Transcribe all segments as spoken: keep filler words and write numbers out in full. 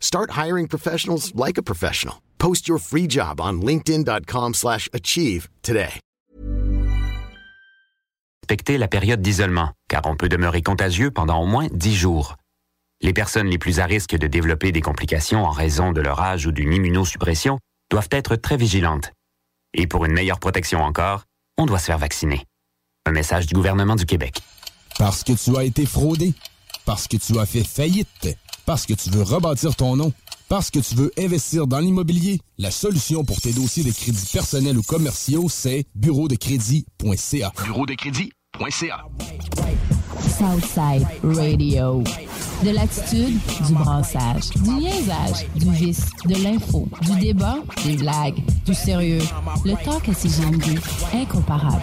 Start hiring professionals like a professional. Post your free job on linkedin dot com slash achieve today. Respectez la période d'isolement, car on peut demeurer contagieux pendant au moins dix jours. Les personnes les plus à risque de développer des complications en raison de leur âge ou d'une immunosuppression doivent être très vigilantes. Et pour une meilleure protection encore, on doit se faire vacciner. Un message du gouvernement du Québec. Parce que tu as été fraudé. Parce que tu as fait faillite. Parce que tu veux rebâtir ton nom. Parce que tu veux investir dans l'immobilier. La solution pour tes dossiers de crédits personnels ou commerciaux, c'est bureau de crédit point c a. bureau de crédit point c a. Southside Radio. De l'attitude, du brassage, du niaisage, du vice, de l'info, du débat, des blagues, du sérieux. Le talk à six G M D, incomparable.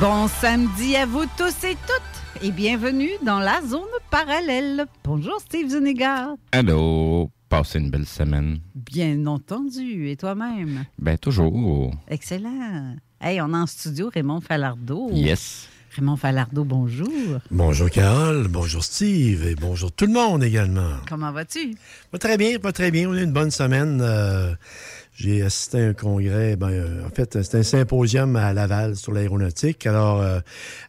Bon samedi à vous tous et toutes et bienvenue dans la zone parallèle. Bonjour Steve Zuniga. Allô, passez une belle semaine. Bien entendu, et toi-même? Ben toujours. Excellent. Hey, on est en studio, Raymond Falardeau. Yes. Raymond Falardeau, bonjour. Bonjour Carole, bonjour Steve et bonjour tout le monde également. Comment vas-tu? Pas très bien, pas très bien. On a eu une bonne semaine. Euh... J'ai assisté à un congrès, ben, euh, en fait, c'était un symposium à Laval sur l'aéronautique. Alors, euh,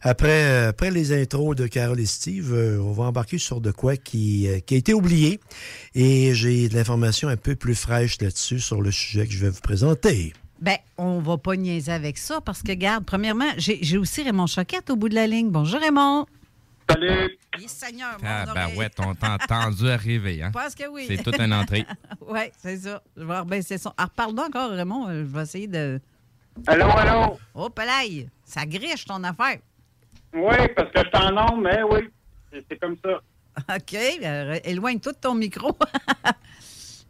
après, après les intros de Carole et Steve, euh, on va embarquer sur de quoi qui, euh, qui a été oublié. Et j'ai de l'information un peu plus fraîche là-dessus, sur le sujet que je vais vous présenter. Bien, on va pas niaiser avec ça parce que, regarde, premièrement, j'ai, j'ai aussi Raymond Choquette au bout de la ligne. Bonjour Raymond. Salut! Oui, Seigneur, mon ah, ben ouais, on t'a entendu arriver, hein? Je pense que oui. C'est toute une entrée. Oui, c'est ça. Je vais rebaisser son. Ah, reparle-nous encore, Raymond. Je vais essayer de... Allô, allô? Oh, palaille! Ça griche, ton affaire. Oui, parce que je t'en nomme, mais oui. C'est, c'est comme ça. OK. Euh, éloigne tout ton micro.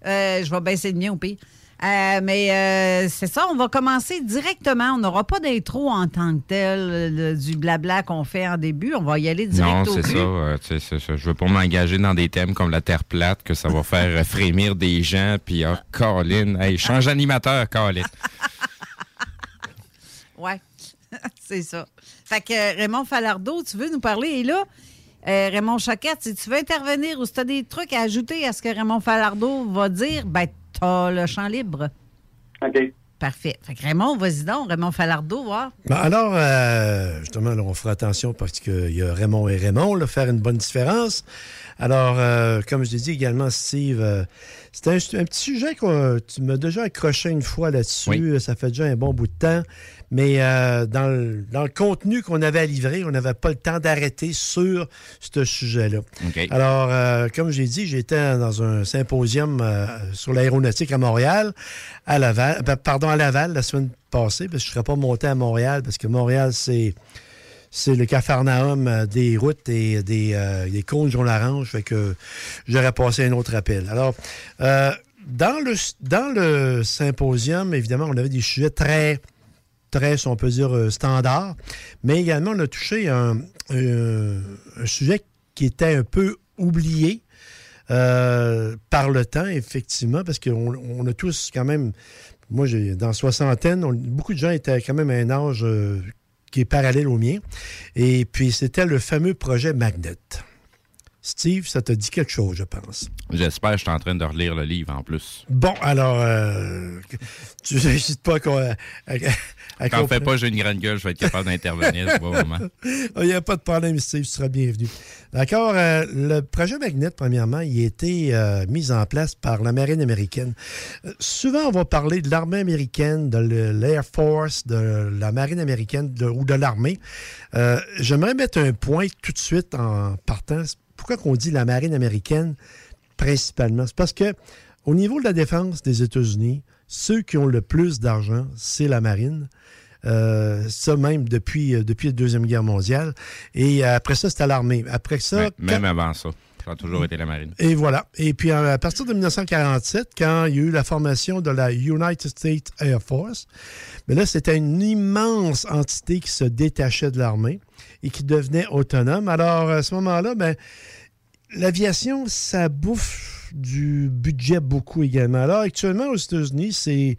euh, je vais baisser le mien, au pire. Euh, mais euh, c'est ça, on va commencer directement. On n'aura pas d'intro en tant que tel, le, du blabla qu'on fait en début. On va y aller direct non, au c'est ça, euh, c'est, c'est ça. Je veux pas m'engager dans des thèmes comme la Terre plate, que ça va faire frémir des gens. Puis, ah, Colin, hey, change d'animateur, Colin. Ouais, c'est ça. Fait que Raymond Falardeau, tu veux nous parler? Et là... Euh, Raymond Choquette, si tu veux intervenir ou si tu as des trucs à ajouter à ce que Raymond Falardeau va dire, ben t'as le champ libre. OK. Parfait. Fait que Raymond, vas-y donc, Raymond Falardeau, voir. Ben alors, euh, justement, là, on fera attention parce qu'il y a Raymond et Raymond, là, faire une bonne différence. Alors, euh, comme je l'ai dit également, Steve, euh, C'est un, un petit sujet que tu m'as déjà accroché une fois là-dessus. Oui. Ça fait déjà un bon bout de temps. Mais euh, dans, le, dans le contenu qu'on avait à livrer, on n'avait pas le temps d'arrêter sur ce sujet-là. Okay. Alors, euh, comme j'ai dit, j'étais dans un symposium euh, sur l'aéronautique à Montréal, à Laval, ben, pardon, à Laval la semaine passée, parce que je ne serais pas monté à Montréal, parce que Montréal, c'est... C'est le Capharnaüm des routes et des, euh, des cônes jaunes orange, fait que j'aurais passé un autre appel. Alors, euh, dans le dans le symposium, évidemment, on avait des sujets très, très, on peut dire, standards, mais également, on a touché un, un, un sujet qui était un peu oublié euh, par le temps, effectivement, parce qu'on on a tous quand même, moi, j'ai dans la soixantaine, on, beaucoup de gens étaient quand même à un âge... Euh, qui est parallèle au mien. Et puis, c'était le fameux projet Magnet. Steve, ça te dit quelque chose, je pense. J'espère, je suis en train de relire le livre, en plus. Bon, alors, euh, tu n'hésites pas à, à, à T'en fais pas, j'ai une grande gueule, je vais être capable d'intervenir, c'est pas vraiment. Il n'y a pas de problème, Steve, tu seras bienvenu. D'accord, euh, le projet Magnet, premièrement, il a été euh, mis en place par la marine américaine. Euh, souvent, on va parler de l'armée américaine, de l'Air Force, de la marine américaine de, ou de l'armée. Euh, j'aimerais mettre un point tout de suite en partant. Pourquoi qu'on dit la marine américaine principalement? C'est parce que au niveau de la défense des États-Unis, ceux qui ont le plus d'argent, c'est la marine. Euh, ça même depuis, depuis la Deuxième Guerre mondiale. Et après ça, c'était l'armée. Après ça... Ouais, même quand... avant ça. Ça a toujours été la marine. Et voilà. Et puis, à partir de dix-neuf cent quarante-sept, quand il y a eu la formation de la United States Air Force, mais là, c'était une immense entité qui se détachait de l'armée et qui devenait autonome. Alors, à ce moment-là, ben, l'aviation, ça bouffe du budget beaucoup également. Alors, actuellement, aux États-Unis, c'est...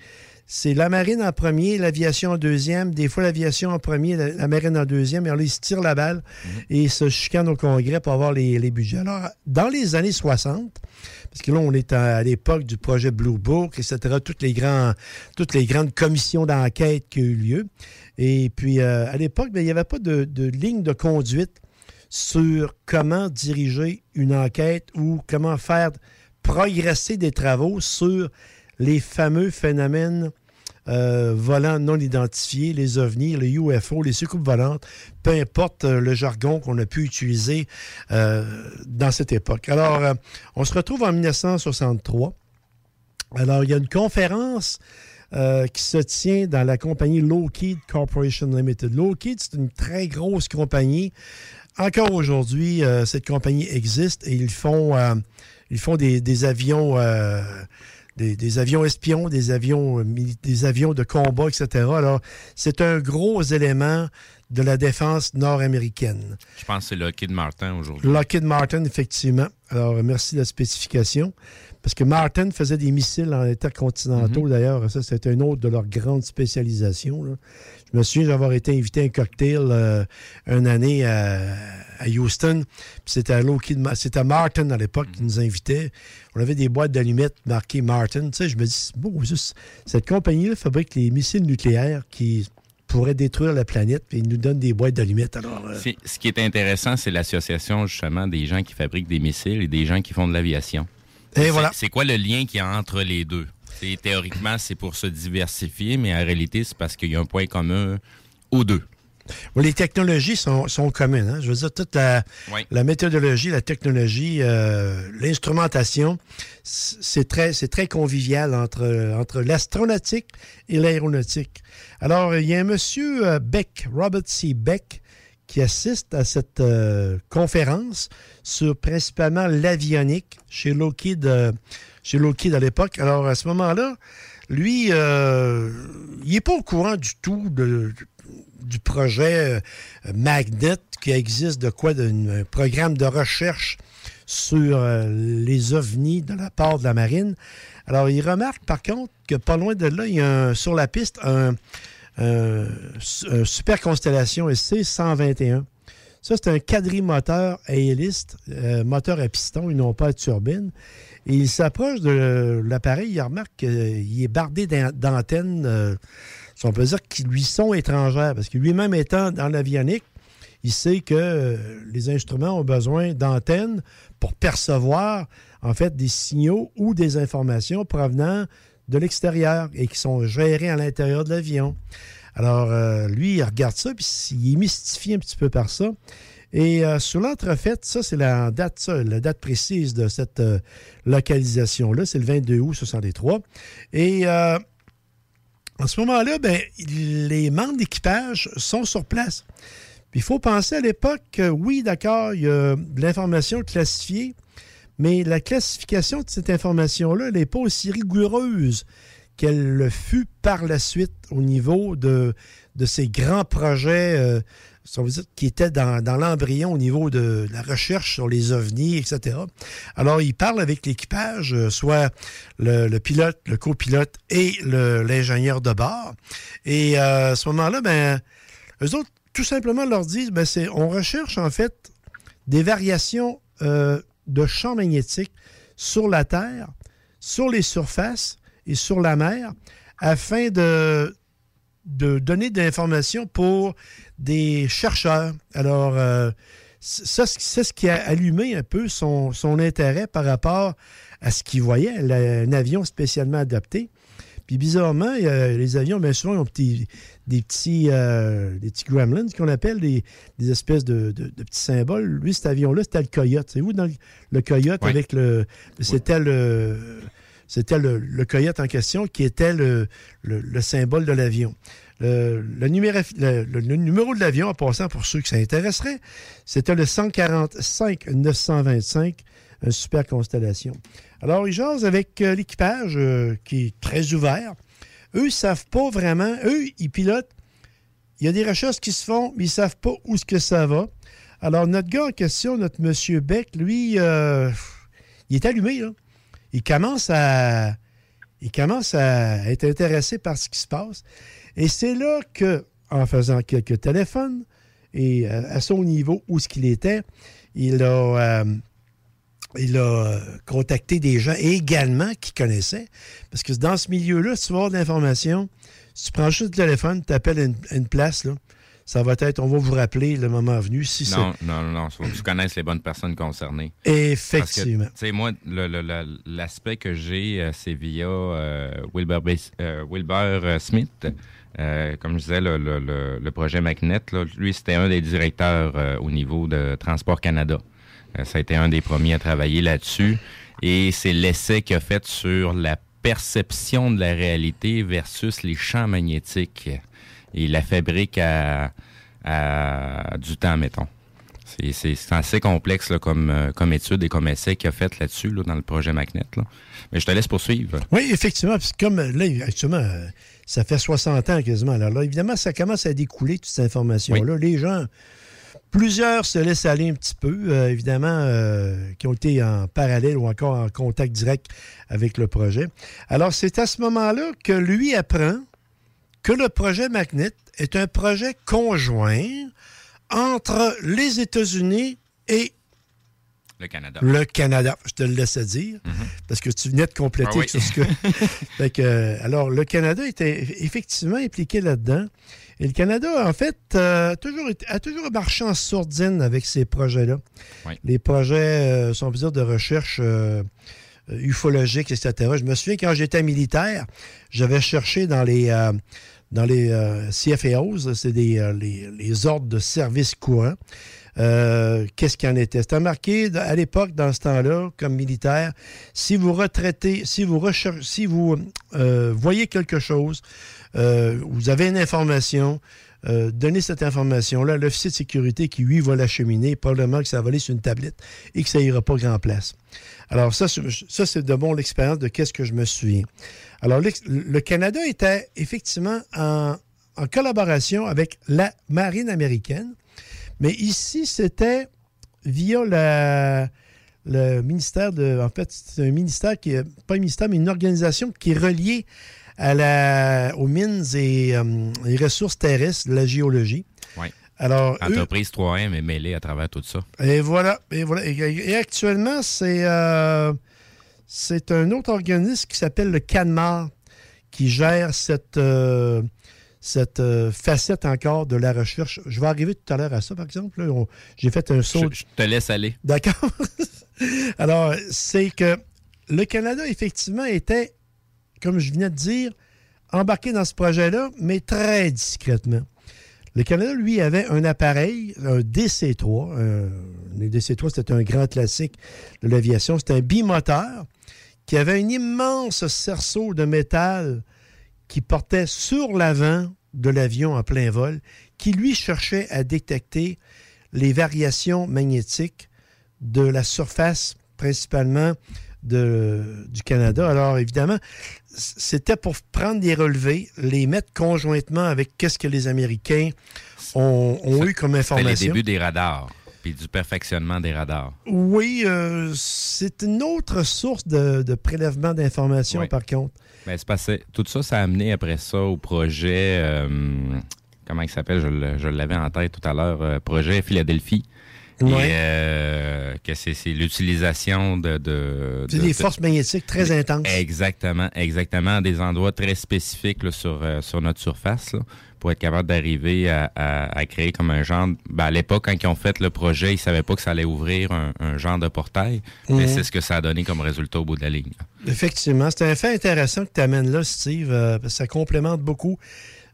C'est la marine en premier, l'aviation en deuxième. Des fois, l'aviation en premier, la, la marine en deuxième. Et alors, ils se tirent la balle et se chicanent au Congrès pour avoir les, les budgets. Alors, dans les années soixante, parce que là, on est à, à l'époque du projet Blue Book, et cetera, toutes les, grands, toutes les grandes commissions d'enquête qui ont eu lieu. Et puis, euh, à l'époque, bien, il n'y avait pas de, de ligne de conduite sur comment diriger une enquête ou comment faire progresser des travaux sur les fameux phénomènes Euh, volants non identifiés, les ovnis, les U F O, les soucoupes volantes, peu importe euh, le jargon qu'on a pu utiliser euh, dans cette époque. Alors, euh, on se retrouve en dix-neuf cent soixante-trois. Alors, il y a une conférence euh, qui se tient dans la compagnie Lockheed Corporation Limited. Lockheed, c'est une très grosse compagnie. Encore aujourd'hui, euh, cette compagnie existe et ils font, euh, ils font des, des avions... Euh, Des, des avions espions, des avions, des avions de combat, et cetera. Alors, c'est un gros élément de la défense nord-américaine. Je pense que c'est Lockheed Martin aujourd'hui. Lockheed Martin, effectivement. Alors, merci de la spécification. Parce que Martin faisait des missiles en intercontinentaux, mm-hmm. d'ailleurs. Ça, c'était une autre de leurs grandes spécialisations. Là. Je me souviens d'avoir été invité à un cocktail euh, une année à, à Houston. Puis c'était, à Lockheed, c'était Martin à l'époque mm-hmm. qui nous invitait. On avait des boîtes d'allumettes marquées Martin. Tu sais, je me dis, bon, juste, cette compagnie-là fabrique les missiles nucléaires qui... pourrait détruire la planète, puis ils nous donnent des boîtes d'allumettes. Alors, euh... c'est, ce qui est intéressant, c'est l'association, justement, des gens qui fabriquent des missiles et des gens qui font de l'aviation. Et c'est, voilà. C'est quoi le lien qu'il y a entre les deux? C'est, théoriquement, c'est pour se diversifier, mais en réalité, c'est parce qu'il y a un point commun aux deux. Bon, les technologies sont, sont communes. Hein? Je veux dire, toute la, oui. la méthodologie, la technologie, euh, l'instrumentation, c'est très, c'est très convivial entre, entre l'astronautique et l'aéronautique. Alors, il y a un monsieur Beck, Robert C. Beck, qui assiste à cette euh, conférence sur principalement l'avionique chez Lockheed, euh, chez Lockheed à l'époque. Alors, à ce moment-là, lui, euh, il n'est pas au courant du tout de... de du projet euh, Magnet qui existe de quoi d'un programme de recherche sur euh, les ovnis de la part de la marine. Alors, il remarque par contre que pas loin de là, il y a un, sur la piste un, un, un super constellation S C cent vingt et un. Ça, c'est un quadrimoteur à hélice, euh, moteur à piston, ils n'ont pas de turbine. Et il s'approche de l'appareil, il remarque qu'il est bardé d'antennes euh, on peut dire qu'ils lui sont étrangères, parce que lui-même étant dans l'avionique, il sait que les instruments ont besoin d'antennes pour percevoir en fait, des signaux ou des informations provenant de l'extérieur et qui sont gérés à l'intérieur de l'avion. Alors, euh, lui, il regarde ça, puis il est mystifié un petit peu par ça. Et euh, sur l'entrefaite, ça, c'est la date, ça, la date précise de cette euh, localisation-là. C'est le vingt-deux août soixante-trois. Et euh, en ce moment-là, ben, les membres d'équipage sont sur place. Puis il faut penser à l'époque que, oui, d'accord, il y a de l'information classifiée, mais la classification de cette information-là n'est pas aussi rigoureuse qu'elle le fut par la suite au niveau de, de ces grands projets euh, ça veut dire, qui étaient dans, dans l'embryon au niveau de, de la recherche sur les ovnis, et cetera. Alors, il parle avec l'équipage, euh, soit le, le pilote, le copilote et le, l'ingénieur de bord. Et euh, à ce moment-là, ben, eux autres, tout simplement, leur disent, ben, c'est, on recherche en fait des variations euh, de champs magnétiques sur la Terre, sur les surfaces et sur la mer, afin de, de donner de l'information pour des chercheurs. Alors, euh, ça, c'est ce qui a allumé un peu son, son intérêt par rapport à ce qu'il voyait, la, un avion spécialement adapté. Puis bizarrement, euh, les avions, bien souvent, ils ont petits, des, petits, euh, des petits gremlins, ce qu'on appelle des, des espèces de, de, de petits symboles. Lui, cet avion-là, c'était le coyote. C'est où dans le, le coyote oui. avec le... C'était oui. le... C'était le, le coyote en question qui était le, le, le symbole de l'avion. Le, le, numéro, le, le numéro de l'avion, en passant pour ceux qui s'intéresseraient, c'était le cent quarante-cinq neuf cent vingt-cinq, une super constellation. Alors, ils jasent avec euh, l'équipage euh, qui est très ouvert. Eux, ils ne savent pas vraiment. Eux, ils pilotent. Il y a des recherches qui se font, mais ils ne savent pas où ce que ça va. Alors, notre gars en question, notre monsieur Beck, lui, euh, il est allumé, là. Il commence à, il commence à être intéressé par ce qui se passe. Et c'est là que, en faisant quelques téléphones, et à son niveau où ce qu'il était, il a, euh, il a contacté des gens également qu'il connaissait. Parce que dans ce milieu-là, si tu vas avoir de l'information, si tu prends juste le téléphone, tu appelles une, une place, là, ça va être, on va vous rappeler le moment venu. Si non, c'est... non, non, il faut que tu connaisses les bonnes personnes concernées. Effectivement. Tu sais, moi, le, le, le, l'aspect que j'ai, c'est via euh, Wilbur, euh, Wilbur Smith. Euh, comme je disais, le, le, le, le projet Magnet, là, lui, c'était un des directeurs euh, au niveau de Transport Canada. Euh, ça a été un des premiers à travailler là-dessus. Et c'est l'essai qu'il a fait sur la perception de la réalité versus les champs magnétiques. Et la fabrique à, à du temps, mettons. C'est, c'est, c'est assez complexe là, comme, comme étude et comme essai qu'il a fait là-dessus, là, dans le projet Magnet. Là. Mais je te laisse poursuivre. Oui, effectivement. Puis comme là, actuellement, ça fait soixante ans quasiment. Alors là, évidemment, ça commence à découler, toute cette information-là. Oui. Les gens, plusieurs se laissent aller un petit peu, euh, évidemment, euh, qui ont été en parallèle ou encore en contact direct avec le projet. Alors, c'est à ce moment-là que lui apprend que le projet Magnet est un projet conjoint entre les États-Unis et le Canada. Le Canada, je te le laissais dire, mm-hmm. parce que tu venais de compléter ah oui. sur ce que... fait que... Alors, le Canada était effectivement impliqué là-dedans. Et le Canada, en fait, euh, toujours été, a toujours marché en sourdine avec ces projets-là. Oui. Les projets, euh, si on peut dire, de recherche... Euh, ufologique, et cetera. Je me souviens, quand j'étais militaire, j'avais cherché dans les, euh, dans les euh, C F A Os, c'est des, euh, les, les ordres de service courant, euh, qu'est-ce qu'il en était. C'était marqué, à l'époque, dans ce temps-là, comme militaire, si vous retraitez, si vous recherchez, si vous euh, voyez quelque chose, euh, vous avez une information, Euh, donner cette information-là à l'officier de sécurité qui, lui, va l'acheminer, probablement que ça va aller sur une tablette et que ça n'ira pas grand place. Alors, ça, ça c'est de bon l'expérience de qu'est-ce que je me souviens. Alors, le Canada était effectivement en, en collaboration avec la marine américaine, mais ici, c'était via la, le ministère de... En fait, c'est un ministère qui est... Pas un ministère, mais une organisation qui est reliée à la, aux mines et euh, les ressources terrestres de la géologie. Oui. Alors, Entreprise eux, trois M est mêlée à travers tout ça. Et voilà. Et, voilà, et, et actuellement, c'est, euh, c'est un autre organisme qui s'appelle le CANMAR qui gère cette, euh, cette euh, facette encore de la recherche. Je vais arriver tout à l'heure à ça, par exemple. Là, on, j'ai fait un saut. Je, je te laisse aller. D'accord. Alors, c'est que le Canada, effectivement, était, comme je venais de dire, embarqué dans ce projet-là, mais très discrètement. Le Canada, lui, avait un appareil, un D C trois. Un, le D C trois, c'était un grand classique de l'aviation. C'était un bimoteur qui avait un immense cerceau de métal qui portait sur l'avant de l'avion en plein vol, qui, lui, cherchait à détecter les variations magnétiques de la surface, principalement, de, du Canada. Alors, évidemment, c'était pour prendre des relevés, les mettre conjointement avec qu'est-ce que les Américains ont, ont eu comme information. C'est les débuts des radars, puis du perfectionnement des radars. Oui, euh, c'est une autre source de, de prélèvement d'informations, oui. Par contre. Bien, c'est parce que tout ça, ça a amené après ça au projet... Euh, comment il s'appelle? Je, je l'avais en tête tout à l'heure. Euh, projet Philadelphie. Et ouais. euh, que c'est, c'est l'utilisation de... de, de des de, forces magnétiques très de, intenses. Exactement, exactement. Des endroits très spécifiques là, sur, euh, sur notre surface là, pour être capable d'arriver à, à, à créer comme un genre... Ben, à l'époque, quand ils ont fait le projet, ils ne savaient pas que ça allait ouvrir un, un genre de portail, mmh. mais c'est ce que ça a donné comme résultat au bout de la ligne. Effectivement. C'est un fait intéressant que tu amènes là, Steve. Euh, parce que ça complémente beaucoup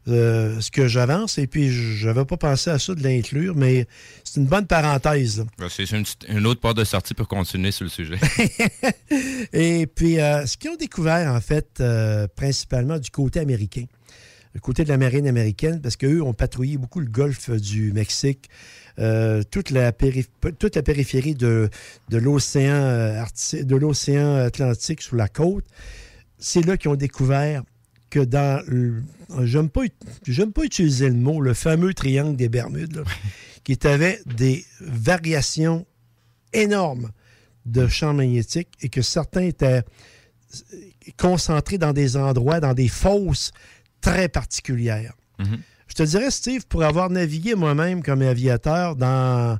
Euh, ce que j'avance, et puis je n'avais pas pensé à ça de l'inclure, mais c'est une bonne parenthèse. C'est une, une autre porte de sortie pour continuer sur le sujet. Et puis, euh, ce qu'ils ont découvert, en fait, euh, principalement du côté américain, du côté de la marine américaine, parce qu'eux ont patrouillé beaucoup le golfe du Mexique, euh, toute, la périph- toute la périphérie de, de, l'océan, de l'océan Atlantique sur la côte. C'est là qu'ils ont découvert que dans le, j'aime pas j'aime pas utiliser le mot, le fameux triangle des Bermudes, là, qui avait des variations énormes de champs magnétiques et que certains étaient concentrés dans des endroits, dans des fosses très particulières. Mm-hmm. Je te dirais, Steve, pour avoir navigué moi-même comme aviateur dans,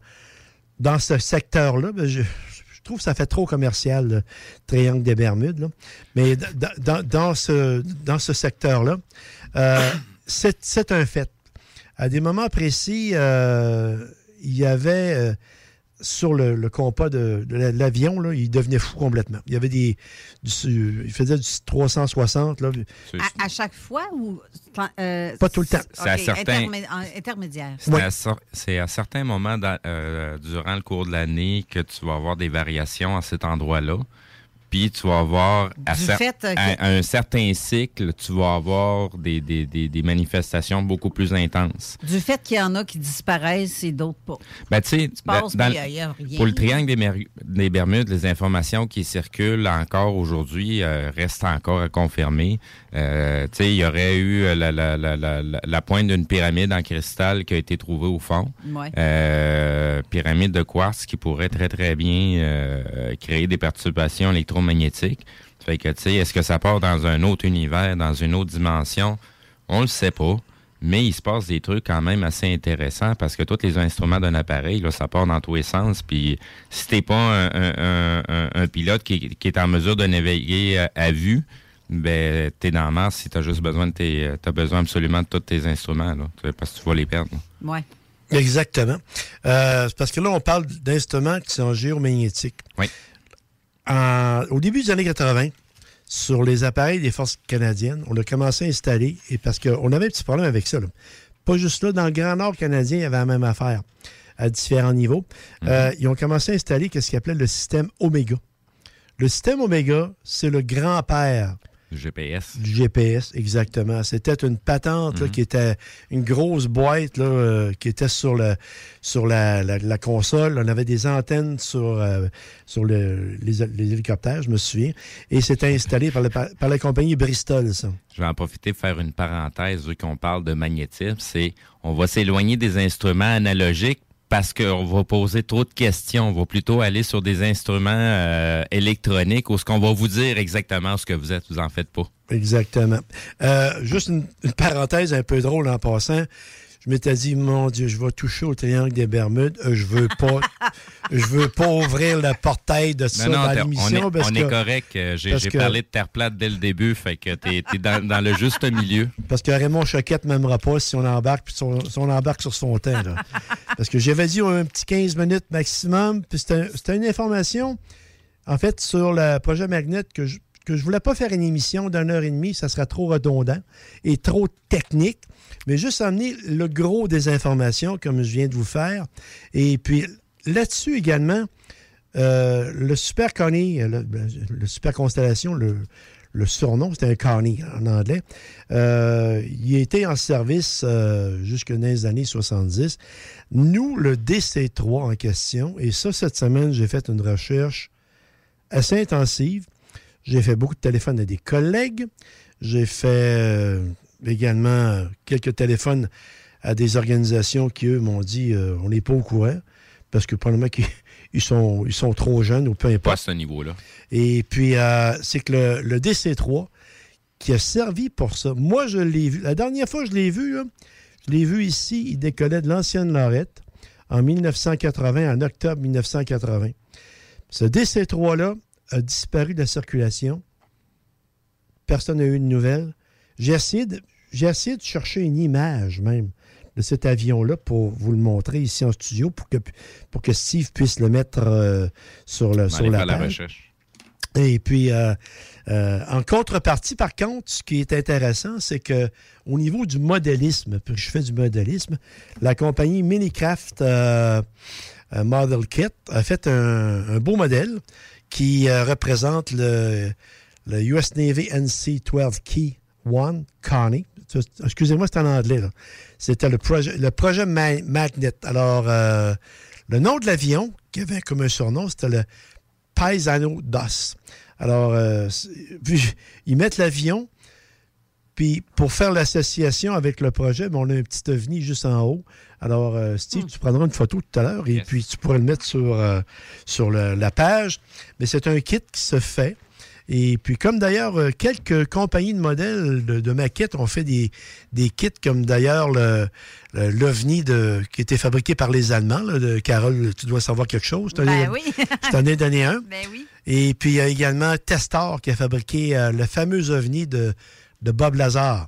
dans ce secteur-là, bien, je... Je trouve que ça fait trop commercial, le triangle des Bermudes. Là. Mais d- d- dans, dans, ce, dans ce secteur-là, euh, c'est, c'est un fait. À des moments précis, euh, il y avait, euh, sur le, le compas de, de l'avion, là, il devenait fou complètement. Il y avait des... Du, il faisait du trois cent soixante. Là. À, à chaque fois ou... Euh, pas tout le temps. C'est okay, à certains... Intermé- intermédiaire. C'est, ouais. à so- c'est à certains moments dans, euh, durant le cours de l'année que tu vas avoir des variations à cet endroit-là. Puis tu vas avoir... À, cer- fait, okay. à, à un certain cycle, tu vas avoir des, des, des, des manifestations beaucoup plus intenses. Du fait qu'il y en a qui disparaissent et d'autres pas. Ben, tu sais, pour le triangle des, Mer- des Bermudes, les informations qui circulent encore aujourd'hui euh, restent encore à confirmer. Euh, tu sais, il y aurait eu la, la, la, la, la pointe d'une pyramide en cristal qui a été trouvée au fond. Ouais. Euh, pyramide de quartz qui pourrait très, très bien euh, créer des perturbations électroniques magnétique. Fait que, tu sais, est-ce que ça part dans un autre univers, dans une autre dimension? On le sait pas, mais il se passe des trucs quand même assez intéressants parce que tous les instruments d'un appareil, là, ça part dans tous les sens. Puis si t'es pas un, un, un, un pilote qui, qui est en mesure de naviguer à, à vue, ben, t'es dans la masse si t'as juste besoin de tes... T'as besoin absolument de tous tes instruments, là, parce que tu vas les perdre. Oui. Exactement. Euh, parce que là, on parle d'instruments qui sont géomagnétiques. Oui. En, au début des années quatre-vingt, sur les appareils des forces canadiennes, on a commencé à installer, et parce qu'on avait un petit problème avec ça. Là. Pas juste là, dans le Grand Nord canadien, il y avait la même affaire, à différents niveaux. Mm-hmm. Euh, ils ont commencé à installer ce qu'ils appelaient le système Oméga. Le système Oméga, c'est le grand-père du G P S. Du G P S, exactement. C'était une patente mm-hmm. là, qui était une grosse boîte là, euh, qui était sur, le, sur la, la, la console. On avait des antennes sur, euh, sur le, les, les hélicoptères, je me souviens. Et c'était installé par, le, par, par la compagnie Bristol, ça. Je vais en profiter pour faire une parenthèse, vu qu'on parle de magnétisme. C'est on va s'éloigner des instruments analogiques parce qu'on va poser trop de questions. On va plutôt aller sur des instruments euh, électroniques où ce qu'on va vous dire exactement ce que vous êtes. Vous en faites pas. Exactement. Euh, juste une, une parenthèse un peu drôle en passant. Je m'étais dit, mon Dieu, je vais toucher au triangle des Bermudes. Je veux pas, je veux pas ouvrir le portail de ça non, non, dans l'émission. On est, parce on que, est correct. J'ai, j'ai parlé que... de terre plate dès le début, fait que t'es, t'es dans, dans le juste milieu. Parce que Raymond Choquette m'aimera pas si on embarque, si on, si on embarque sur son temps. Là. Parce que j'avais dit un petit quinze minutes maximum. Puis c'était, un, c'était une information, en fait, sur le projet Magnet que je que je voulais pas faire une émission d'une heure et demie. Ça serait trop redondant et trop technique. Mais juste amener le gros des informations comme je viens de vous faire. Et puis là-dessus également, euh, le Super Connie, le, le Super Constellation, le... Le surnom, c'était un Connie en anglais. Euh, il était en service euh, jusque dans les années soixante-dix. Nous, le D C trois en question, et ça, cette semaine, j'ai fait une recherche assez intensive. J'ai fait beaucoup de téléphones à des collègues. J'ai fait euh, également quelques téléphones à des organisations qui, eux, m'ont dit euh, on n'est pas au courant, parce que probablement qu'ils... Ils sont, ils sont trop jeunes ou peu importe. Pas à ce niveau-là. Et puis, euh, c'est que le, le D C trois qui a servi pour ça, moi, je l'ai vu. La dernière fois que je l'ai vu, là, je l'ai vu ici, il décollait de l'ancienne Lorette en dix-neuf cent quatre-vingt, en octobre dix-neuf cent quatre-vingt. Ce D C trois-là a disparu de la circulation. Personne n'a eu de nouvelles. J'ai essayé de, j'ai essayé de chercher une image même de cet avion-là pour vous le montrer ici en studio pour que, pour que Steve puisse le mettre euh, sur, le, sur la page. La recherche. Et puis, euh, euh, en contrepartie, par contre, ce qui est intéressant, c'est que au niveau du modélisme, puis je fais du modélisme, la compagnie Minicraft euh, Model Kit a fait un, un beau modèle qui euh, représente le, le U S Navy N C douze Key One Connie. Excusez-moi, c'est en anglais, là. C'était le projet, le projet Ma- Magnet. Alors, euh, le nom de l'avion, qui avait comme un surnom, c'était le Paisano Dos. Alors, euh, puis, ils mettent l'avion, puis pour faire l'association avec le projet, ben, on a un petit ovni juste en haut. Alors, euh, Steve, mmh. tu prendras une photo tout à l'heure, et yes. puis tu pourras le mettre sur, euh, sur le, la page. Mais c'est un kit qui se fait. Et puis, comme d'ailleurs, quelques compagnies de modèles de, de maquettes ont fait des, des kits, comme d'ailleurs le, le, l'OVNI de, qui était fabriqué par les Allemands. Là, de, Carole, tu dois savoir quelque chose. Ben ai, oui. Je t'en ai donné un. Ben oui. Et puis, il y a également Testor qui a fabriqué euh, le fameux OVNI de, de Bob Lazar,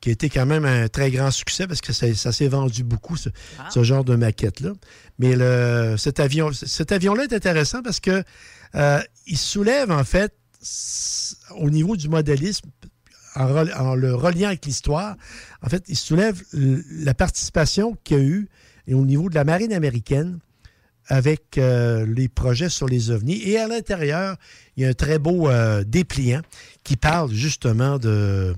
qui a été quand même un très grand succès parce que ça, ça s'est vendu beaucoup, ce, ah. ce genre de maquette-là. Mais le, cet, avion, cet avion-là est intéressant parce que euh, il soulève, en fait, au niveau du modélisme, en, re- en le reliant avec l'histoire, en fait, il soulève l- la participation qu'il y a eu et au niveau de la marine américaine avec euh, les projets sur les ovnis. Et à l'intérieur, il y a un très beau euh, dépliant qui parle justement de,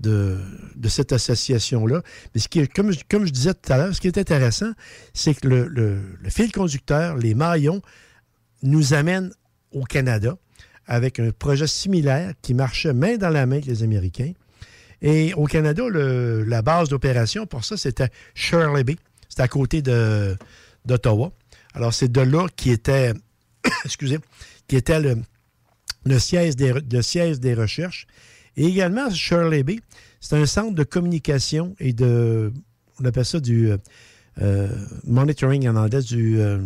de, de cette association-là. Mais ce qui est, comme, comme je disais tout à l'heure, ce qui est intéressant, c'est que le, le, le fil conducteur, les maillons, nous amènent au Canada avec un projet similaire qui marchait main dans la main avec les Américains. Et au Canada, le, la base d'opération pour ça, c'était Shirley Bay. C'était à côté de, d'Ottawa. Alors, c'est de là qui était, excusez, qui était le, le, siège des, le siège des recherches. Et également, Shirley Bay, c'est un centre de communication et de, on appelle ça du... Euh, monitoring en anglais, du, euh,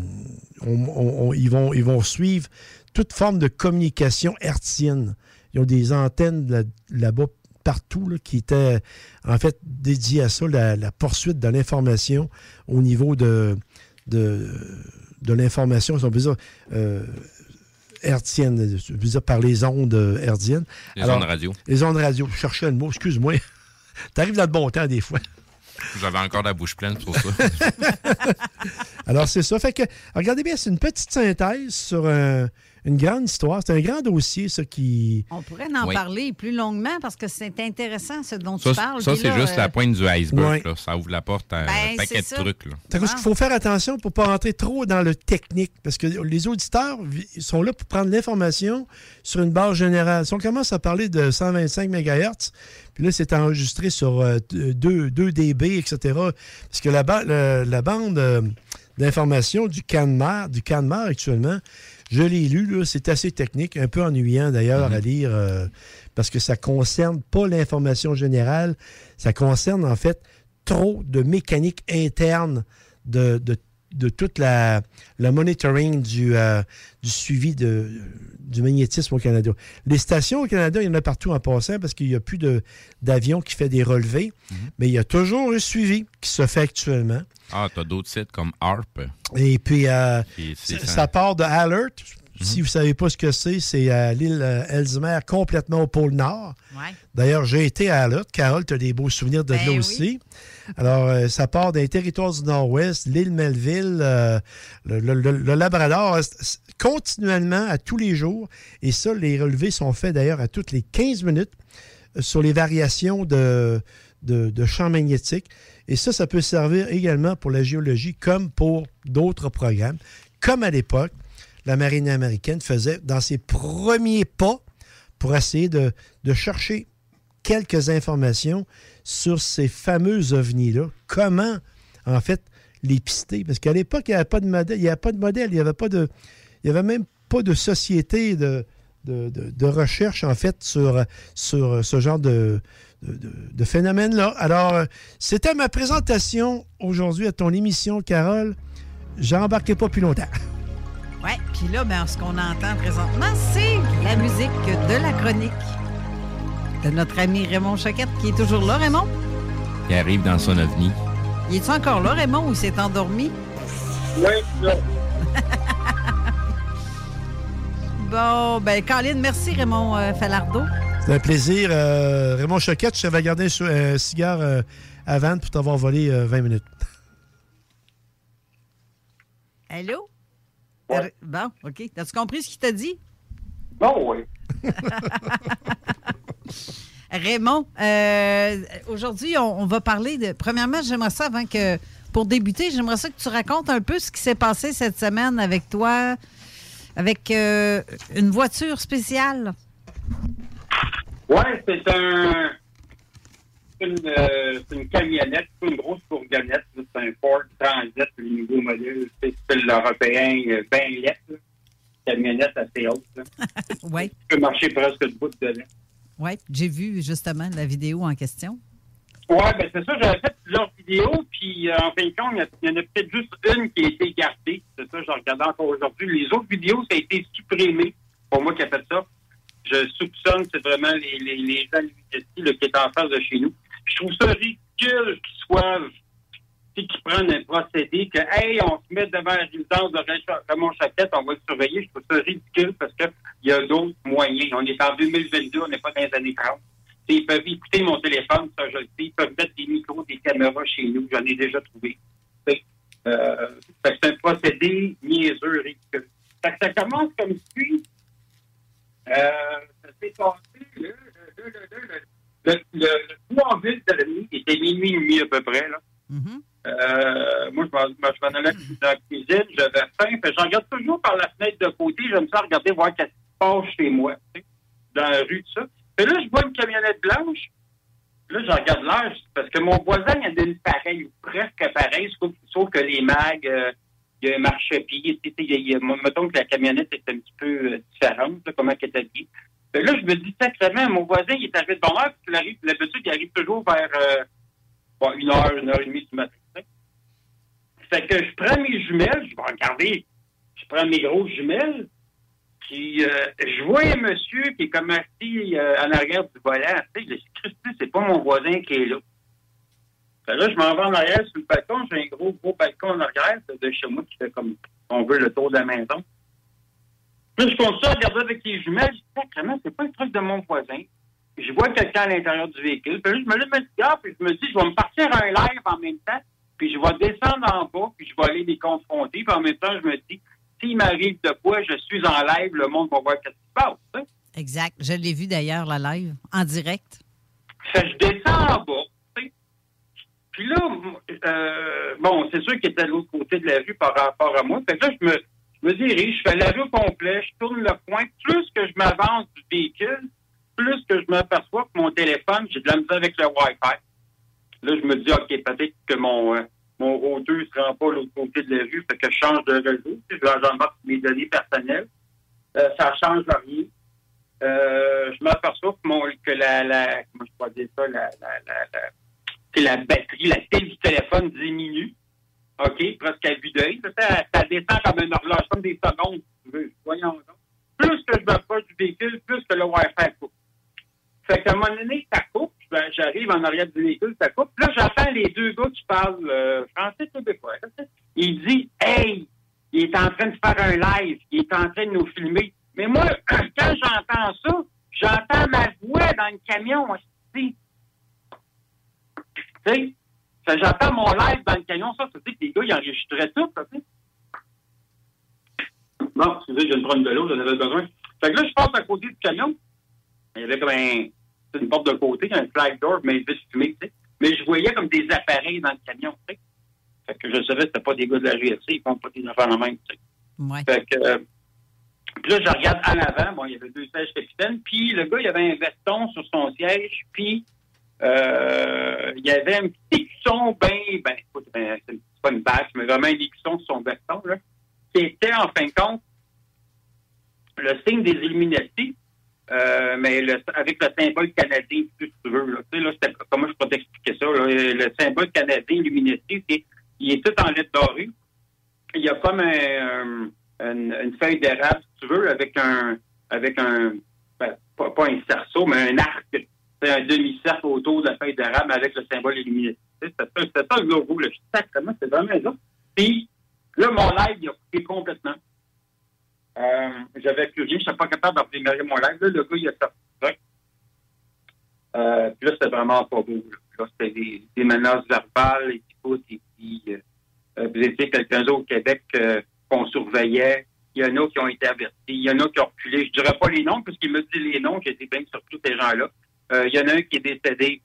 on, on, on, ils, vont, ils vont suivre toute forme de communication hertzienne. Ils ont des antennes là, là-bas, partout, là, qui étaient en fait dédiées à ça, la, la poursuite de l'information au niveau de, de, de l'information, si on peut dire, euh, hertzienne, je veux dire par les ondes hertziennes. Les Alors, ondes radio. Les ondes radio. Je cherchais le mot, excuse-moi. T'arrives dans le bon temps des fois. J'avais encore la bouche pleine pour ça. Alors, c'est ça. Fait que, regardez bien, c'est une petite synthèse sur un, une grande histoire. C'est un grand dossier, ça, qui... On pourrait en oui. parler plus longuement parce que c'est intéressant, ce dont ça, tu parles. Ça, c'est là, juste euh... la pointe du iceberg. Oui. Là. Ça ouvre la porte à ben, un paquet de trucs. Là. Ah. Il faut faire attention pour ne pas entrer trop dans le technique parce que les auditeurs sont là pour prendre l'information sur une base générale. Si on commence à parler de cent vingt-cinq mégahertz, puis là, c'est enregistré sur euh, deux, deux décibels, et cetera. Parce que la, ba- le, la bande euh, d'information du Canmar, du Canmar actuellement, je l'ai lu, là, c'est assez technique, un peu ennuyant d'ailleurs mm-hmm. à lire, euh, parce que ça ne concerne pas l'information générale, ça concerne en fait trop de mécanique interne de, de, de tout le monitoring du, euh, du suivi de, du magnétisme au Canada. Les stations au Canada, il y en a partout en passant parce qu'il n'y a plus de, d'avion qui fait des relevés, mm-hmm. mais il y a toujours un suivi qui se fait actuellement. Ah, tu as d'autres sites comme A R P. Et puis, euh, puis ça, ça part de Alert. Mm-hmm. Si vous ne savez pas ce que c'est, c'est à l'île Ellesmere, complètement au pôle Nord. Ouais. D'ailleurs, j'ai été à Alert. Carole, tu as des beaux souvenirs de ben là oui. aussi. Alors, euh, ça part des territoires du Nord-Ouest, l'île Melville, euh, le, le, le, le Labrador, continuellement à tous les jours. Et ça, les relevés sont faits d'ailleurs à toutes les quinze minutes euh, sur les variations de, de, de champs magnétiques. Et ça, ça peut servir également pour la géologie comme pour d'autres programmes, comme à l'époque. La marine américaine faisait dans ses premiers pas pour essayer de, de chercher quelques informations sur ces fameux ovnis-là. Comment, en fait, les pister? Parce qu'à l'époque, il n'y avait pas de modèle. Il n'y avait pas de modèle. Il n'y avait pas de, il y avait même pas de société de, de, de, de recherche, en fait, sur, sur ce genre de, de, de phénomène-là. Alors, c'était ma présentation aujourd'hui à ton émission, Carole. J'embarquais pas plus longtemps. Oui, puis là, ben, ce qu'on entend présentement, c'est la musique de la chronique de notre ami Raymond Choquette, qui est toujours là, Raymond. Il arrive dans son ovni. Il est-tu encore là, Raymond, ou il s'est endormi? Oui, non. Bon, ben, Caroline, merci, Raymond euh, Falardeau. C'est un plaisir. Euh, Raymond Choquette, je t'avais gardé un euh, cigare euh, à Vannes pour t'avoir volé euh, vingt minutes. Allô? Ouais. Bon, OK. T'as-tu compris ce qu'il t'a dit? Bon, oui. Raymond, euh, aujourd'hui, on, on va parler de... Premièrement, j'aimerais ça, avant que... Pour débuter, j'aimerais ça que tu racontes un peu ce qui s'est passé cette semaine avec toi, avec euh, une voiture spéciale. Oui, c'est un... Une, euh, c'est une camionnette, une grosse fourgonnette. C'est un Ford Transit, le nouveau modèle, c'est style européen, euh, bien laid. Camionnette assez haute. Oui. Tu peux marcher presque debout dedans. Oui, j'ai vu justement la vidéo en question. Oui, bien c'est ça, j'avais fait plusieurs vidéos, puis euh, en fin de compte, il y en a peut-être juste une qui a été gardée. C'est ça, je regarde encore aujourd'hui. Les autres vidéos, ça a été supprimé. Pour moi qui a fait ça. Je soupçonne que c'est vraiment les, les, les gens là, qui est en face de chez nous. Je trouve ça ridicule qu'ils soient, qu'ils prennent un procédé, que, hey, on se met devant la résidence de Raymond Choquette, on va le surveiller. Je trouve ça ridicule parce qu'il y a d'autres moyens. On est en deux mille vingt-deux, on n'est pas dans les années trente. Ils peuvent écouter mon téléphone, ça je le sais. Ils peuvent mettre des micros, des caméras chez nous. J'en ai déjà trouvé. C'est, euh, c'est un procédé niaiseux, ridicule. Ça, ça commence comme suit. Euh, ça s'est passé le, le, le, le, le, le trois avril dernier, il était minuit et demi à peu près. Là. Mm-hmm. Euh, moi, je m'en allais dans la cuisine, j'avais faim, puis je regarde toujours par la fenêtre de côté, j'aime ça regarder voir qu'est-ce qui se passe chez moi, tu sais, dans la rue, tout ça. Puis là, je vois une camionnette blanche, là, je regarde l'air, parce que mon voisin, il y en a une pareille, ou presque pareille, sauf, sauf que les mags... Euh, il y a un marchepied, mettons que la camionnette est un petit peu euh, différente, là, comment qu'elle est habillée. Ben là, je me dis sacrément, mon voisin, il est arrivé de bonne heure, puis l'habitude, il arrive toujours vers euh, bon, une heure, une heure et demie du matin. Fait que je prends mes jumelles, je vais regarder, je prends mes grosses jumelles, puis euh, je vois un monsieur qui est comme assis euh, en arrière du volant. Je dis, Christy, c'est pas mon voisin qui est là. Là, je m'en vais en arrière sur le balcon. J'ai un gros, gros balcon en arrière de chez moi qui fait comme on veut le tour de la maison. Là, je compte ça, regarder avec les jumelles. Je dis, sacrément, c'est pas le truc de mon voisin. Je vois quelqu'un à l'intérieur du véhicule. Puis là, je me lève le cigare, puis je me dis, je vais me partir un live en même temps. Puis je vais descendre en bas, puis je vais aller les confronter. Puis en même temps, je me dis, s'il m'arrive de quoi, je suis en live, le monde va voir ce qui se passe. Hein? Exact. Je l'ai vu d'ailleurs, la live, en direct. Ça, je descends en bas. Puis là, euh, bon, c'est sûr qu'il était à l'autre côté de la rue par rapport à moi. Fait que là, je me, je me dirige, je fais la rue complète, je tourne le coin. Plus que je m'avance du véhicule, plus que je m'aperçois que mon téléphone, j'ai de la misère avec le Wi-Fi. Là, je me dis, OK, peut-être que mon, euh, mon routeur ne se rend pas à l'autre côté de la rue. Fait que je change de réseau. Je j'embarque mes données personnelles. Euh, ça change rien. Euh, je m'aperçois que, mon, que la, la... Comment je pourrais dire ça? La... la, la, la la batterie, la télé du téléphone diminue. OK, presque à vue d'œil. Ça, ça descend comme une horloge, comme des secondes, si tu veux. Voyons donc. Plus que je me rapproche du véhicule, plus que le Wi-Fi coupe. Fait qu'à un moment donné, ça coupe. J'arrive en arrière du véhicule, ça coupe. Là, j'entends les deux gars qui parlent euh, français québécois. Il dit « Hey, il est en train de faire un live. Il est en train de nous filmer. » Mais moi, quand j'entends ça, j'entends ma voix dans le camion aussi. Tu sais? J'entends mon live dans le camion, ça, ça veut dire que les gars, ils enregistraient tout, ça, tu sais. Non, excusez, j'ai une prendre de l'eau, j'en avais besoin. Fait que là, je passe à côté du camion. Il y avait comme un, une porte de côté, un flag door, mais vite fumé, tu sais. Mais je voyais comme des appareils dans le camion, tu sais. Fait que je savais que c'était pas des gars de la G S C, ils font pas des affaires en même, tu sais. Ouais. Fait que, euh, puis là, je regarde en avant, bon, il y avait deux sièges capitaines, puis le gars, il avait un veston sur son siège, puis euh, il y avait un petit son, ben, ben, écoute, ben, c'est pas une bâche, mais vraiment un écusson sur son veston, là, qui était, en fin de compte, le signe des Illuminati, euh, mais le, avec le symbole canadien, si tu veux, là, tu sais, là, c'était, comment je peux t'expliquer ça, là, le symbole canadien Illuminati, c'est, il est tout en lettres dorées, il y a comme un, un, une, une feuille d'érable, si tu veux, avec un, avec un, ben, pas, pas un cerceau, mais un arc, c'est un demi-cercle autour de la feuille d'érable avec le symbole illuminé. C'est ça, c'est ça le logo, le sacrement, c'est vraiment ça. Puis, là, mon live, il a coupé complètement. Euh, j'avais plus rien, je n'étais pas capable d'imprimer mon live. Là, le gars, il a sorti. Euh, puis là, c'était vraiment pas beau. Là, là c'était des, des menaces verbales, et puis, puis euh, vous étiez quelqu'un d'autre au Québec euh, qu'on surveillait. Il y en a qui ont été avertis, il y en a qui ont reculé. Je ne dirais pas les noms, puisqu'il me dit les noms, j'étais bien sur tous ces gens-là. Il euh, y en a un qui est décédé.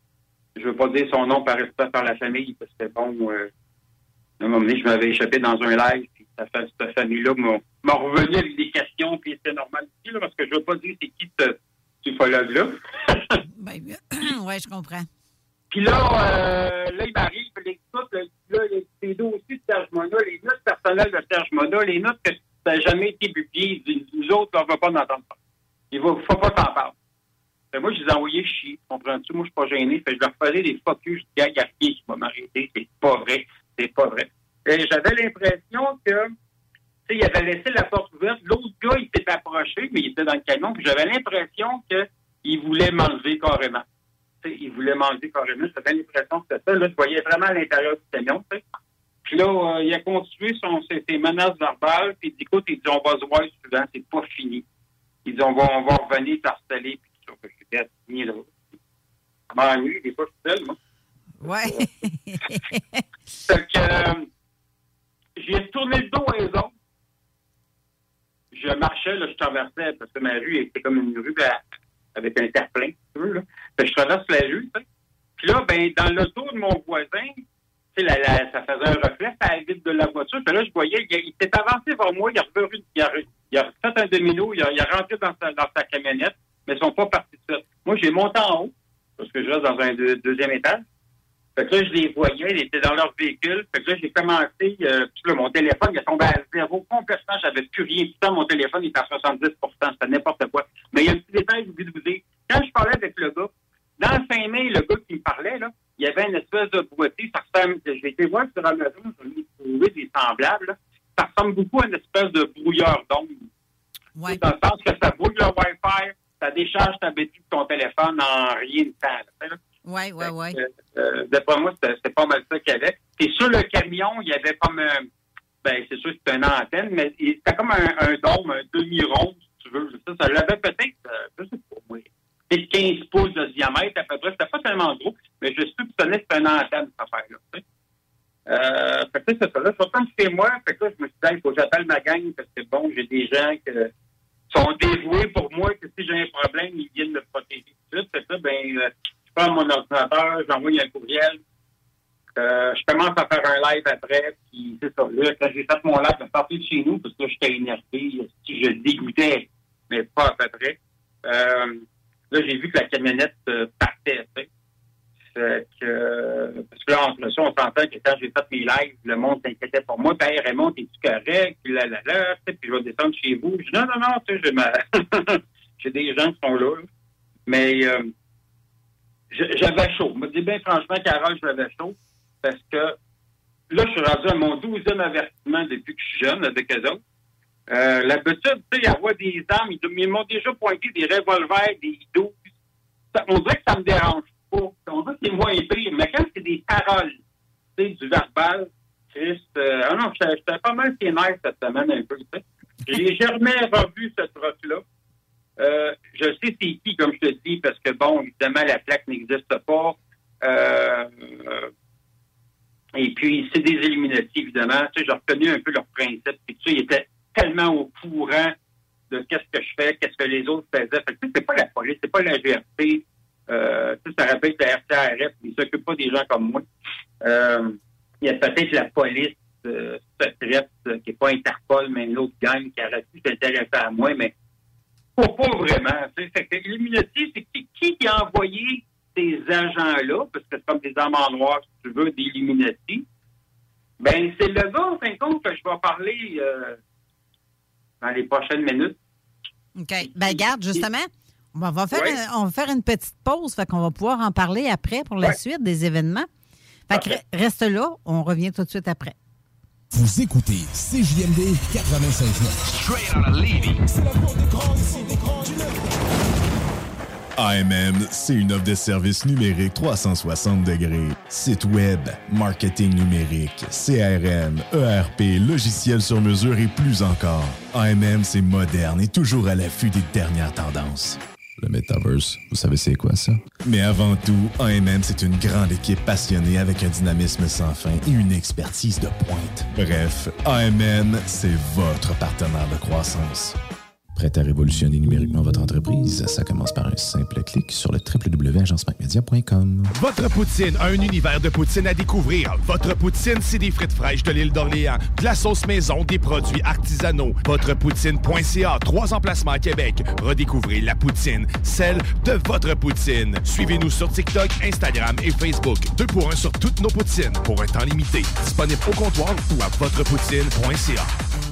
Je ne veux pas dire son nom par respect par la famille, parce que bon, euh, à un moment donné, je m'avais échappé dans un live, puis cette famille-là m'a revenu avec des questions, puis c'était normal aussi, là, parce que je ne veux pas dire c'est qui ce ufologue-là. Ben, ouais, je comprends. Puis là, euh, là, il m'arrive, les écoute, les dossiers de Serge Mona, les notes personnelles de Serge Mona, les notes que ça n'a jamais été publiées, nous autres, on ne va pas en entendre parler. Il ne faut pas t'en parler. Fait, moi, je les ai envoyés chier, comprends-tu? Moi, je suis pas gêné. Fait, je leur faisais des focus, je dis, gars, qui va m'arrêter? C'est pas vrai. C'est pas vrai. Et j'avais l'impression que, tu sais, il avait laissé la porte ouverte. L'autre gars, il s'est approché, mais il était dans le camion. Puis j'avais l'impression qu'il voulait m'enlever carrément. Tu sais, il voulait m'enlever carrément. J'avais l'impression que c'était ça. Là, je voyais vraiment à l'intérieur du camion, tu sais. Puis là, euh, il a continué son, ses, ses menaces verbales. Puis il dit, écoute, il dit, on va se voir souvent. C'est pas fini. Il dit, on va, on va revenir t'harceler. Que je suis bien signé là. Je m'ennuie, des fois, je suis seul, moi. Ouais. Fait que euh, j'ai tourné le dos à les autres. Je marchais, là, je traversais, parce que ma rue était comme une rue à, avec un terre-plein, si tu veux, là. Fait que je traverse la rue, tu sais. Puis là, ben, dans l'auto de mon voisin, tu sais, la, la, ça faisait un reflet, ça vide de la voiture. Puis là, je voyais, il, il s'est avancé vers moi, il a revu, il a, il a fait un domino, il a, il a rentré dans sa, dans sa camionnette. Mais ils ne sont pas partis de ça. Moi, j'ai monté en haut, parce que je reste dans un deux, deuxième étage. Fait que là, je les voyais, ils étaient dans leur véhicule. Fait que là, j'ai commencé, euh, puis là, mon téléphone, il est tombé à zéro complètement. J'avais plus rien. Putain, mon téléphone, il était à soixante-dix pour cent. C'était n'importe quoi. Mais il y a un petit détail, j'ai oublié de vous dire. Quand je parlais avec le gars, dans le fin mai, le gars qui me parlait, là, il y avait une espèce de boîtier. Ça ressemble, j'ai été voir sur Amazon, j'en ai trouvé des semblables, là. Ça ressemble beaucoup à une espèce de brouilleur d'ondes. Ouais. Dans le sens que ça brouille le Wi-Fi. Ça décharge ta bêtise de ton téléphone en rien de temps. Oui, oui, oui. D'après moi, c'était, c'était pas mal ça qu'il y avait. Et sur le camion, il y avait comme un... Ben, c'est sûr que c'était une antenne, mais c'était comme un, un dôme, un demi-rond, si tu veux. Ça, ça l'avait peut-être, euh, je sais pas, oui. Peut-être quinze pouces de diamètre, à peu près. C'était pas tellement gros, mais je soupçonnais que c'était une antenne, cette affaire-là, tu sais. Euh, fait que c'est ça, là. Surtout que c'est moi, fait que là, je me suis dit, il faut que j'appelle ma gang, parce que bon, j'ai des gens que... sont dévoués pour moi que si j'ai un problème, ils viennent me protéger tout de suite. C'est ça, ben, euh, je prends mon ordinateur, j'envoie un courriel, euh, je commence à faire un live après, puis c'est ça. Là, quand j'ai fait mon live, je suis parti de chez nous, parce que là, j'étais énervé, je dégoûtais, mais pas à peu près. Euh, là, j'ai vu que la camionnette euh, partait, tu sais. Fait que, euh, parce que là, entre ça, on s'entend que quand j'ai fait mes lives, le monde s'inquiétait pour moi. « Ben, Raymond, t'es-tu correct? » Puis là, là, là, puis je vais descendre chez vous. Je dis « Non, non, non, tu sais, j'ai, ma... j'ai des gens qui sont là. » Mais euh, j'avais chaud. Je me dis bien franchement, Carole, j'avais chaud parce que là, je suis rendu à mon douzième avertissement depuis que je suis jeune, avec eux autres. Euh, l'habitude, tu sais, ils voient des armes, ils, ils m'ont déjà pointé des revolvers, des douze. On dirait que ça me dérange pas. On dirait que c'est moins pire. Mais quand c'est des paroles, tu sais, du verbal, Christ, euh, ah non, j'étais pas mal ténère cette semaine, un peu, tu sais. J'ai jamais revu ce truc-là. Euh, je sais c'est qui, comme je te dis, parce que, bon, évidemment, la plaque n'existe pas. Euh, euh, et puis, c'est des Illuminati, évidemment. Tu sais, j'ai reconnu un peu leur principe. Puis, tu sais, ils étaient tellement au courant de qu'est-ce que je fais, qu'est-ce que les autres faisaient. Fait que, tu sais, c'est pas la police, c'est pas la G R P. Euh, tu sais, ça rappelle la R C R F. Ils s'occupent pas des gens comme moi. Euh, il y a peut-être la police euh, secrète, euh, qui n'est pas Interpol, mais une autre gang qui aurait pu s'intéresser à moi, mais pas, pas vraiment. Fait que l'Illuminati, c'est qui, qui qui a envoyé ces agents-là, parce que c'est comme des hommes en noir, si tu veux, d'Illuminati. Ben, c'est le gars, en fin de compte, que je vais parler euh, dans les prochaines minutes. OK. Ben, regarde, justement, on va faire, ouais. un, on va faire une petite pause, fait qu'on va pouvoir en parler après pour la ouais. suite des événements. Fait que reste là, on revient tout de suite après. Vous écoutez C J M D quatre-vingt-cinq neuf. C'est la porte des grands ici, des grands du neuf. A M M, c'est une offre de services numériques trois cent soixante degrés. Site web, marketing numérique, C R M, E R P, logiciels sur mesure et plus encore. A M M, c'est moderne et toujours à l'affût des dernières tendances. Le Metaverse, vous savez c'est quoi ça? Mais avant tout, A M M, c'est une grande équipe passionnée avec un dynamisme sans fin et une expertise de pointe. Bref, A M M, c'est votre partenaire de croissance. Prête à révolutionner numériquement votre entreprise? Ça commence par un simple clic sur le w w w point agence mac media point com. Votre Poutine, un univers de poutine à découvrir. Votre Poutine, c'est des frites fraîches de l'île d'Orléans, de la sauce maison, des produits artisanaux. Votre poutine point c a, trois emplacements à Québec. Redécouvrez la poutine, celle de votre poutine. Suivez-nous sur TikTok, Instagram et Facebook. Deux pour un sur toutes nos poutines, pour un temps limité. Disponible au comptoir ou à votre poutine point c a.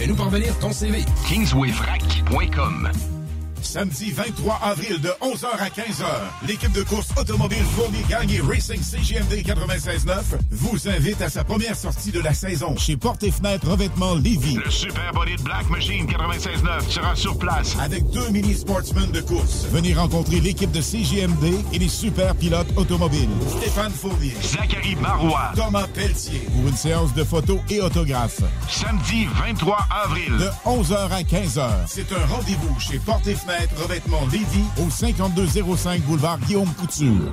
et nous parvenir ton C V. kingsway frac point com. Samedi vingt-trois avril de onze heures à quinze heures, l'équipe de course automobile Fournier Gang et Racing C G M D quatre-vingt-seize neuf vous invite à sa première sortie de la saison chez Portes et Fenêtres Revêtement Lévis. Le Super Bolide Black Machine quatre-vingt-seize neuf sera sur place avec deux mini sportsmen de course. Venez rencontrer l'équipe de C G M D et les super pilotes automobiles Stéphane Fournier, Zachary Marois, Thomas Pelletier pour une séance de photos et autographes. Samedi vingt-trois avril de onze heures à quinze heures. C'est un rendez-vous chez Portes et Fenêtres Revêtement Lévis au cinquante-deux zéro cinq boulevard Guillaume Couture.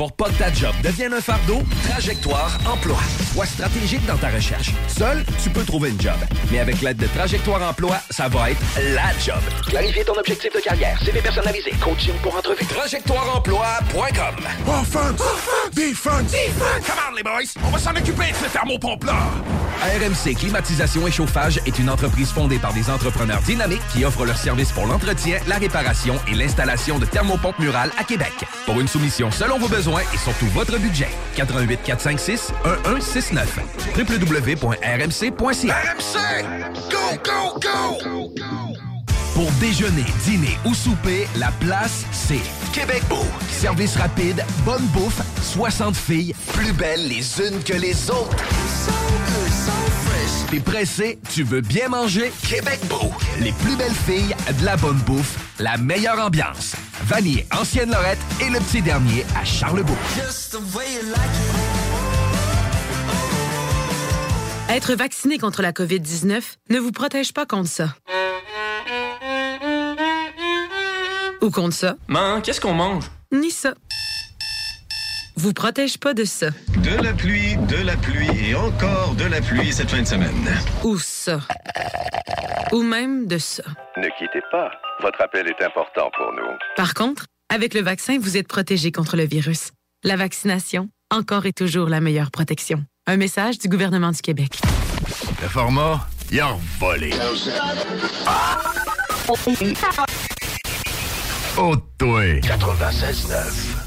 Pour pas que ta job devienne un fardeau, Trajectoire Emploi. Sois stratégique dans ta recherche. Seul, tu peux trouver une job. Mais avec l'aide de Trajectoire Emploi, ça va être la job. Clarifier ton objectif de carrière, C V personnalisé, coaching pour entrevue. Trajectoire emploi point com. Oh, fun! Oh, fun! Des fun! Des fun! Come on, les boys! On va s'en occuper de ce thermopompe-là! R M C Climatisation et Chauffage est une entreprise fondée par des entrepreneurs dynamiques qui offrent leurs services pour l'entretien, la réparation et l'installation de thermopompes murales à Québec. Pour une soumission selon vos besoins et surtout votre budget, huit huit quatre cinq six un un six neuf, w w w point r m c point c a. R M C! Go, go, go! Pour déjeuner, dîner ou souper, la place, c'est Québec Beau. Service rapide, bonne bouffe, soixante filles, plus belles les unes que les autres. T'es pressé, tu veux bien manger? Québec Beau. Les plus belles filles, de la bonne bouffe, la meilleure ambiance. Vanier, Ancienne-Lorette et le petit dernier à Charlebourg. Like Être vacciné contre la COVID dix-neuf ne vous protège pas contre ça. Ou contre ça. Man, qu'est-ce qu'on mange? Ni ça. Vous protège pas de ça. De la pluie, de la pluie et encore de la pluie cette fin de semaine. Ou ça. Ou même de ça. Ne quittez pas. Votre appel est important pour nous. Par contre, avec le vaccin, vous êtes protégé contre le virus. La vaccination, encore et toujours la meilleure protection. Un message du gouvernement du Québec. Le format, il a volé. Ah! Oh, toi. quatre-vingt-seize neuf.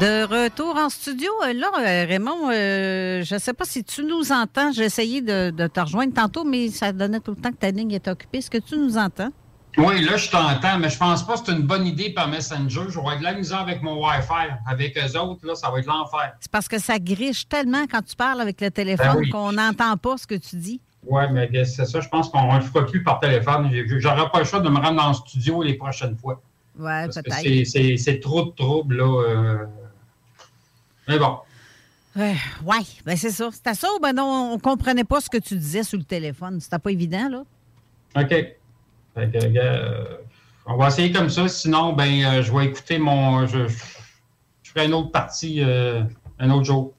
De retour en studio, là, Raymond, euh, je ne sais pas si tu nous entends. J'ai essayé de, de te rejoindre tantôt, mais ça donnait tout le temps que ta ligne était occupée. Est-ce que tu nous entends? Oui, là, je t'entends, mais je pense pas que c'est une bonne idée par Messenger. J'aurais de la misère avec mon Wi-Fi. Avec eux autres, là, ça va être l'enfer. C'est parce que ça griche tellement quand tu parles avec le téléphone ben oui. qu'on n'entend pas ce que tu dis. Oui, mais c'est ça. Je pense qu'on ne le fera plus par téléphone. J'aurais pas le choix de me rendre dans le studio les prochaines fois. Oui, peut-être. C'est, c'est, c'est trop de troubles, là. Euh... Mais bon. Euh, oui, bien c'est ça. C'était ça ou bien non, on ne comprenait pas ce que tu disais sur le téléphone. C'était pas évident, là. OK. Fait que, euh, on va essayer comme ça. Sinon, ben euh, je vais écouter mon... Je, je, je ferai une autre partie euh, un autre jour.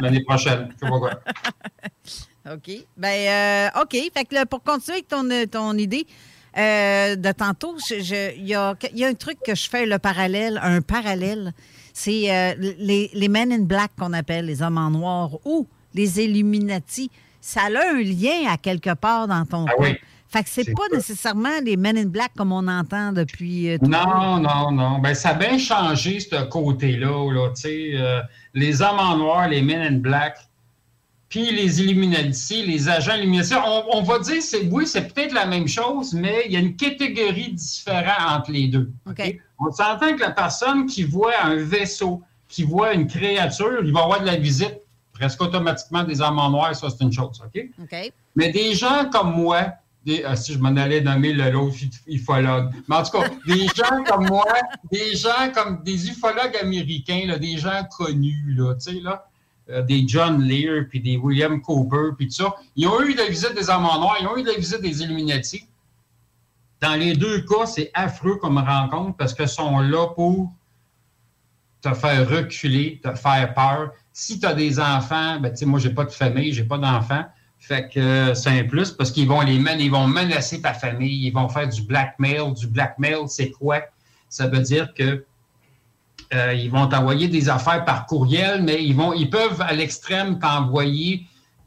L'année prochaine. Je sais pas quoi. OK. Ben euh, OK. Fait que là, pour continuer avec ton, ton idée... Euh, de tantôt, il y a, y a un truc que je fais, le parallèle, un parallèle, c'est euh, les, les Men in Black qu'on appelle, les hommes en noir, ou les Illuminati. Ça a un lien à quelque part dans ton ah oui. Fait que c'est, c'est pas ça. Nécessairement les Men in Black comme on entend depuis... Euh, tout non, non, non. Ben, ça a bien changé, ce côté-là. Là, t'sais, euh, les hommes en noir, les Men in Black... Puis les Illuminati, les agents Illuminati, on, on va dire, c'est, oui, c'est peut-être la même chose, mais il y a une catégorie différente entre les deux. Okay. Okay? On s'entend que la personne qui voit un vaisseau, qui voit une créature, il va avoir de la visite presque automatiquement des hommes en noir, ça c'est une chose. Okay? Okay. Mais des gens comme moi, des, ah, si je m'en allais nommer le, l'autre ufologue, mais en tout cas, des gens comme moi, des gens comme des ufologues américains, là, des gens connus, là, tu sais, là, des John Lear, puis des William Cooper, puis tout ça. Ils ont eu de la visite des hommes en noir, ils ont eu de la visite des Illuminati. Dans les deux cas, c'est affreux comme rencontre parce qu'ils sont là pour te faire reculer, te faire peur. Si tu as des enfants, ben tu sais, moi, j'ai pas de famille, j'ai pas d'enfants. Fait que euh, c'est un plus parce qu'ils vont les men- ils vont menacer ta famille, ils vont faire du blackmail. Du blackmail, c'est quoi? Ça veut dire que Euh, ils vont t'envoyer des affaires par courriel, mais ils vont, ils peuvent à l'extrême t'envoyer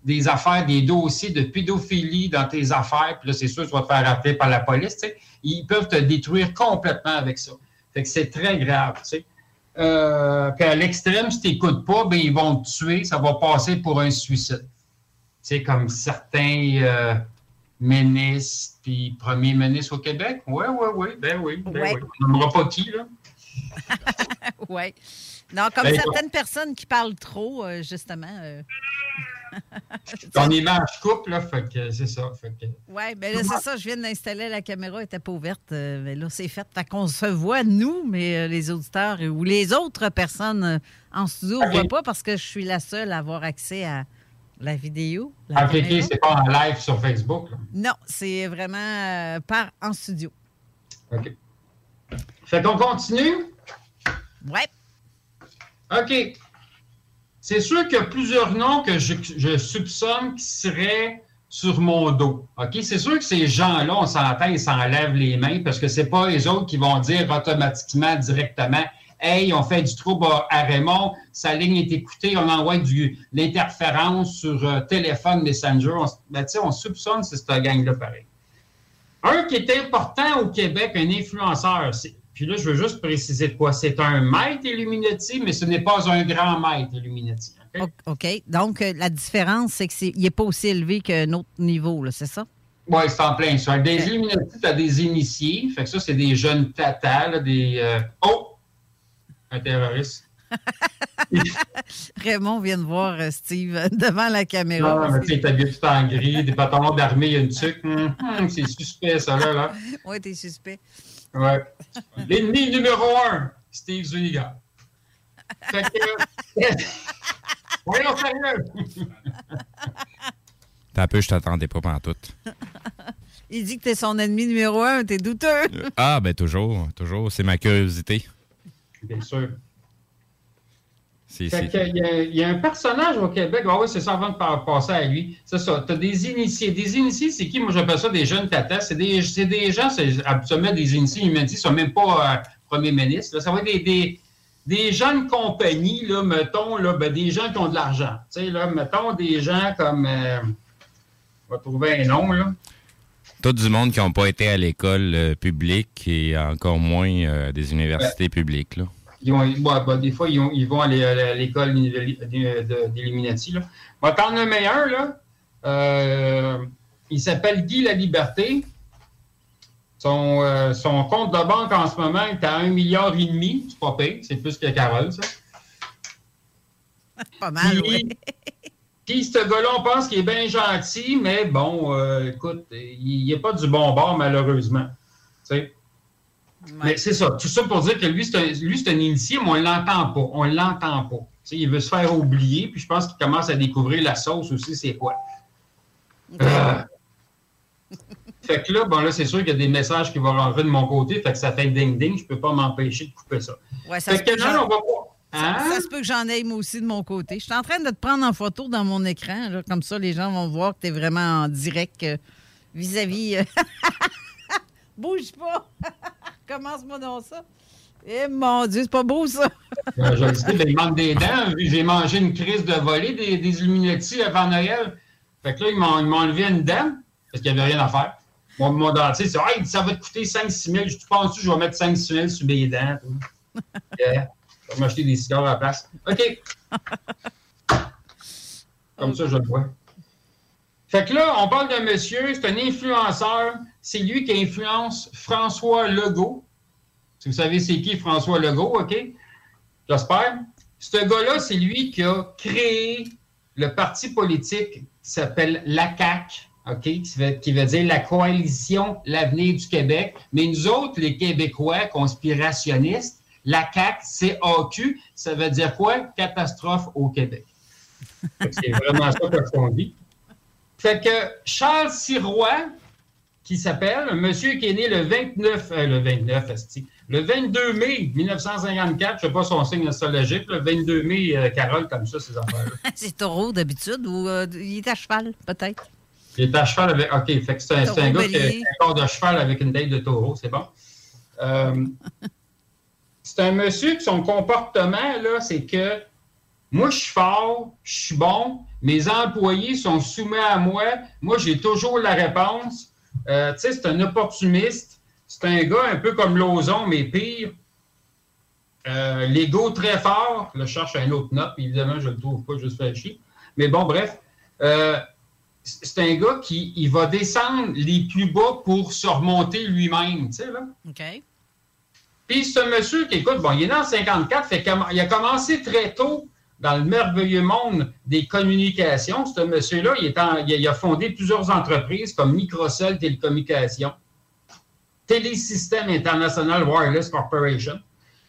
des affaires, des dossiers de pédophilie dans tes affaires. Puis là, c'est sûr, tu vas te faire appeler par la police. T'sais. Ils peuvent te détruire complètement avec ça. Fait que c'est très grave. T'sais. Euh, puis à l'extrême, si tu n'écoutes pas, ben, ils vont te tuer, ça va passer pour un suicide. Tu sais, comme certains euh, ministres, puis premiers ministres au Québec. Oui, oui, oui, ben oui, ben ouais. oui. On n'aimera pas qui, là. Oui. Non, comme ben, certaines bon. personnes qui parlent trop, euh, justement. Euh... Ton image coupe, là, fait que c'est ça. Que... Oui, bien là, c'est ça, je viens d'installer la caméra, elle n'était pas ouverte, euh, mais là, c'est fait. Fait qu'on se voit, nous, mais euh, les auditeurs euh, ou les autres personnes euh, en studio ne okay. voient pas parce que je suis la seule à avoir accès à la vidéo. La Appliqué, ce n'est pas en live sur Facebook, là. Non, c'est vraiment euh, par en studio. OK. Fait qu'on continue? Oui. OK. C'est sûr qu'il y a plusieurs noms que je, je soupçonne qui seraient sur mon dos. OK? C'est sûr que ces gens-là, on s'entend, ils s'en lèvent les mains parce que c'est pas les autres qui vont dire automatiquement, directement, « Hey, on fait du trouble à Raymond, sa ligne est écoutée, on envoie de l'interférence sur euh, téléphone, messenger. » Ben, tu sais, on soupçonne c'est cette gang-là pareil. Un qui est important au Québec, un influenceur, c'est... Puis là, je veux juste préciser de quoi. C'est un maître Illuminati, mais ce n'est pas un grand maître Illuminati. OK? okay. Donc, euh, la différence, c'est qu'il n'est pas aussi élevé qu'un autre niveau, là, c'est ça? Oui, c'est en plein ça. Des okay. Illuminati, tu as des initiés. Fait que ça, c'est des jeunes tatas, là, des... Euh... Oh! Un terroriste. Raymond vient de voir Steve devant la caméra. Non, mais tu es habillé tout en gris, des pantalons d'armée, il y a une tuque. Hum, hum, c'est suspect, ça, là. là. Oui, t'es suspect. Ouais. L'ennemi numéro un, Steve Zuniga. Fait que... Voyons sérieux! T'as un peu, je t'attendais pas pantoute. Il dit que t'es son ennemi numéro un, t'es douteux. Ah, ben toujours, toujours. C'est ma curiosité. Bien sûr. C'est, fait c'est... qu'il y a, il y a un personnage au Québec, ah oui, c'est ça, avant de passer à lui, c'est ça, t'as des initiés. Des initiés, c'est qui? Moi, j'appelle ça des jeunes tatas. C'est des, c'est des gens, c'est, absolument, des initiés, ils me disent, ils ne sont même pas euh, premiers ministres. Là, ça va être des, des, des jeunes compagnies, là, mettons, là, ben, des gens qui ont de l'argent. Tu sais, là, mettons, des gens comme... Euh, on va trouver un nom, là. Tout du monde qui n'ont pas été à l'école euh, publique et encore moins euh, des universités ouais. publiques, là. Ils ont, ouais, bah, des fois, ils, ont, ils vont aller à l'école d'Illuminati. Moi, t'en nommais un, là. Euh, il s'appelle Guy Laliberté. Son, euh, son compte de banque en ce moment est à un milliard et demi. C'est pas pire. C'est plus que Carole, ça. Pas mal, oui. Puis, ce gars-là, on pense qu'il est bien gentil, mais bon, euh, écoute, il n'est pas du bon bord, malheureusement. Tu sais? Ouais. Mais c'est ça. Tout ça pour dire que lui, c'est un, lui, c'est un initié, mais on ne l'entend pas. On ne l'entend pas. T'sais, il veut se faire oublier, puis je pense qu'il commence à découvrir la sauce aussi, c'est quoi. Okay. Euh... fait que là, bon, là, c'est sûr qu'il y a des messages qui vont rentrer de mon côté, fait que ça fait ding-ding, je ne peux pas m'empêcher de couper ça. Ouais, ça fait que là, on va voir. Hein? Ça, ça se peut que j'en aille moi aussi de mon côté. Je suis en train de te prendre en photo dans mon écran, là, comme ça, les gens vont voir que tu es vraiment en direct euh, vis-à-vis... Euh... Bouge pas! Commence-moi dans ça. Eh mon Dieu, c'est pas beau, ça! euh, je le dis, ben, il manque des dents. J'ai mangé une crise de volée des, des Illuminati avant Noël. Fait que là, ils m'ont, ils m'ont enlevé une dent parce qu'il n'y avait rien à faire. Mon, mon dentier, c'est hey, ça va te coûter cinq à six mille. Je te pense que je vais mettre cinq à six mille sur mes dents. yeah. Je vais m'acheter des cigares à la place. OK! Comme ça, je le vois. Fait que là, on parle d'un monsieur, c'est un influenceur. C'est lui qui influence François Legault. Si vous savez c'est qui François Legault, OK? J'espère. Ce gars-là, c'est lui qui a créé le parti politique qui s'appelle la C A Q, OK? Qui veut, qui veut dire la Coalition L'Avenir du Québec. Mais nous autres, les Québécois conspirationnistes, la C A Q, C A Q, ça veut dire quoi? Catastrophe au Québec. C'est vraiment ça qu'on dit. Fait que Charles Sirois... qui s'appelle, un monsieur qui est né le vingt-neuf, euh, le vingt-neuf, asti, le vingt-deux mai mille neuf cent cinquante-quatre, je ne sais pas son signe astrologique, le vingt-deux mai, euh, Carole, comme ça, ces affaires-là. C'est taureau d'habitude ou euh, il est à cheval, peut-être? Il est à cheval avec. OK, fait que c'est un, c'est un gars qui a un corps de cheval avec une tête de taureau, c'est bon. Euh, c'est un monsieur que son comportement, là, c'est que moi, je suis fort, je suis bon, mes employés sont soumis à moi, moi, j'ai toujours la réponse. Euh, tu sais, c'est un opportuniste. C'est un gars un peu comme Lauzon, mais pire. Euh, L'ego très fort, je cherche un autre note, puis évidemment, je ne le trouve pas, je suis fait chier. Mais bon, bref, euh, c'est un gars qui il va descendre les plus bas pour se remonter lui-même, tu sais, là. OK. Puis ce monsieur qui, écoute, bon, il est né en cinquante-quatre, fait il a commencé très tôt dans le merveilleux monde des communications. Ce monsieur-là, il, il, il a fondé plusieurs entreprises comme Microcell Télécommunications, Télésystème International Wireless Corporation.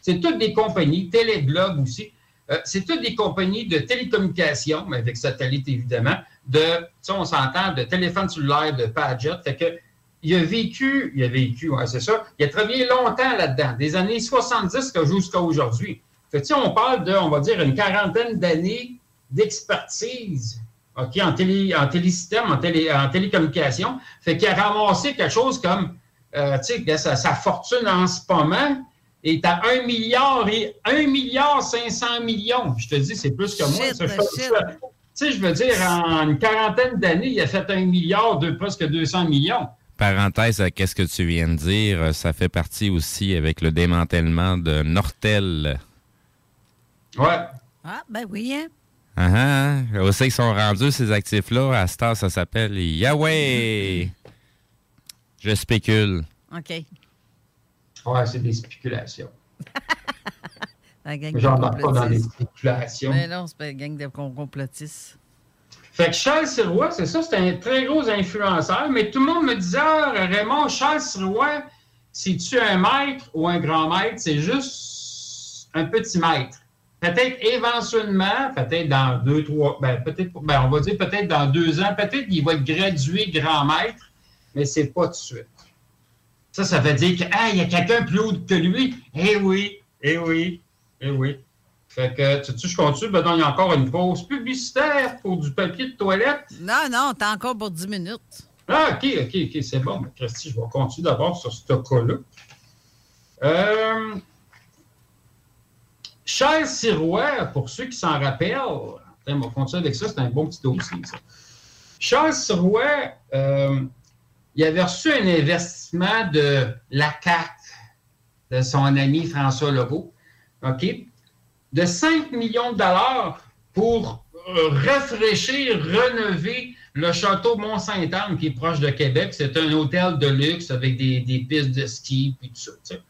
C'est toutes des compagnies, Téléblob aussi. Euh, c'est toutes des compagnies de télécommunications, mais avec satellite évidemment, de, tu sais, on s'entend, de téléphone cellulaire, de Paget. Fait que, il a vécu, il a vécu, ouais, c'est ça, il a travaillé longtemps là-dedans, des années soixante-dix jusqu'à aujourd'hui. Fait que, tu sais, on parle de, on va dire, une quarantaine d'années d'expertise, OK, en, télé, en télésystème, en, télé, en télécommunications. Fait qu'il a ramassé quelque chose comme, euh, tu sais, sa, sa fortune en ce moment est à un milliard et un milliard cinq cents millions. Je te dis, c'est plus que moi. Shit, ça, shit. Tu sais, je veux dire, en une quarantaine d'années, il a fait un milliard, de presque deux cents millions. Parenthèse à qu'est-ce que tu viens de dire, ça fait partie aussi avec le démantèlement de Nortel. Ouais. Ah, ben oui, hein. Ah, ah. On sait qu'ils sont rendus, ces actifs-là. À ce temps, ça s'appelle Yahweh. Je spécule. OK. Ouais, c'est des spéculations. J'en parle pas dans les spéculations. Mais non, c'est pas une gang de complotistes. Fait que Charles Sirois, c'est ça, c'est un très gros influenceur, mais tout le monde me disait, ah, Raymond, Charles Sirois, c'est-tu un maître ou un grand maître? C'est juste un petit maître. Peut-être éventuellement, peut-être dans deux, trois, ben, peut-être, ben, on va dire peut-être dans deux ans, peut-être qu'il va être gradué grand maître, mais c'est pas tout de suite. Ça, ça veut dire qu'il ah, y a quelqu'un plus haut que lui. Eh oui, eh oui, eh oui. Fait que, tu sais, je continue, ben non, il y a encore une pause publicitaire pour du papier de toilette. Non, non, t'as encore pour dix minutes. Ah, OK, OK, OK, c'est bon. Mais Christy, je vais continuer d'abord sur ce cas-là. Euh, Charles Sirois, pour ceux qui s'en rappellent, on va continuer avec ça, c'est un bon petit dossier, ça. Charles Sirois, euh, il avait reçu un investissement de la C A Q, de son ami François Legault, OK, de cinq millions de dollars pour euh, rafraîchir, renover le château Mont-Sainte-Anne qui est proche de Québec. C'est un hôtel de luxe avec des, des pistes de ski et tout ça, t'sais.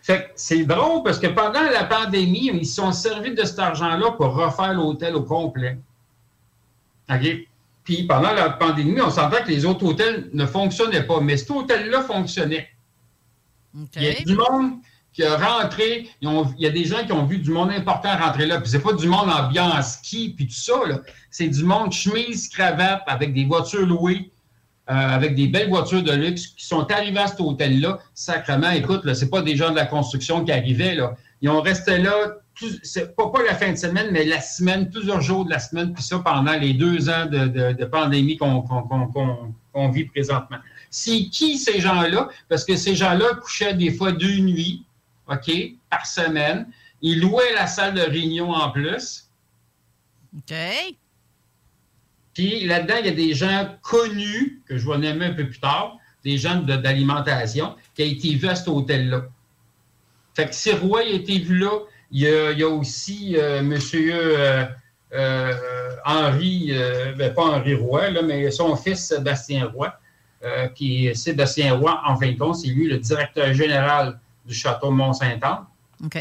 Fait que c'est drôle parce que pendant la pandémie, ils se sont servis de cet argent-là pour refaire l'hôtel au complet. OK? Puis pendant la pandémie, on s'entend que les autres hôtels ne fonctionnaient pas, mais cet hôtel-là fonctionnait. Okay. Il y a du monde qui a rentré, ils ont, il y a des gens qui ont vu du monde important rentrer là, puis c'est pas du monde ambiant ski, puis tout ça, là. C'est du monde chemise, cravate, avec des voitures louées, euh, avec des belles voitures de luxe, qui sont arrivés à cet hôtel-là, sacrément, écoute, là, c'est pas des gens de la construction qui arrivaient, là. Ils ont resté là, c'est pas, pas la fin de semaine, mais la semaine, plusieurs jours de la semaine, puis ça pendant les deux ans de, de, de pandémie qu'on, qu'on, qu'on, qu'on, qu'on vit présentement. C'est qui ces gens-là? Parce que ces gens-là couchaient des fois deux nuits, OK, par semaine. Ils louaient la salle de réunion en plus. OK. Puis là-dedans, il y a des gens connus, que je vais nommer un peu plus tard, des gens de, d'alimentation, qui ont été vus à cet hôtel-là. Fait que Sirois a été vu là. Il y a, il y a aussi euh, M. Euh, euh, Henri, euh, ben pas Henri Roy, là, mais son fils Sébastien Roy, euh, qui est Sébastien Roy, en fin de compte, c'est lui le directeur général du château Mont-Saint-Anne. OK.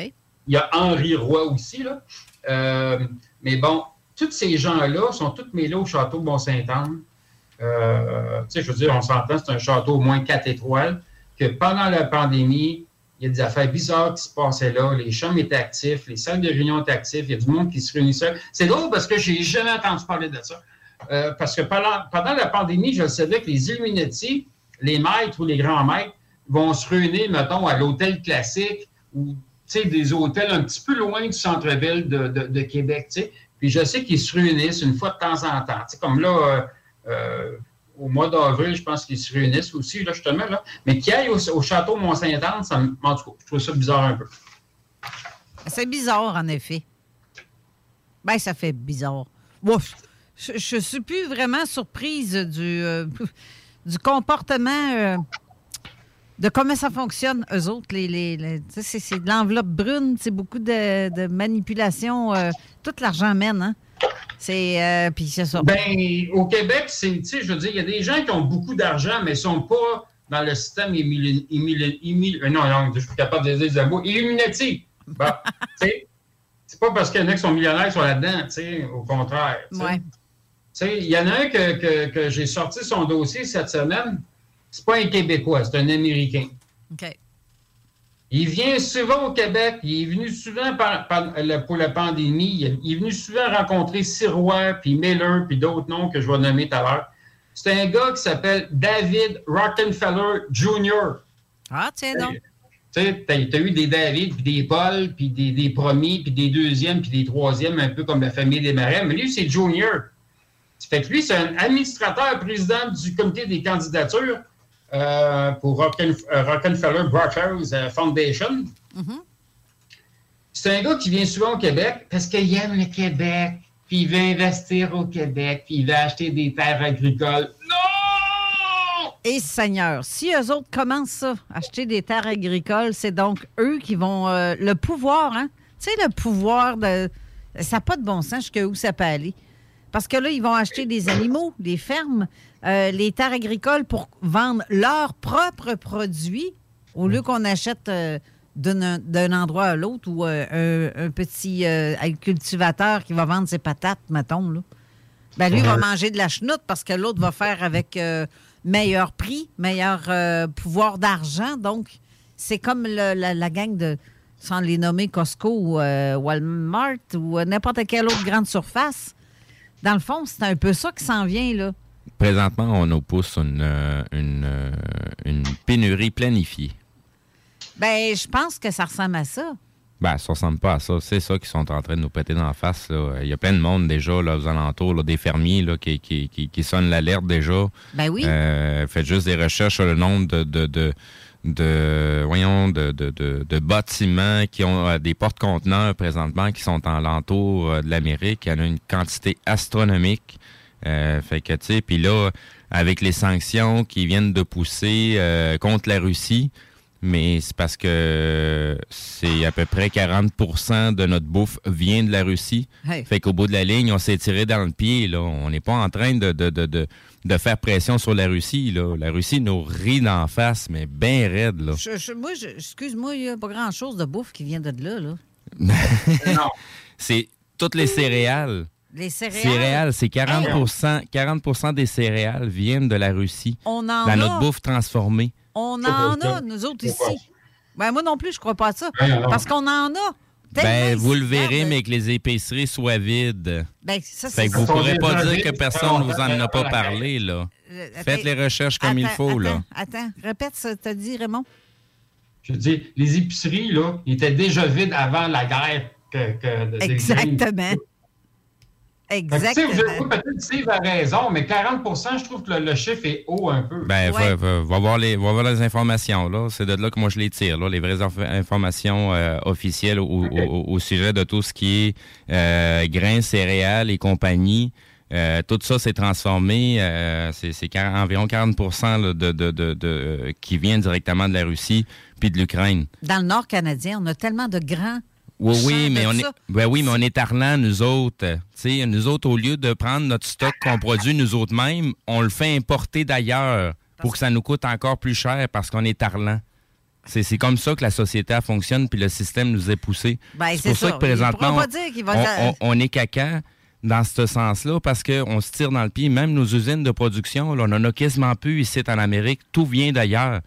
Il y a Henri Roy aussi, là. Euh, mais bon, tous ces gens-là sont tous mêlés au château Mont-Saint-Anne. Euh, tu sais, je veux dire, on s'entend, c'est un château au moins quatre étoiles, que pendant la pandémie, il y a des affaires bizarres qui se passaient là. Les chambres étaient actifs, les salles de réunion étaient actives, il y a du monde qui se réunissait. C'est drôle parce que je n'ai jamais entendu parler de ça. Euh, parce que pendant, pendant la pandémie, je savais que les Illuminati, les maîtres ou les grands maîtres, vont se réunir, mettons, à l'hôtel classique ou des hôtels un petit peu loin du centre-ville de, de, de Québec. T'sais. Puis je sais qu'ils se réunissent une fois de temps en temps. T'sais, comme là, euh, euh, au mois d'avril, je pense qu'ils se réunissent aussi, là, justement, là. Mais qu'ils aillent au, au château Mont-Saint-Anne, ça me... en tout cas, je trouve ça bizarre un peu. C'est bizarre, en effet. Ben, ça fait bizarre. Ouf. Je ne suis plus vraiment surprise du, euh, du comportement euh, de comment ça fonctionne, eux autres. Les, les, les, c'est, c'est de l'enveloppe brune, c'est beaucoup de, de manipulation. Euh, tout l'argent mène, hein? C'est, euh, puis c'est ça. Ben, au Québec, c'est, je veux dire, il y a des gens qui ont beaucoup d'argent, mais ne sont pas dans le système Illuminati. Émil- émil- euh, non, non, je suis capable de dire des mots. Illuminati. Bon, tu sais, c'est pas parce qu'il y en a qui sont millionnaires qui sont là-dedans, tu sais, au contraire. Ouais. Il y en a un que, que, que j'ai sorti son dossier cette semaine. C'est pas un Québécois, c'est un Américain. OK. Il vient souvent au Québec. Il est venu souvent par, par, pour la pandémie. Il est venu souvent rencontrer Sirois, puis Miller, puis d'autres noms que je vais nommer tout à l'heure. C'est un gars qui s'appelle David Rockefeller junior Ah, tiens, non. Tu sais, t'as eu des David, puis des Paul, puis des, des premiers, puis des deuxièmes, puis des troisièmes, un peu comme la famille des Marais. Mais lui, c'est junior. Ça fait que lui, c'est un administrateur, président du comité des candidatures euh, pour Rockefeller Brothers Foundation. Mm-hmm. C'est un gars qui vient souvent au Québec parce qu'il aime le Québec, puis il veut investir au Québec, puis il veut acheter des terres agricoles. Non! Et Seigneur, si eux autres commencent ça, acheter des terres agricoles, c'est donc eux qui vont... Euh, le pouvoir, hein? Tu sais, le pouvoir de... Ça n'a pas de bon sens jusqu'à où ça peut aller. Parce que là, ils vont acheter des animaux, des fermes, euh, les terres agricoles pour vendre leurs propres produits au lieu qu'on achète euh, d'un, d'un endroit à l'autre ou euh, un, un petit euh, cultivateur qui va vendre ses patates, mettons. Là. Ben, lui, il va manger de la chenoute parce que l'autre va faire avec euh, meilleur prix, meilleur euh, pouvoir d'argent. Donc, c'est comme le, la, la gang de, sans les nommer, Costco ou euh, Walmart ou euh, n'importe quelle autre grande surface. Dans le fond, c'est un peu ça qui s'en vient, là. Présentement, on nous pousse une, une, une pénurie planifiée. Bien, je pense que ça ressemble à ça. Bien, ça ressemble pas à ça. C'est ça qu'ils sont en train de nous péter dans la face, là. Il y a plein de monde, déjà, là, aux alentours, là, des fermiers, là, qui, qui, qui, qui sonnent l'alerte, déjà. Ben oui. Euh, faites juste des recherches sur le nombre de... de, de de voyons de, de, de, de bâtiments qui ont euh, des porte-conteneurs présentement qui sont en l'entour euh, de l'Amérique. Il y en a une quantité astronomique. Euh, fait que tu sais, puis là, avec les sanctions qui viennent de pousser euh, contre la Russie, mais c'est parce que euh, c'est à peu près quarante pour cent de notre bouffe vient de la Russie. Hey. Fait qu'au bout de la ligne, on s'est tiré dans le pied, là. On n'est pas en train de, de, de, de de faire pression sur la Russie, là. La Russie nous rit d'en face, mais bien raide, là. Je, je, moi, je, excuse-moi, il n'y a pas grand-chose de bouffe qui vient de là, là. Non. C'est toutes les céréales. Les céréales? Céréales, c'est quarante pour cent, quarante pour cent des céréales viennent de la Russie. On en dans a. Dans notre bouffe transformée. On en a, nous autres, ici. Ben, moi non plus, je crois pas à ça. Parce qu'on en a. Ben, vous le verrez, mais que les épiceries soient vides. Ben, ça, c'est fait que vous ne pourrez pas dire que personne ne vous en a pas parlé, là. Faites les recherches comme il faut, là. Attends, répète ce que tu as dit, Raymond. Je veux dire, les épiceries, là, étaient déjà vides avant la guerre. que, que Exactement. Exactement. Tu sais, vous avez peut-être Steve a raison, mais quarante pour cent, je trouve que le, le chiffre est haut un peu. Bien, ouais. va, va, voir les, va voir les informations, là. C'est de là que moi, je les tire, là, les vraies inf- informations euh, officielles au, okay. au, au sujet de tout ce qui est euh, grains, céréales et compagnie. Euh, tout ça s'est transformé. Euh, c'est c'est quarante, environ quarante pour cent là, de, de, de, de, qui vient directement de la Russie puis de l'Ukraine. Dans le nord canadien, on a tellement de grands... Oui, oui, mais on est, ben oui, mais on est tarlant, nous autres. T'sais, nous autres, au lieu de prendre notre stock qu'on produit nous autres mêmes, on le fait importer d'ailleurs pour que ça nous coûte encore plus cher parce qu'on est tarlant. C'est, c'est comme ça que la société fonctionne puis le système nous est poussé. Ben, c'est, c'est pour ça, ça que présentement, on, dire qu'il va... on, on, on est caca dans ce sens-là parce qu'on se tire dans le pied. Même nos usines de production, là, on en a quasiment plus ici en Amérique. Tout vient d'ailleurs.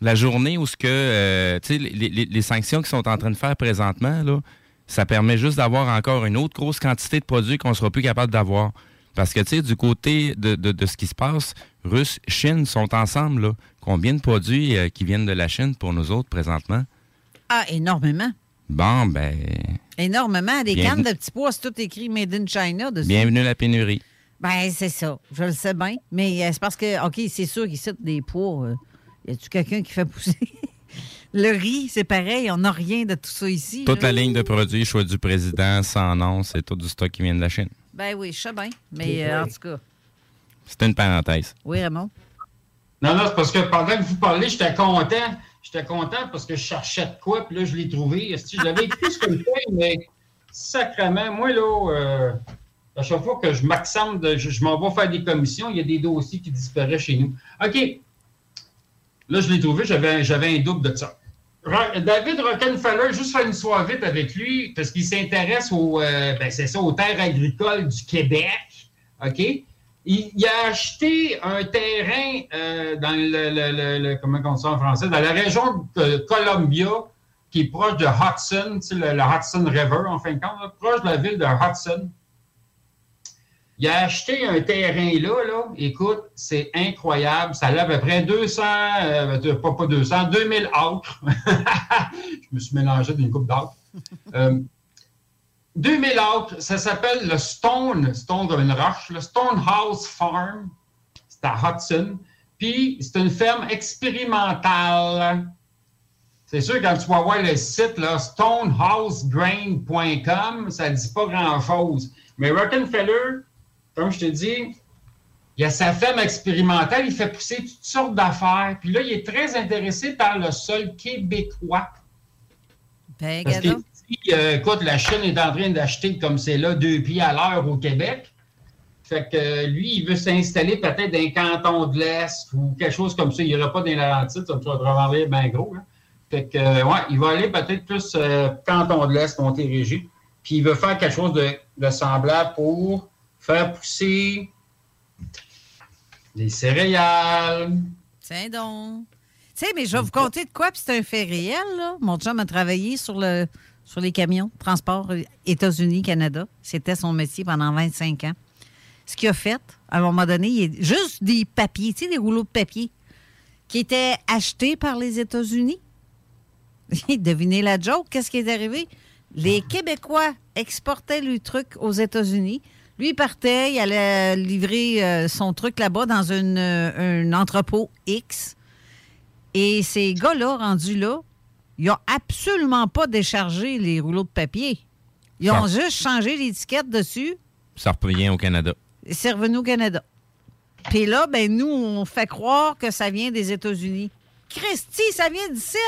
La journée où ce que euh, tu sais, les, les, les sanctions qu'ils sont en train de faire présentement, là, ça permet juste d'avoir encore une autre grosse quantité de produits qu'on ne sera plus capable d'avoir. Parce que tu sais, du côté de, de, de ce qui se passe, Russes, Chine sont ensemble. Là. Combien de produits euh, qui viennent de la Chine pour nous autres présentement? Ah, énormément. Bon, ben. Énormément. Des bienvenue... cannes de petits pois, c'est tout écrit Made in China dessus. Bienvenue à la pénurie. Ben, c'est ça. Je le sais bien. Mais euh, c'est parce que, OK, c'est sûr qu'ils citent des pois. Euh... Y a-tu quelqu'un qui fait pousser? Le riz, c'est pareil, on n'a rien de tout ça ici. Toute là. La ligne de produits, choix du président, sans nom, c'est tout du stock qui vient de la Chine. Ben oui, je sais bien, mais oui. euh, en tout cas... C'est une parenthèse. Oui, Raymond? Non, non, c'est parce que pendant que vous parlez, j'étais content. J'étais content parce que je cherchais de quoi, puis là, je l'ai trouvé. Est-ce que je l'avais écrit ce que je fais, mais sacrément, moi, là, euh, à chaque fois que je m'accente, je, je m'en vais faire des commissions, il y a des dossiers qui disparaissent chez nous. OK. Là, je l'ai trouvé, j'avais un double de ça. David Rockenfeller, juste faire une soirée vite avec lui, parce qu'il s'intéresse aux, euh, ben c'est ça, aux terres agricoles du Québec. OK? Il, il a acheté un terrain euh, dans le, le, le, le comment on dit ça en français, dans la région de Columbia, qui est proche de Hudson, tu sais, le, le Hudson River, en fin de compte, là, proche de la ville de Hudson. Il a acheté un terrain là, là. Écoute, c'est incroyable. Ça a à peu près deux cents, euh, pas, pas deux cents, deux mille acres. Je me suis mélangé d'une coupe d'acres. Euh, deux mille acres, ça s'appelle le Stone, Stone comme une roche, le Stonehouse Farm. C'est à Hudson. Puis, c'est une ferme expérimentale. C'est sûr, quand tu vas voir le site, là, stonehouse grain point com, ça ne dit pas grand-chose. Mais Rockenfeller, comme je te dis, il a sa ferme expérimentale, il fait pousser toutes sortes d'affaires. Puis là, il est très intéressé par le sol québécois. Ben, parce qu'il dit, euh, écoute, la Chine est en train d'acheter, comme c'est là, deux pieds à l'heure au Québec. Fait que euh, lui, il veut s'installer peut-être dans un canton de l'Est ou quelque chose comme ça. Il n'y aura pas dans les Laurentides, ça va te revenir bien gros. Hein. Fait que, euh, ouais, il va aller peut-être plus euh, canton de l'Est, Montérégie. Puis il veut faire quelque chose de, de semblable pour faire pousser des céréales. Tiens donc. Tu sais, mais je vais vous conter de quoi, puis c'est un fait réel, là. Mon chum a travaillé sur, le, sur les camions, transport États-Unis, Canada. C'était son métier pendant vingt-cinq ans. Ce qu'il a fait, à un moment donné, il y a juste des papiers, tu sais, des rouleaux de papier qui étaient achetés par les États-Unis. Devinez la joke, qu'est-ce qui est arrivé? Les Québécois exportaient le truc aux États-Unis. Lui, il partait, il allait livrer son truc là-bas dans une, un entrepôt X. Et ces gars-là, rendus là, ils n'ont absolument pas déchargé les rouleaux de papier. Ils ont ça, juste changé l'étiquette dessus. Ça revient au Canada. C'est revenu au Canada. Puis là, ben nous, on fait croire que ça vient des États-Unis. Christy, ça vient d'ici!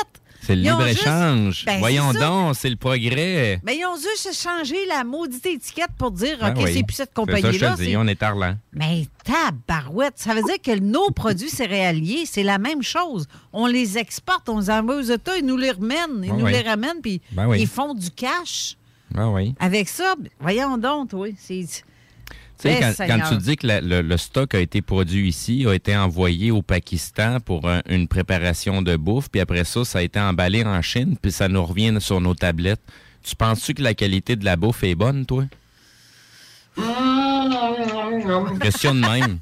C'est le libre-échange. Juste... Ben, voyons c'est donc, c'est le progrès. Mais ben, ils ont juste changé la maudite étiquette pour dire ah, OK, oui, c'est plus cette compagnie-là. C'est ça, je te dis, on est Arlan. Mais tabarouette, ça veut dire que nos produits céréaliers, c'est la même chose. On les exporte, on les envoie aux États, ils nous les remènent, ils ben, nous oui. les ramènent, puis ben, oui. ils font du cash. Ben, oui. Avec ça, voyons donc, oui, c'est... Tu sais, quand, quand tu dis que la, le, le stock a été produit ici, a été envoyé au Pakistan pour un, une préparation de bouffe, puis après ça, ça a été emballé en Chine, puis ça nous revient sur nos tablettes. Tu penses-tu que la qualité de la bouffe est bonne, toi? Question de même.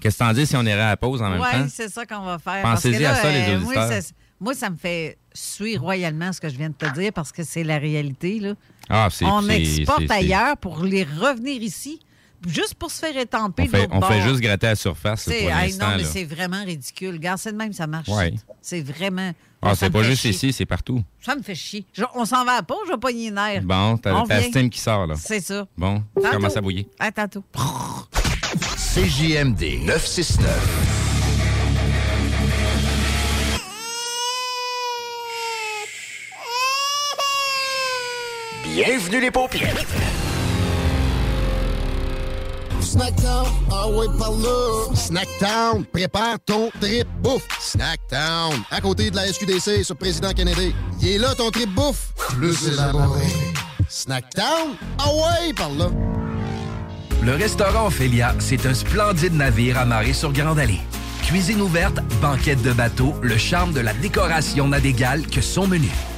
Qu'est-ce que t'en dis si on irait à la pause en même ouais, temps? Oui, c'est ça qu'on va faire. Pensez-y à ça, euh, les auditeurs. Moi, moi, ça me fait suer royalement ce que je viens de te dire, parce que c'est la réalité, là. Ah, c'est, on c'est, exporte c'est, c'est, ailleurs pour les revenir ici. Juste pour se faire étamper de l'autre bord. On fait juste gratter à la surface, c'est, pour hey, l'instant. Non, mais là, c'est vraiment ridicule. Regarde, c'est de même, ça marche. Ouais. C'est vraiment... Ah, c'est pas juste chier. Ici, c'est partout. Ça me fait chier. Je, on s'en va à pas, je vais pas y nerf. Bon, t'as la steam qui sort, là. C'est ça. Bon, tu commences à bouillir. À tantôt. C J M D neuf cent soixante-neuf. Bienvenue les paupières. Snacktown, ah ouais, par là. Snacktown, prépare ton trip bouffe. Snacktown, à côté de la S Q D C, sur Président Kennedy. Il est là ton trip bouffe, plus élaboré. Snacktown, ah ouais, par là. Le restaurant Ophélia, c'est un splendide navire amarré sur Grande Allée. Cuisine ouverte, banquette de bateau, le charme de la décoration n'a d'égal que son menu.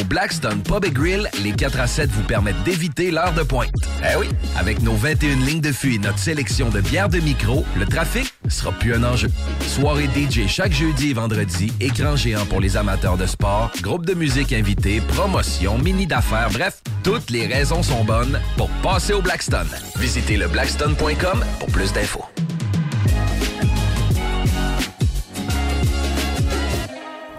Au Blackstone Pub et Grill, les quatre à sept vous permettent d'éviter l'heure de pointe. Eh oui, avec nos vingt et une lignes de fût et notre sélection de bières de micro, le trafic sera plus un enjeu. Soirée D J chaque jeudi et vendredi, écran géant pour les amateurs de sport, groupe de musique invité, promotion, mini d'affaires, bref, toutes les raisons sont bonnes pour passer au Blackstone. Visitez le blackstone point com pour plus d'infos.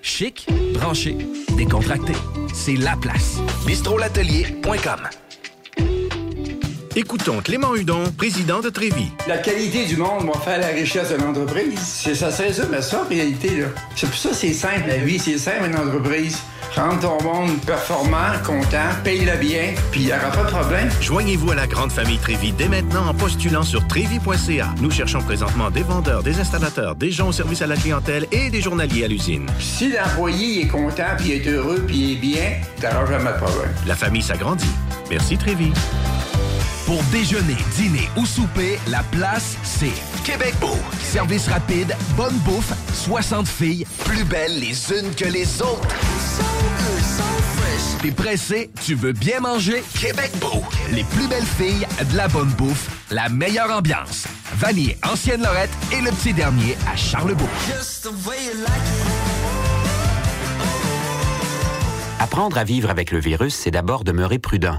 Chic, branché, décontracté. C'est la place. bistro l'atelier point com. Écoutons Clément Hudon, président de Trévi. La qualité du monde va faire la richesse d'une entreprise. C'est ça, c'est ça, mais ça, en réalité, là. C'est pour ça que c'est simple, la vie, c'est simple, une entreprise. Rendre ton monde performant, content, paye-le bien, puis il n'y aura pas de problème. Joignez-vous à la grande famille Trévi dès maintenant en postulant sur trévi point c a. Nous cherchons présentement des vendeurs, des installateurs, des gens au service à la clientèle et des journaliers à l'usine. Si l'employé est content, puis est heureux, puis est bien, tu n'auras jamais de problème. La famille s'agrandit. Merci Trévi. Pour déjeuner, dîner ou souper, la place, c'est Québec Beau. Service rapide, bonne bouffe, soixante filles, plus belles les unes que les autres. So good, so fresh. T'es pressé, tu veux bien manger? Québec Beau. Les plus belles filles, de la bonne bouffe, la meilleure ambiance. Vanier, Ancienne-Lorette et le petit dernier à Charlebourg. Like Apprendre à vivre avec le virus, c'est d'abord demeurer prudent.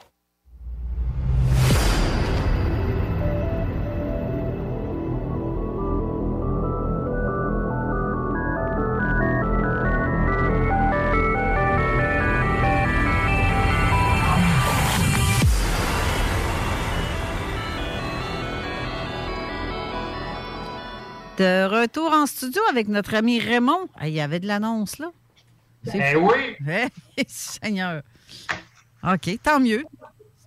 De retour en studio avec notre ami Raymond. Ah, il y avait de l'annonce, là. C'est ben fou. Oui. Hey, Seigneur. OK, tant mieux.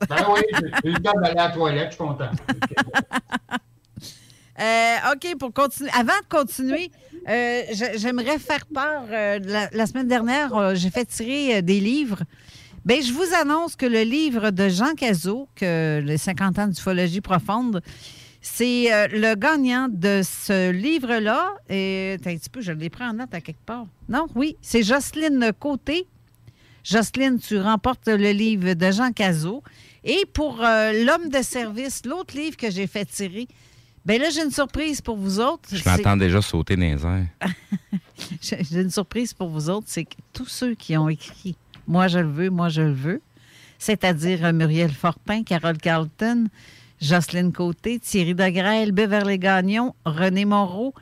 Ben oui, j'ai eu le temps d'aller à la toilette, je suis content. euh, OK, pour continuer. Avant de continuer, euh, j'aimerais faire part. Euh, la, la semaine dernière, euh, j'ai fait tirer euh, des livres. Bien, je vous annonce que le livre de Jean Cazot, que les cinquante ans d'ufologie profonde, c'est euh, le gagnant de ce livre-là. Et un petit peu, je l'ai pris en note à quelque part. Non, oui, c'est Jocelyne Côté. Jocelyne, tu remportes le livre de Jean Cazot. Et pour euh, l'homme de service, l'autre livre que j'ai fait tirer, bien là, j'ai une surprise pour vous autres. Je l'entends déjà sauter dans les airs. J'ai une surprise pour vous autres, c'est que tous ceux qui ont écrit « Moi, je le veux, moi, je le veux », c'est-à-dire Muriel Fortin, Carole Carlton, Jocelyne Côté, Thierry Degrelle, Beverley Gagnon, René Moreau,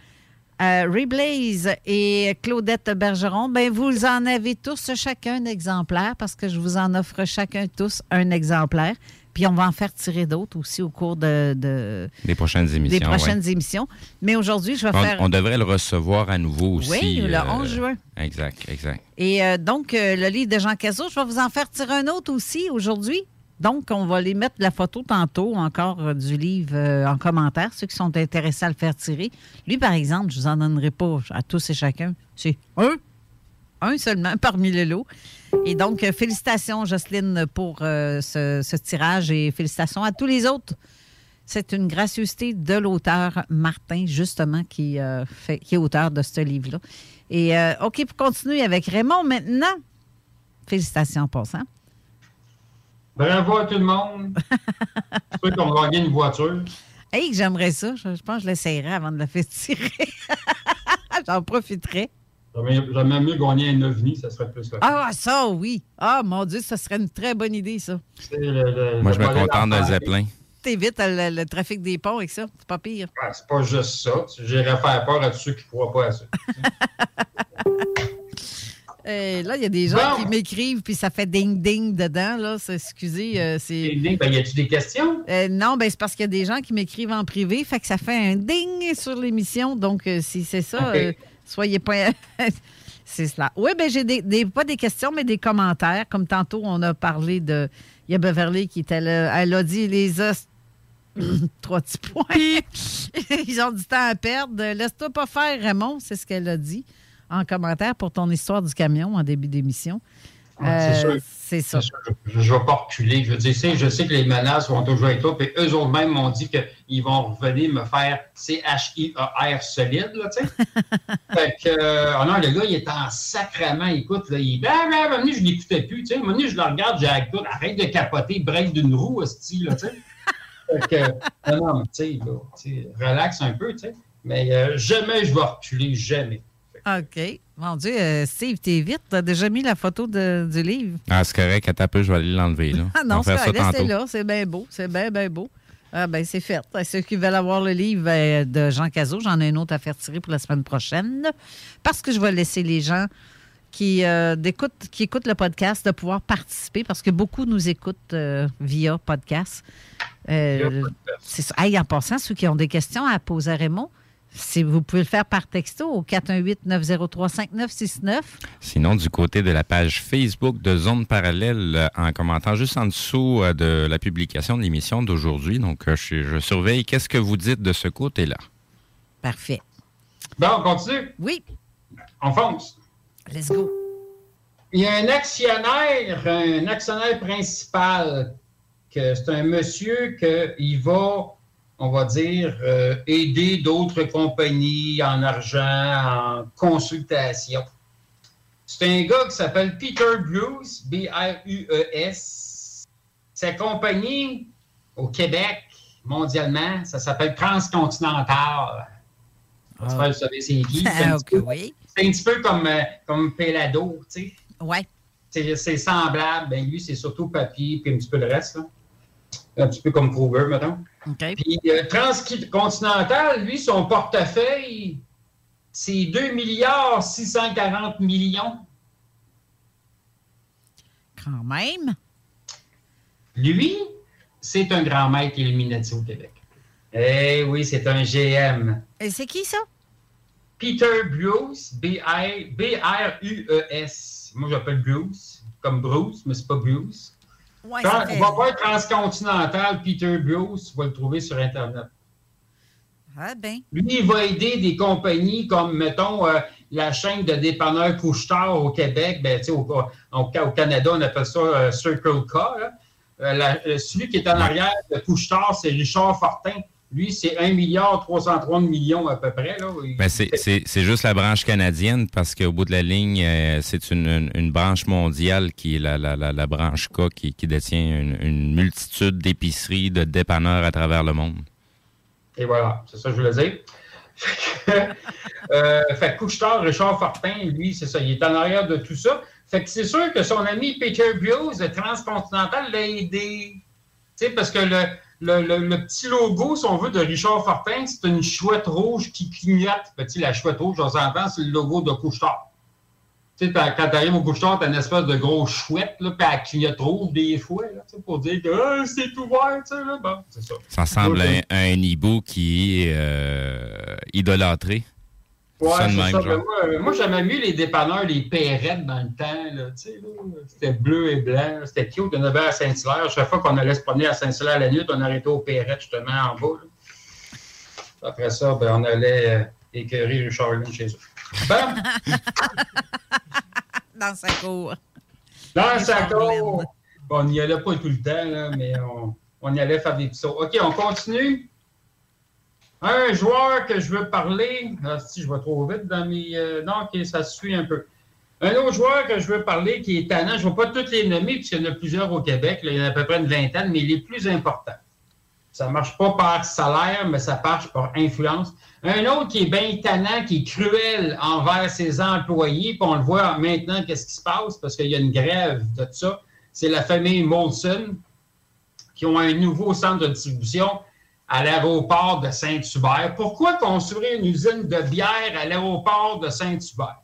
euh, Ray Blaze et Claudette Bergeron, bien, vous en avez tous chacun un exemplaire parce que je vous en offre chacun tous un exemplaire. Puis on va en faire tirer d'autres aussi au cours de... de des prochaines émissions. Des prochaines ouais. émissions. Mais aujourd'hui, je vais on, faire... On devrait le recevoir à nouveau aussi. Oui, le euh, onze juin. Exact, exact. Et euh, donc, euh, le livre de Jean Cazot, je vais vous en faire tirer un autre aussi aujourd'hui. Donc, on va les mettre la photo tantôt encore euh, du livre euh, en commentaire, ceux qui sont intéressés à le faire tirer. Lui, par exemple, je ne vous en donnerai pas à tous et chacun. C'est un, un seulement parmi le lot. Et donc, félicitations, Jocelyne, pour euh, ce, ce tirage et félicitations à tous les autres. C'est une gracieuseté de l'auteur Martin, justement, qui, euh, fait, qui est auteur de ce livre-là. Et euh, OK, pour continuer avec Raymond maintenant. Félicitations en passant. Bravo à tout le monde. Je sais qu'on va gagner une voiture. Hey, j'aimerais ça. Je, je pense que je l'essayerai avant de la faire tirer. J'en profiterai. J'aimerais mieux gagner un ovni, ça serait plus... Ah, ça, oui! Ah, mon Dieu, ça serait une très bonne idée, ça. Le, le, Moi, le je me contente d'un zeppelin. T'évites le, le trafic des ponts avec ça, c'est pas pire. Ouais, c'est pas juste ça. J'irais faire peur à tous ceux qui ne croient pas à ça. Et là, il y a des gens bon. qui m'écrivent, puis ça fait ding-ding dedans, là. Excusez, euh, c'est... Ding-ding, ben, y a-tu des questions? Euh, non, ben c'est parce qu'il y a des gens qui m'écrivent en privé, fait que ça fait un ding sur l'émission, donc euh, si c'est ça... Okay. Euh, Soyez pas... C'est cela. Oui, bien, j'ai des, des, pas des questions, mais des commentaires. Comme tantôt, on a parlé de... Il y a Beverley qui était là. Elle a dit les os... Trois petits points. Ils ont du temps à perdre. Laisse-toi pas faire, Raymond. C'est ce qu'elle a dit en commentaire pour ton histoire du camion en début d'émission. Euh, c'est ça. C'est ça. Je ne vais pas reculer. Je veux dire, je sais que les menaces vont toujours être là. Puis eux autres mêmes m'ont dit qu'ils vont revenir me faire C H I A R solide, là, tu sais. Fait que, euh, oh non, le gars, il est en sacrament. Écoute, là, il dit, ah, ben, à un moment donné, je ne l'écoutais plus, tu sais. À un moment donné, je le regarde, j'ai écoute, arrête de capoter, break d'une roue, hostie, là, tu sais. Fait que, non, non, tu sais, tu sais, relax un peu, tu sais. Mais euh, jamais je vais reculer, jamais. OK. Mon Dieu, euh, Steve, t'es vite. T'as déjà mis la photo de, du livre. Ah, c'est correct. Attends un peu, je vais aller l'enlever. Ah non, c'est correct. C'est là. C'est bien beau. C'est bien, bien beau. Ah ben c'est fait. Ceux qui veulent avoir le livre euh, de Jean Cazot, j'en ai un autre à faire tirer pour la semaine prochaine. Parce que je vais laisser les gens qui, euh, écoutent, qui écoutent le podcast de pouvoir participer. Parce que beaucoup nous écoutent euh, via podcast. Euh, c'est ça. Hey, en passant, ceux qui ont des questions à poser à Raymond, si vous pouvez le faire par texto au quatre un huit, neuf zéro trois, cinq neuf six neuf. Sinon, du côté de la page Facebook de Zone Parallèle, en commentant juste en dessous de la publication de l'émission d'aujourd'hui. Donc, je, je surveille. Qu'est-ce que vous dites de ce côté-là? Parfait. Bon, on continue? Oui. On fonce. Let's go. Il y a un actionnaire, un actionnaire principal, que c'est un monsieur qu'il va... on va dire, euh, aider d'autres compagnies en argent, en consultation. C'est un gars qui s'appelle Peter Brues, B R U E S. Sa compagnie, au Québec, mondialement, ça s'appelle Transcontinental. Ah. Tu vas savoir c'est qui. C'est un, okay, oui. un petit peu comme, comme Pelado, tu sais. Oui. C'est semblable. Ben, lui, c'est surtout papier, puis un petit peu le reste, là. Un petit peu comme Kruger, mettons. Okay. Puis euh, Transcontinental, lui, son portefeuille, c'est deux milliards six cent quarante millions. Quand même. Lui, c'est un grand maître Illuminati au Québec. Eh oui, c'est un G M. Et c'est qui, ça? Peter Brues, B R U E S. Moi, j'appelle Bruce, comme Bruce, mais c'est pas Bruce. Ouais, Trans, on va voir Transcontinental Peter Brues, tu vas le trouver sur Internet. Ah ben. Lui, il va aider des compagnies comme, mettons, euh, la chaîne de dépanneurs Couche-Tard au Québec. Ben, tu sais, au, au, au Canada, on appelle ça euh, Circle K. Là. Euh, la, euh, celui qui est en arrière de Couche-Tard, c'est Richard Fortin. Lui, c'est un milliard trois cent trente millions à peu près. Là. Ben, c'est, c'est, c'est juste la branche canadienne parce qu'au bout de la ligne, euh, c'est une, une, une branche mondiale qui est la, la, la, la branche K qui, qui détient une, une multitude d'épiceries, de dépanneurs à travers le monde. Et voilà, c'est ça que je voulais dire. euh, fait que Couche-Tard, Richard Fortin, lui, c'est ça, il est en arrière de tout ça. Fait que c'est sûr que son ami Peter Bios, le Transcontinental, l'a aidé. Tu sais, parce que le... Le, le, le petit logo, si on veut, de Richard Fortin, c'est une chouette rouge qui clignote. Petit, la chouette rouge, on s'entend, c'est le logo de Couche-Tard. Tu sais, quand tu arrives au Couche-Tard, tu as une espèce de grosse chouette, là, puis elle clignote rouge des fois, là, pour dire que euh, c'est ouvert, tu sais, là, bon, c'est ça. Ça ressemble à un, un hibou qui est euh, idolâtré. Ouais, ça c'est ça. Ben, moi, moi, j'aimais mieux les dépanneurs, les Perrettes dans le temps. Là, là, c'était bleu et blanc. Là, c'était cute. On avait à Saint-Hilaire. Chaque fois qu'on allait se promener à Saint-Hilaire la nuit, on arrêtait aux Perrettes, justement, en bas. Là. Après ça, ben, on allait euh, écœurer Richard Lynn chez eux. Bam! Dans sa cour. Dans Richard sa cour! Bon, on n'y allait pas tout le temps, là, mais on, on y allait faire des petits sauts. OK, on continue. Un joueur que je veux parler... Ah, si, je vais trop vite dans mes... Euh, non, okay, ça se suit un peu. Un autre joueur que je veux parler qui est tannant, je ne vais pas tous les nommer, puisqu'il y en a plusieurs au Québec, là, il y en a à peu près une vingtaine, mais les plus importants. Ça ne marche pas par salaire, mais ça marche par influence. Un autre qui est bien tannant, qui est cruel envers ses employés, puis on le voit maintenant qu'est-ce qui se passe, parce qu'il y a une grève de tout ça, c'est la famille Molson, qui ont un nouveau centre de distribution à l'aéroport de Saint-Hubert. Pourquoi construire une usine de bière à l'aéroport de Saint-Hubert?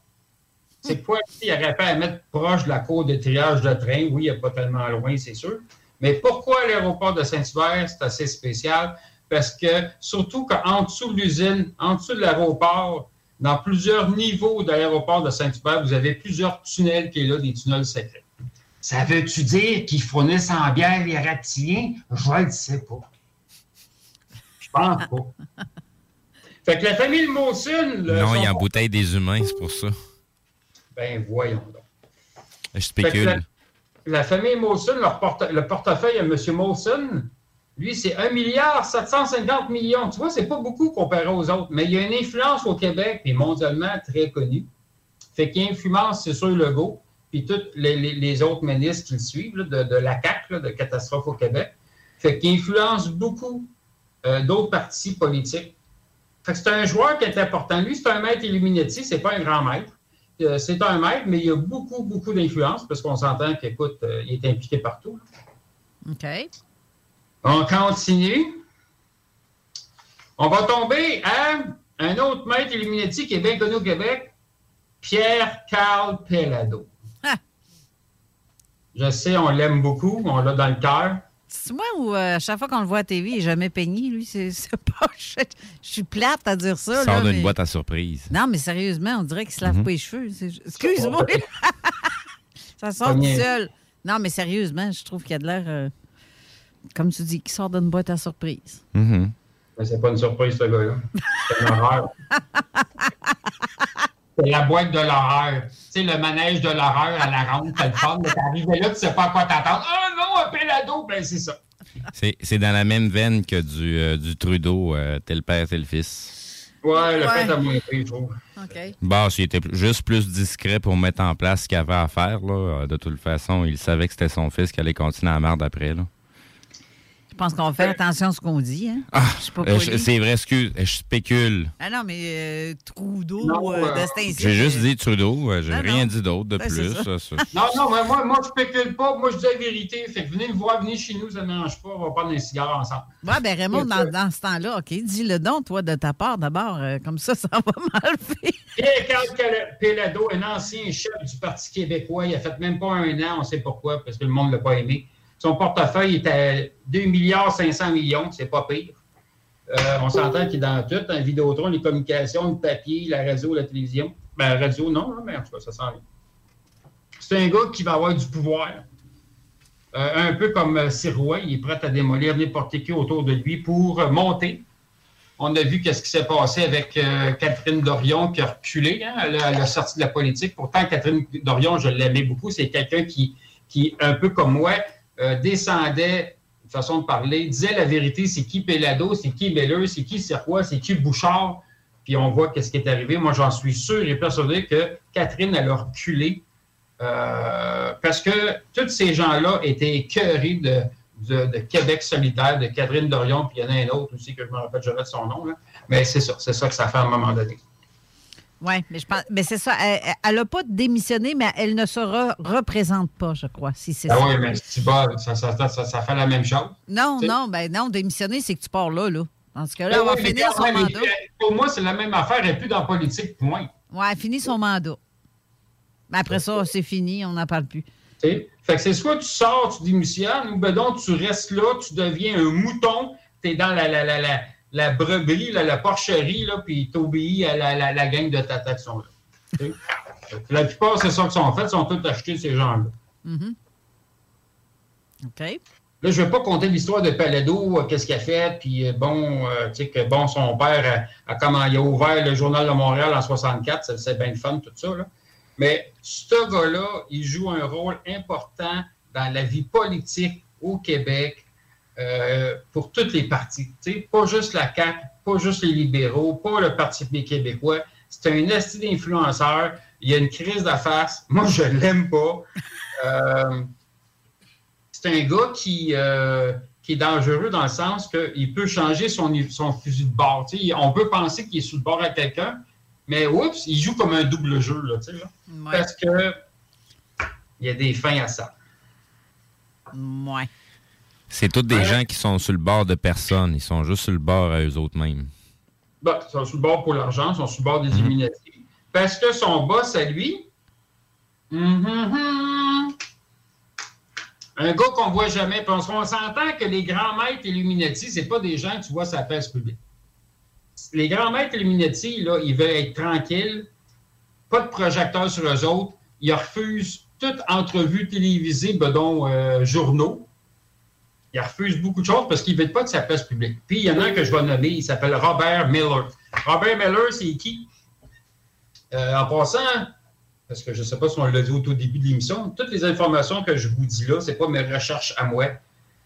C'est quoi s'il aurait fait à mettre proche de la cour de triage de train? Oui, il n'y a pas tellement loin, c'est sûr. Mais pourquoi l'aéroport de Saint-Hubert? C'est assez spécial parce que, surtout qu'en dessous de l'usine, en dessous de l'aéroport, dans plusieurs niveaux de l'aéroport de Saint-Hubert, vous avez plusieurs tunnels qui sont là, des tunnels secrets. Ça veut-tu dire qu'ils fournissent en bière les reptiliens? Je ne le sais pas. Je pense pas. Fait que la famille Molson... Non, il embouteille des humains, c'est pour ça. Ben, voyons donc. Je spécule. La, la famille Molson, leur porte, le portefeuille à M. Molson, lui, c'est un milliard sept cent cinquante millions. Tu vois, c'est pas beaucoup comparé aux autres, mais il y a une influence au Québec et mondialement très connue. Fait qu'il influence, c'est sûr, Legault, puis tous les, les, les autres ministres qui le suivent, là, de, de la C A Q, là, de Catastrophe au Québec. Fait qu'il influence beaucoup Euh, d'autres partis politiques. Fait que c'est un joueur qui est important. Lui, c'est un maître Illuminati, c'est pas un grand maître. Euh, c'est un maître, mais il a beaucoup, beaucoup d'influence, parce qu'on s'entend qu'écoute, euh, il est impliqué partout. Là. OK. On continue. On va tomber à un autre maître Illuminati qui est bien connu au Québec, Pierre-Carl Péladeau. Ah. Je sais, on l'aime beaucoup, on l'a dans le cœur. C'est moi ou euh, chaque fois qu'on le voit à T V, il n'est jamais peigné, lui. C'est, c'est pas... Je, je suis plate à dire ça. Il sort là, d'une mais... boîte à surprise. Non, mais sérieusement, on dirait qu'il se lave mm-hmm. pas les cheveux. C'est... Excuse-moi. Ça sort tout seul. Non, mais sérieusement, je trouve qu'il y a de l'air, euh, comme tu dis, qu'il sort d'une boîte à surprise. Mm-hmm. Mais c'est pas une surprise, ce gars-là. C'est une horreur. C'est la boîte de l'horreur. Tu sais, le manège de l'horreur à la ronde, t'as le fun, mais t'arrives là, tu ne sais pas à quoi t'attendre. Ah non, un Péladeau, ben c'est ça. C'est, c'est dans la même veine que du, euh, du Trudeau, euh, tel père, tel fils. Ouais, le ouais. fait à moins pris, je trouve. OK. Bon, c'était juste plus discret pour mettre en place ce qu'il avait à faire, là. De toute façon, il savait que c'était son fils qui allait continuer à marde après, là. Je pense qu'on fait attention à ce qu'on dit. Hein? Ah, je suis pas euh, c'est vrai, excuse. Je spécule. Ah non, mais euh, Trudeau, non, euh, de cet incident. J'ai juste dit Trudeau. Euh, j'ai non, rien non. dit d'autre de ben, plus. Ça. Ça, ça. Non, non, mais moi, moi, je spécule pas. Moi, je dis la vérité. Fait que venez me voir, venez chez nous, ça ne mélange pas. On va prendre un cigare ensemble. Oui, bien, Raymond, dans, dans ce temps-là, OK, dis-le donc, toi, de ta part, d'abord. Euh, comme ça, ça va mal faire. Pierre-Carl Péladeau, un ancien chef du Parti québécois, il a fait même pas un an, on sait pourquoi, parce que le monde ne l'a pas aimé. Son portefeuille est à deux milliards cinq cents millions, c'est pas pire. Euh, on s'entend qu'il est dans tout, hein, Vidéotron, les communications, le papier, la radio, la télévision. Ben, la radio, non, mais en tout cas, ça sent rien. C'est un gars qui va avoir du pouvoir. Euh, un peu comme Sirois, il est prêt à démolir n'importe qui autour de lui pour monter. On a vu qu'est-ce qui s'est passé avec euh, Catherine Dorion qui a reculé, hein, à, la, à la sortie de la politique. Pourtant, Catherine Dorion, je l'aimais beaucoup. C'est quelqu'un qui, qui, un peu comme moi, euh, descendait, une façon de parler, disait la vérité, c'est qui Pellado, c'est qui Melleux, c'est qui Sirois, c'est qui Bouchard. Puis on voit qu'est-ce qui est arrivé. Moi, j'en suis sûr et persuadé que Catherine, elle a reculé euh, parce que tous ces gens-là étaient écœurés de... De, de Québec solidaire, de Catherine Dorion, puis il y en a un autre aussi que je me rappelle, je vais mettre son nom, là. Mais c'est ça, c'est ça que ça fait à un moment donné. Oui, mais je pense, mais c'est ça, elle n'a pas démissionné, mais elle ne se re, représente pas, je crois, si c'est ben ça. Oui, mais si tu pars, ça, ça, ça, ça fait la même chose. Non, non, ben non, démissionner, c'est que tu pars là, là. En tout cas, là, ben on oui, va finir son mandat. Pour moi, c'est la même affaire, elle n'est plus dans la politique, point. Oui, elle finit son mandat. Mais après ça, c'est fini, on n'en parle plus. T'sais? Fait que c'est soit tu sors, tu démissionnes, ou ben donc tu restes là, tu deviens un mouton, tu es dans la, la, la, la, la brebis, la, la porcherie, là, puis tu obéis à la, la, la gang de tata qui sont là. La plupart, c'est ça qu'ils sont faits, sont tous achetés, ces gens-là. Mm-hmm. OK. Là, je ne vais pas conter l'histoire de Pellado, euh, qu'est-ce qu'il a fait, puis bon, euh, tu sais que bon, son père a, a, comment, il a ouvert le Journal de Montréal en soixante-quatre, c'est, c'est bien le fun, tout ça, là. Mais ce gars-là, il joue un rôle important dans la vie politique au Québec euh, pour toutes les partis. T'sais, pas juste la C A Q, pas juste les libéraux, pas le Parti québécois. C'est un esti d'influenceur. Il y a une crise de face. Moi, je l'aime pas. Euh, c'est un gars qui, euh, qui est dangereux dans le sens qu'il peut changer son, son fusil de bord. T'sais, on peut penser qu'il est sous le bord à quelqu'un, mais oups, il joue comme un double jeu, là, tu sais, là. Ouais. Parce que il y a des fins à ça. Ouais. C'est tous des ouais. gens qui sont sur le bord de personne. Ils sont juste sur le bord à eux-mêmes. Bah, ils sont sur le bord pour l'argent, ils sont sur le bord des mmh. Illuminati. Parce que son boss à lui, mmh, mmh, un gars qu'on ne voit jamais. Puis on s'entend que les grands maîtres Illuminati, ce n'est pas des gens que tu vois sur la place publique. Les grands maîtres Illuminati, là, ils veulent être tranquilles, pas de projecteurs sur eux autres, ils refusent toute entrevue télévisée, bedon, euh, journaux. Ils refusent beaucoup de choses parce qu'ils ne veulent pas que ça passe public. Puis il y en a un que je vais nommer, il s'appelle Robert Miller. Robert Miller, c'est qui? Euh, en passant, parce que je ne sais pas si on l'a dit au tout début de l'émission, toutes les informations que je vous dis là, ce n'est pas mes recherches à moi,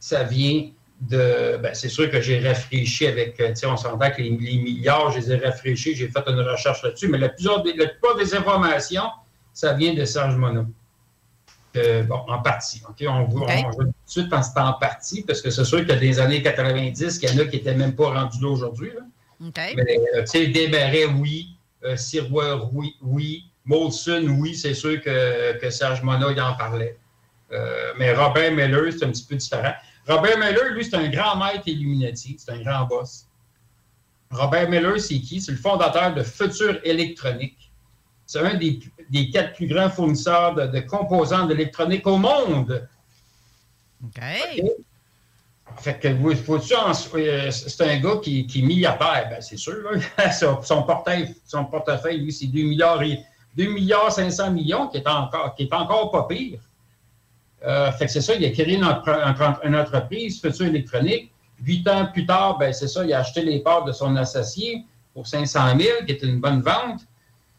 ça vient... De, ben c'est sûr que j'ai rafraîchi avec, tu sais, on s'entend que les, les milliards, je les ai rafraîchis, j'ai fait une recherche là-dessus, mais la plupart des, des informations, ça vient de Serge Monod. Euh, bon, en partie, OK? On voit okay. tout de suite quand c'est en partie, parce que c'est sûr que des années quatre-vingt-dix, il y en a qui n'étaient même pas rendus là aujourd'hui. Là. Okay. Mais, tu sais, Desmarais, oui. Euh, Sirois, oui. oui. Molson, oui, c'est sûr que, que Serge Monod, il en parlait. Euh, mais Robert Melleux, c'est un petit peu différent. Robert Miller, lui, c'est un grand maître Illuminati. C'est un grand boss. Robert Miller, c'est qui? C'est le fondateur de Future Électronique. C'est un des, des quatre plus grands fournisseurs de, de composants d'électronique au monde. OK. okay. Fait que vous, faut-tu en, c'est un gars qui, qui est milliardaire, ben, c'est sûr. Là. son, son, portefeuille, son portefeuille, lui, c'est deux milliards cinq cents millions, qui est encore, qui est encore pas pire. Euh, fait que c'est ça, il a créé une, entre- une entreprise, Future Électronique. Huit ans plus tard, ben c'est ça, il a acheté les parts de son associé pour cinq cent mille, qui est une bonne vente.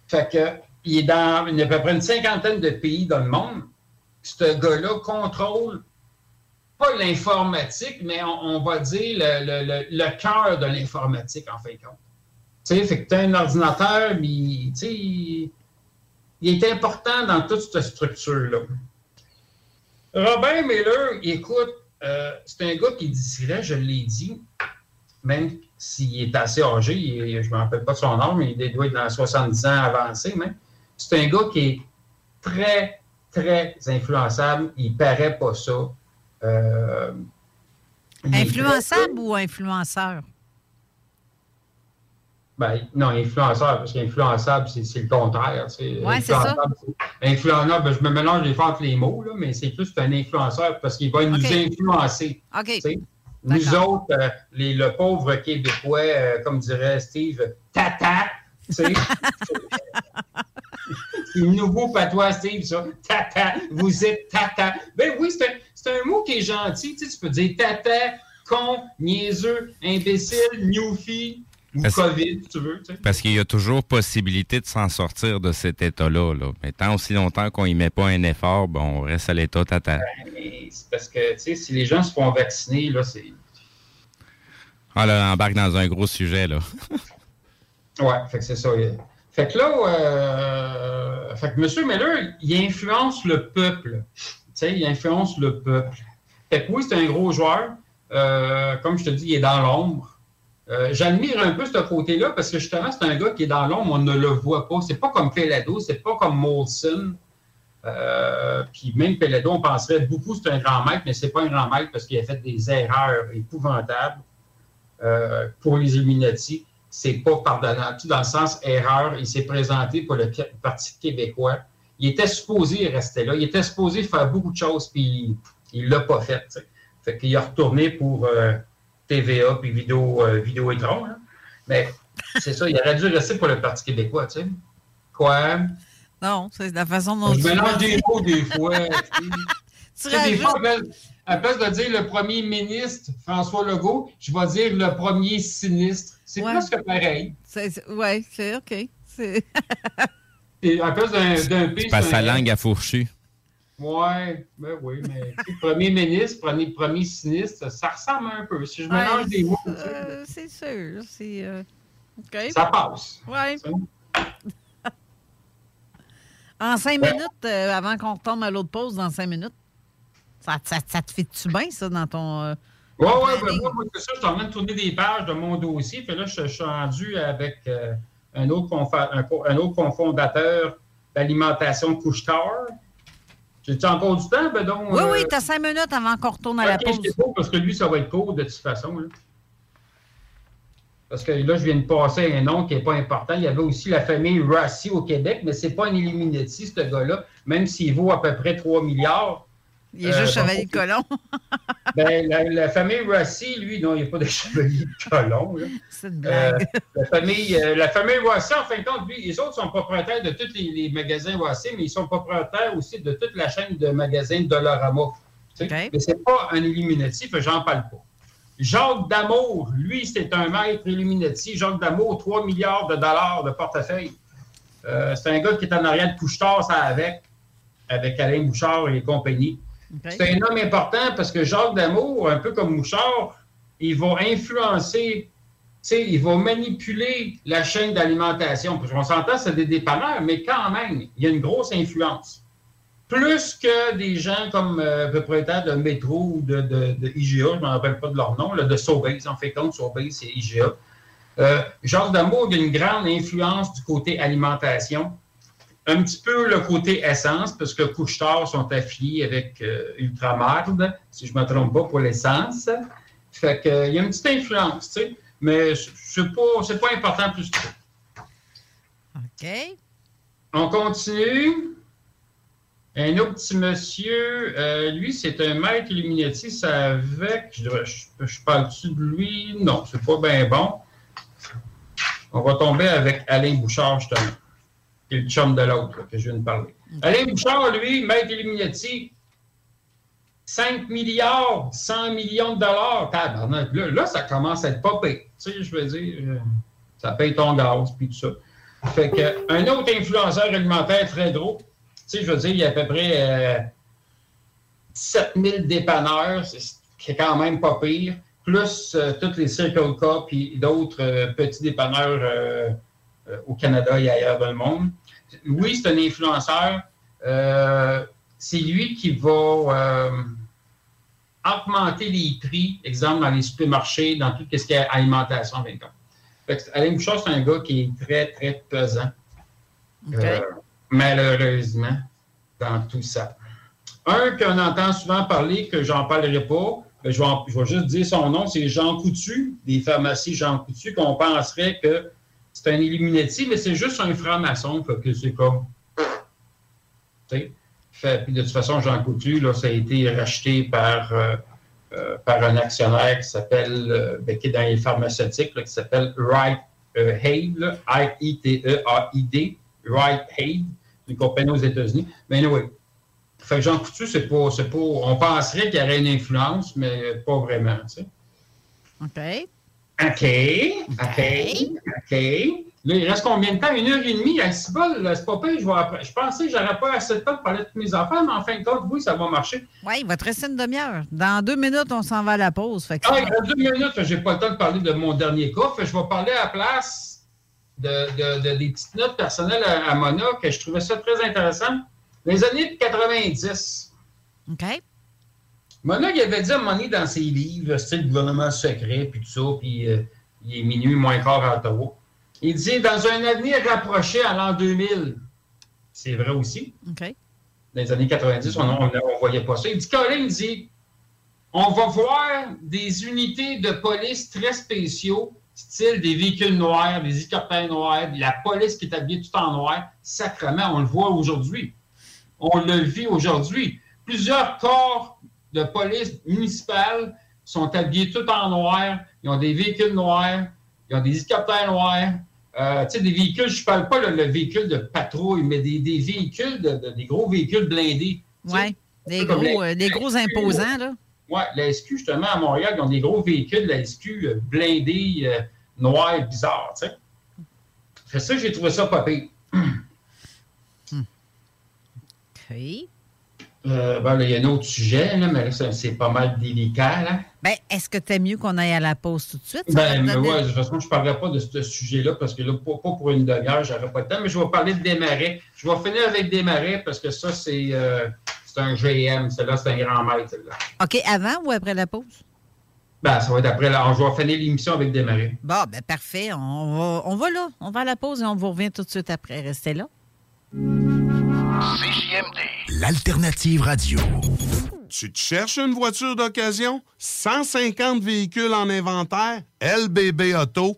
Fait que il est dans une, à peu près une cinquantaine de pays dans le monde. Ce gars-là contrôle pas l'informatique, mais on, on va dire le, le, le, le cœur de l'informatique, en fin de compte. Tu sais, fait que t'as un ordinateur, mais tu sais, il, il est important dans toute cette structure-là. Robert Miller, écoute, euh, c'est un gars qui est discret, je l'ai dit, même s'il est assez âgé, il, je ne me rappelle pas de son nom, mais il doit être dans soixante-dix ans avancé, mais c'est un gars qui est très, très influençable. Il paraît pas ça. Euh, influençable ou influenceur? Ben, non, influenceur, parce qu'influençable, c'est, c'est le contraire. Oui, c'est ça. Influençable, ben, je me mélange les fois entre les mots, là, mais c'est plus un influenceur parce qu'il va nous okay. influencer. OK. Nous autres, euh, les, le pauvre Québécois, euh, comme dirait Steve, tata. C'est, c'est le nouveau patois, Steve, ça. Tata. Vous êtes tata. Ben oui, c'est un, c'est un mot qui est gentil. Tu sais, tu peux dire tata, con, niaiseux, imbécile, newfie. ou parce, COVID, si tu veux. T'sais. Parce qu'il y a toujours possibilité de s'en sortir de cet état-là. Là. Mais tant aussi longtemps qu'on n'y met pas un effort, ben, on reste à l'état total. Ben, c'est parce que si les gens se font vacciner, là, c'est... Ah là, on embarque dans un gros sujet, là. Ouais, fait que c'est ça. Fait que là, euh, fait que M. Miller, il influence le peuple. Tu sais, il influence le peuple. Fait que oui, c'est un gros joueur. Euh, comme je te dis, il est dans l'ombre. Euh, j'admire un peu ce côté-là parce que justement, c'est un gars qui est dans l'ombre, on ne le voit pas. C'est pas comme Pelado, c'est pas comme Molson. Euh, puis même Pelado, on penserait beaucoup c'est un grand maître, mais c'est pas un grand maître parce qu'il a fait des erreurs épouvantables euh, pour les Illuminati. C'est pas pardonnable. Tout dans le sens erreur, il s'est présenté pour le Parti québécois. Il était supposé rester là. Il était supposé faire beaucoup de choses, puis il ne l'a pas fait. T'sais. Fait qu'il a retourné pour euh, T V A puis Vidéo, euh, Vidéotron. Là. Mais c'est ça, il aurait dû rester pour le Parti québécois, tu sais. Quoi? Non, c'est de la façon dont... Je mélange des mots des fois. Tu des fois, à place de dire le premier ministre, François Legault, je vais dire le premier sinistre. C'est ouais. Plus que pareil. Oui, c'est OK. C'est... Et à place d'un, d'un P... Tu passes sa langue à fourchu. Ouais, ben oui, mais premier ministre, prenez premier sinistre, ça ressemble un peu. Si je ouais, mélange des mots. Euh, c'est sûr. C'est, euh, okay. Ça passe. Oui. En cinq ouais. minutes, euh, avant qu'on retombe à l'autre pause, dans cinq minutes, ça, ça, ça te fait-tu bien, ça, dans ton. Euh, oui, oui, ben, moi, moi, c'est ça, je suis en train de tourner des pages de mon dossier. Puis là, je, je suis rendu avec euh, un, autre confa- un, un autre cofondateur d'alimentation Couche-Tard. J'ai-tu encore du temps? Ben donc, oui, euh... oui, t'as cinq minutes avant qu'on retourne à ouais, la pause. Beau, parce que lui, ça va être court de toute façon. Là. Parce que là, je viens de passer un nom qui n'est pas important. Il y avait aussi la famille Rossi au Québec, mais c'est pas un Illuminati, ce gars-là, même s'il vaut à peu près trois milliards. Il est euh, juste chevalier de colon. Ben, la, la famille Rossi, lui, non, il n'y a pas de chevalier de colon. Là. C'est une blague. Euh, la, famille, euh, la famille Rossi, en fin de compte, lui, les autres sont propriétaires de tous les, les magasins Rossi, mais ils sont propriétaires aussi de toute la chaîne de magasins Dollarama. Tu sais? Okay. Mais ce n'est pas un Illuminati, j'en parle pas. Jacques D'Amour, lui, c'est un maître Illuminati. Jacques D'Amour, trois milliards de dollars de portefeuille. Euh, c'est un gars qui est en arrière de Couche-Tard, ça avec, avec Alain Bouchard et compagnie. Okay. C'est un homme important parce que Jacques D'Amour, un peu comme Mouchard, il va influencer, il va manipuler la chaîne d'alimentation. Parce qu'on s'entend, c'est des dépanneurs, mais quand même, il y a une grosse influence. Plus que des gens comme euh, propriétaires de Métro ou de, de, de I G A, je ne me rappelle pas de leur nom, là, de Sobeys, en fait, compte, Sobeys, c'est I G A. Euh, Jacques D'Amour a une grande influence du côté alimentation. Un petit peu le côté essence, parce que Couche-Tard sont affiliés avec euh, Ultramarde, si je ne me trompe pas, pour l'essence. Fait qu'il euh, y a une petite influence, tu sais, mais ce n'est pas, c'est pas important plus que ça. OK. On continue. Un autre petit monsieur, euh, lui, c'est un maître Illuminati, c'est avec... Je, je, je parle-tu de lui? Non, c'est pas bien bon. On va tomber avec Alain Bouchard, justement. Qui est le chum de l'autre là, que je viens de parler. Okay. Alain Bouchard, lui, maître Illuminati, cinq milliards, cent millions de dollars. Tabarnak, là, là, ça commence à être pas payé. Tu sais, je veux dire, ça paye ton gaz, puis tout ça. Fait que, un autre influenceur alimentaire très drôle, tu sais, je veux dire, il y a à peu près euh, sept mille dépanneurs, ce qui est quand même pas pire, plus euh, tous les Circle K puis d'autres euh, petits dépanneurs euh, au Canada et ailleurs dans le monde. Oui, c'est un influenceur. Euh, c'est lui qui va euh, augmenter les prix, exemple, dans les supermarchés, dans tout ce qui est alimentation. En fait, fait Alain Bouchard, c'est un gars qui est très, très pesant. Okay. Euh, malheureusement, dans tout ça. Un qu'on entend souvent parler, que j'en parlerai pas, je vais, je vais juste dire son nom, c'est Jean Coutu, des pharmacies Jean Coutu, qu'on penserait que c'est un Illuminati, mais c'est juste un franc-maçon, fait que c'est comme... Fait, puis de toute façon, Jean Coutu, là, ça a été racheté par, euh, euh, par un actionnaire qui s'appelle, euh, ben, qui est dans les pharmaceutiques, là, qui s'appelle Rite Aid, R I T E A I D, Rite Aid, une compagnie aux États-Unis. Mais anyway, fait que Jean Coutu, c'est pas, c'est pas... On penserait qu'il y aurait une influence, mais pas vraiment, tu sais. OK. OK, OK, OK. Là, il reste combien de temps? Une heure et demie, à six balles, c'est pas pire. Je, vais... je pensais que j'aurais pas assez de temps pour parler de toutes mes affaires, mais en fin de compte, oui, ça va marcher. Oui, il va te rester une demi-heure. Dans deux minutes, on s'en va à la pause. Fait que ah, ça... Dans deux minutes, j'ai pas le temps de parler de mon dernier cas. Fait, je vais parler à la place de, de, de, des petites notes personnelles à, à Mona, que je trouvais ça très intéressant. Les années quatre-vingt-dix. OK. Mona, il avait dit à un moment donné dans ses livres, c'est le gouvernement secret, puis tout ça, puis euh, il est minuit moins quart à Ottawa. Il dit, dans un avenir rapproché à l'an deux mille, c'est vrai aussi. Okay. Dans les années quatre-vingt-dix, on ne voyait pas ça. Il dit, Colin, dit, on va voir des unités de police très spéciaux, style des véhicules noirs, des hélicoptères noirs, la police qui est habillée tout en noir, sacrément, on le voit aujourd'hui. On le vit aujourd'hui. Plusieurs corps de police municipale sont habillés tout en noir, ils ont des véhicules noirs, ils ont des hélicoptères noirs. Euh, tu sais, des véhicules, je ne parle pas le, le véhicule de patrouille, mais des, des véhicules, de, de, des gros véhicules blindés. Oui, des gros, euh, des gros imposants, là. Oui, la S Q, justement, à Montréal, ils ont des gros véhicules de la S Q euh, blindés, euh, noirs, bizarres, tu sais. C'est ça, j'ai trouvé ça pas pire. hmm. OK. Euh, ben, là, il y a un autre sujet, là, mais là, c'est, c'est pas mal délicat, là. Bien, est-ce que t'es mieux qu'on aille à la pause tout de suite? Bien, mais donner... ouais, de toute façon, je ne parlerai pas de ce sujet-là parce que là, pas, pas pour une demi-heure, j'aurais pas le temps, mais je vais parler de Desmarais. Je vais finir avec Desmarais parce que ça, c'est, euh, c'est un G M. Celle-là, c'est un grand maître, celle-là. OK, avant ou après la pause? Bien, ça va être après la... Je vais finir l'émission avec Desmarais. Bon, bien, parfait. On va, on va là. On va à la pause et on vous revient tout de suite après. Restez là. C J M D. L'Alternative Radio. Tu te cherches une voiture d'occasion? cent cinquante véhicules en inventaire? L B B auto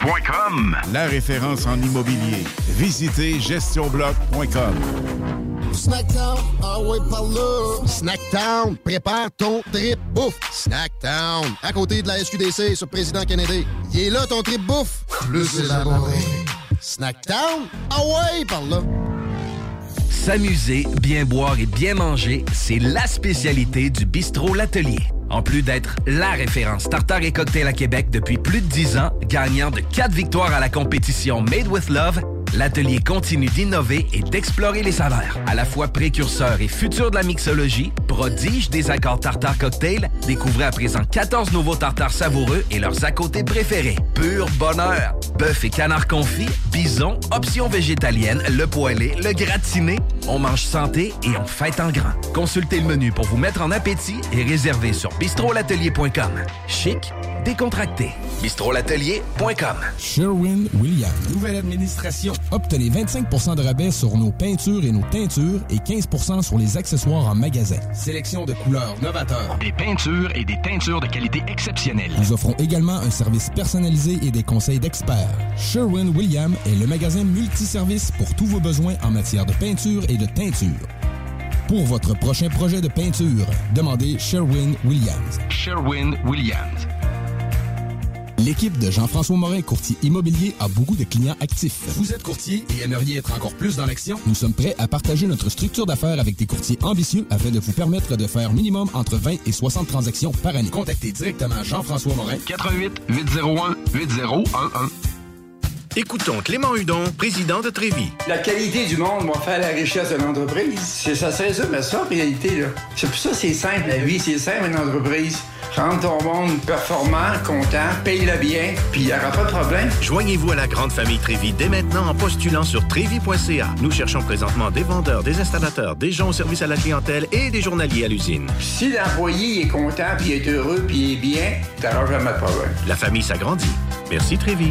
point com. La référence en immobilier. Visitez gestionbloc point com. Snackdown, ah ouais, par là. Snackdown, prépare ton trip bouffe. Snackdown, à côté de la S Q D C sur Président Kennedy. Il est là ton trip bouffe. Plus élaboré. Snackdown, ah ouais, par là. S'amuser, bien boire et bien manger, c'est la spécialité du bistrot L'Atelier. En plus d'être la référence tartare et cocktail à Québec depuis plus de dix ans, gagnant de quatre victoires à la compétition Made with Love, L'Atelier continue d'innover et d'explorer les saveurs. À la fois précurseur et futur de la mixologie, prodige des accords tartare cocktail, découvrez à présent quatorze nouveaux tartares savoureux et leurs à côté préférés. Pur bonheur! Bœuf et canard confit, bison, options végétaliennes, le poêlé, le gratiné. On mange santé et on fête en grand. Consultez le menu pour vous mettre en appétit et réservez sur bistro l'atelier point com. Chic, décontracté. bistro l'atelier point com. Sherwin-Williams. Nouvelle administration. Obtenez vingt-cinq pour cent de rabais sur nos peintures et nos teintures et quinze pour cent sur les accessoires en magasin. Sélection de couleurs novateurs. Des peintures et des teintures de qualité exceptionnelle. Nous offrons également un service personnalisé et des conseils d'experts. Sherwin-Williams est le magasin multiservice pour tous vos besoins en matière de peinture et de teinture. Pour votre prochain projet de peinture, demandez Sherwin-Williams. Sherwin-Williams. L'équipe de Jean-François Morin, courtier immobilier, a beaucoup de clients actifs. Vous êtes courtier et aimeriez être encore plus dans l'action? Nous sommes prêts à partager notre structure d'affaires avec des courtiers ambitieux afin de vous permettre de faire minimum entre vingt et soixante transactions par année. Contactez directement Jean-François Morin. quatre un huit, huit zéro un, huit zéro un un. Écoutons Clément Hudon, président de Trévi. La qualité du monde va faire la richesse d'une entreprise. C'est ça, c'est ça, mais ça, en réalité, là. C'est pour ça que c'est simple, la vie, c'est simple, une entreprise. Rendre ton monde performant, content, paye-le bien, puis il n'y aura pas de problème. Joignez-vous à la grande famille Trévi dès maintenant en postulant sur trévi point c a. Nous cherchons présentement des vendeurs, des installateurs, des gens au service à la clientèle et des journaliers à l'usine. Si l'employé est content, puis est heureux, puis est bien, tu n'auras jamais de problème. La famille s'agrandit. Merci Trévi.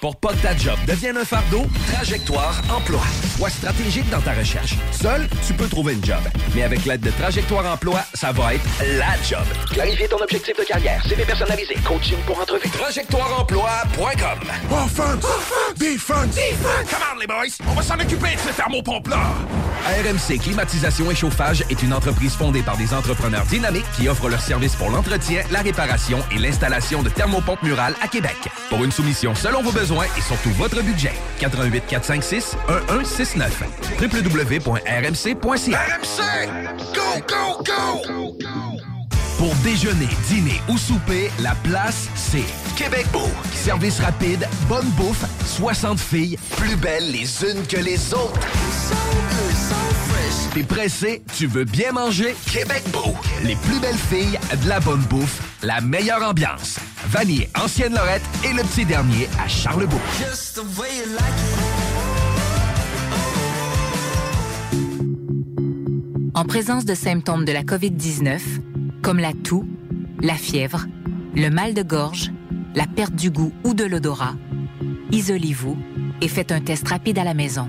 Pour pas que ta job devienne un fardeau, Trajectoire Emploi. Sois stratégique dans ta recherche. Seul, tu peux trouver une job. Mais avec l'aide de Trajectoire Emploi, ça va être la job. Clarifie ton objectif de carrière, C V personnalisé, coaching pour entrevue. Trajectoire emploi point com. Oh, fun! Oh, fun! Des fun! Des fun! Come on, les boys! On va s'en occuper de ce thermopompe-là! R M C Climatisation et Chauffage est une entreprise fondée par des entrepreneurs dynamiques qui offrent leurs services pour l'entretien, la réparation et l'installation de thermopompes murales à Québec. Pour une soumission selon vos besoins et surtout votre budget, quatre un huit, quatre cinq six, un un six neuf, w w w point r m c point c a. R M C! Go, go, go! Pour déjeuner, dîner ou souper, la place, c'est Québec Beau. Service rapide, bonne bouffe, soixante filles, plus belles les unes que les autres. T'es pressé, tu veux bien manger? Québec Beau. Les plus belles filles, de la bonne bouffe, la meilleure ambiance. Vanier, Ancienne-Lorette et le petit dernier à Charlebourg. Just the way you like it. En présence de symptômes de la covid dix-neuf, comme la toux, la fièvre, le mal de gorge, la perte du goût ou de l'odorat, isolez-vous et faites un test rapide à la maison.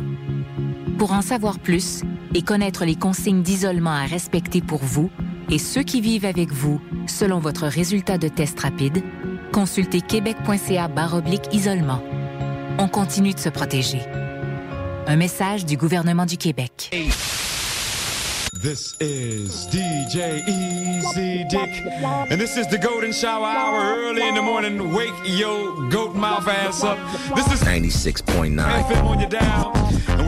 Pour en savoir plus et connaître les consignes d'isolement à respecter pour vous et ceux qui vivent avec vous selon votre résultat de test rapide, consultez québec point c a barre oblique isolement. On continue de se protéger. Un message du gouvernement du Québec. Hey. This is D J Easy Dick, and this is the golden shower hour early in the morning. Wake your goat mouth ass up. This is ninety-six point nine F M on your dial, and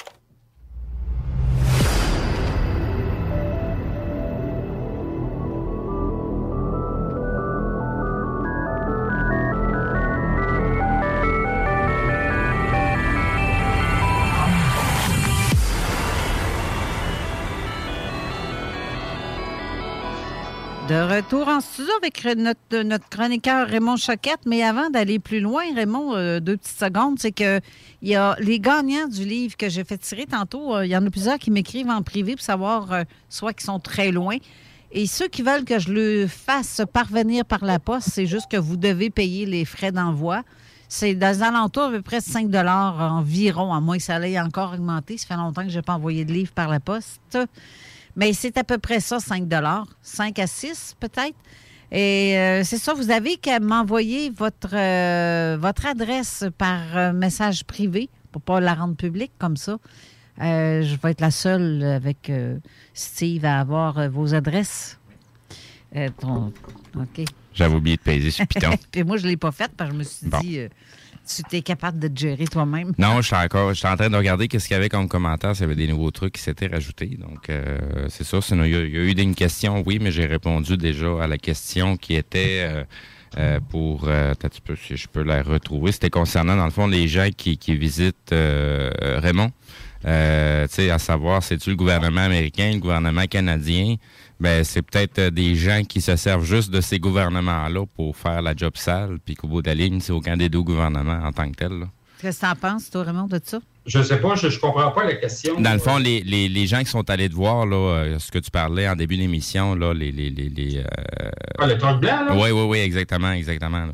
De retour en studio avec notre, notre chroniqueur Raymond Choquette. Mais avant d'aller plus loin, Raymond, euh, deux petites secondes, c'est que il y a les gagnants du livre que j'ai fait tirer tantôt. Euh, il y en a plusieurs qui m'écrivent en privé pour savoir euh, soit qu'ils sont très loin. Et ceux qui veulent que je le fasse parvenir par la poste, c'est juste que vous devez payer les frais d'envoi. C'est dans les alentours à peu près cinq dollars environ, à moins que ça aille encore augmenter. Ça fait longtemps que je n'ai pas envoyé de livre par la poste. Mais c'est à peu près ça, cinq dollars, cinq à six peut-être. Et euh, c'est ça, vous avez qu'à m'envoyer votre, euh, votre adresse par euh, message privé pour ne pas la rendre publique comme ça. Euh, je vais être la seule avec euh, Steve à avoir euh, vos adresses. Euh, ton... OK. J'avais oublié de payer sur Python. Puis moi, je ne l'ai pas faite parce que je me suis bon. dit... Euh, tu es capable de te gérer toi-même? Non, je suis encore. Je suis en train de regarder qu'est-ce qu'il y avait comme commentaire. S'il y avait des nouveaux trucs qui s'étaient rajoutés. Donc, euh, c'est ça. Sinon, il y, a, il y a eu une question, oui, mais j'ai répondu déjà à la question qui était euh, euh, pour. Euh, attends, tu peux, si je peux la retrouver. C'était concernant, dans le fond, les gens qui, qui visitent euh, Raymond. Euh, tu sais, à savoir, c'est-tu le gouvernement américain, le gouvernement canadien? Ben, c'est peut-être des gens qui se servent juste de ces gouvernements-là pour faire la job sale, puis qu'au bout de la ligne, c'est aucun des deux gouvernements en tant que tel. Là. Qu'est-ce que tu en penses, toi, Raymond, de ça? Je ne sais pas, je ne comprends pas la question. Dans le fond, les, les, les gens qui sont allés te voir, là, ce que tu parlais en début d'émission, là, les... les, les, les euh... Ah, le truc blanc, là? Oui, oui, oui, exactement, exactement. Là.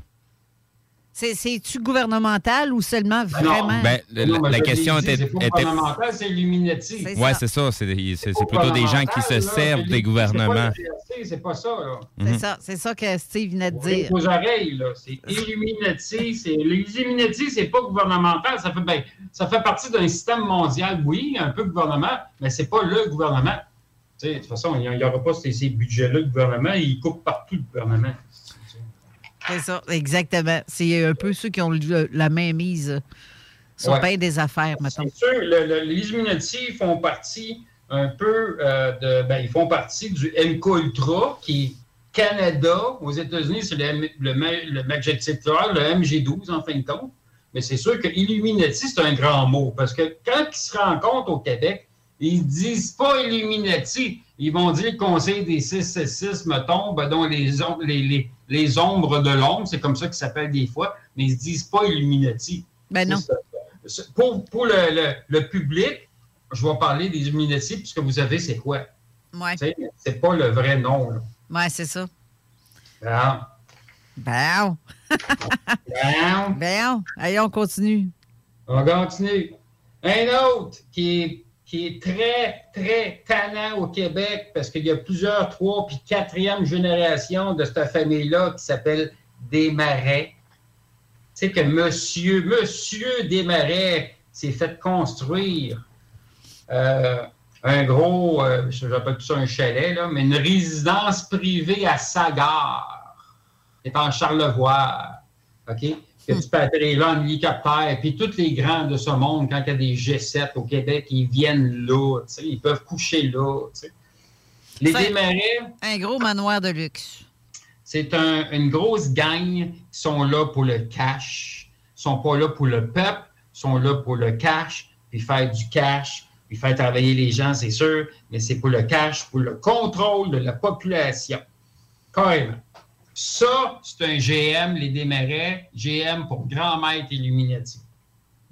C'est, c'est-tu gouvernemental ou seulement vraiment? Non, ben, la, non, la question dit, était... C'est pas était... gouvernemental, c'est Illuminati. Oui, c'est ça. C'est, c'est, c'est plutôt des gens qui se là, servent des gouvernements. C'est pas, G R C, c'est pas ça, là. Mm-hmm. C'est ça. C'est ça que Steve venait de dire. Aux oreilles, là. C'est Illuminati. C'est... Les Illuminati, c'est pas gouvernemental. Ça fait, ben, ça fait partie d'un système mondial, oui, un peu gouvernement, mais c'est pas le gouvernement. T'sais, de toute façon, il n'y aura pas ces, ces budgets-là, le gouvernement. Ils coupent partout, le gouvernement. C'est ça, exactement. C'est un peu ceux qui ont le, la mainmise sur ouais. bien des affaires, mettons. C'est sûr, le, le, les Illuminati font partie un peu euh, de... Ben, ils font partie du M K Ultra, qui est Canada. Aux États-Unis, c'est le, le, le Magic Sector, le M G douze, en fin de compte. Mais c'est sûr que Illuminati, c'est un grand mot. Parce que quand ils se rencontrent au Québec, ils disent pas Illuminati. Ils vont dire le Conseil des six cent soixante-six, mettons, ben, dont les... les, les Les ombres de l'ombre, c'est comme ça qu'ils s'appellent des fois, mais ils ne se disent pas Illuminati. Ben non. Pour, pour le, le, le public, je vais parler des Illuminati, puisque vous savez c'est quoi. Oui. C'est pas le vrai nom. Oui, c'est ça. Bon. Bon. Bon. Bon. Allez, on continue. On continue. Un autre qui est, qui est très, très tannant au Québec parce qu'il y a plusieurs trois puis quatrième génération de cette famille-là qui s'appelle Desmarais. Tu sais que monsieur, monsieur Desmarais s'est fait construire euh, un gros, euh, j'appelle tout ça un chalet, là, mais une résidence privée à Sagar, qui est en Charlevoix, OK? Que tu peux atterrir là en hélicoptère. Puis tous les grands de ce monde, quand il y a des G sept au Québec, ils viennent là. Ils peuvent coucher là. T'sais. Les Desmarais... Un gros manoir de luxe. C'est un, une grosse gang qui sont là pour le cash. Ils sont pas là pour le peuple. Ils sont là pour le cash. Puis faire du cash. Puis faire travailler les gens, c'est sûr. Mais c'est pour le cash, pour le contrôle de la population. Carrément. Ça, c'est un G M, les Desmarais. G M pour Grand Maître Illuminati.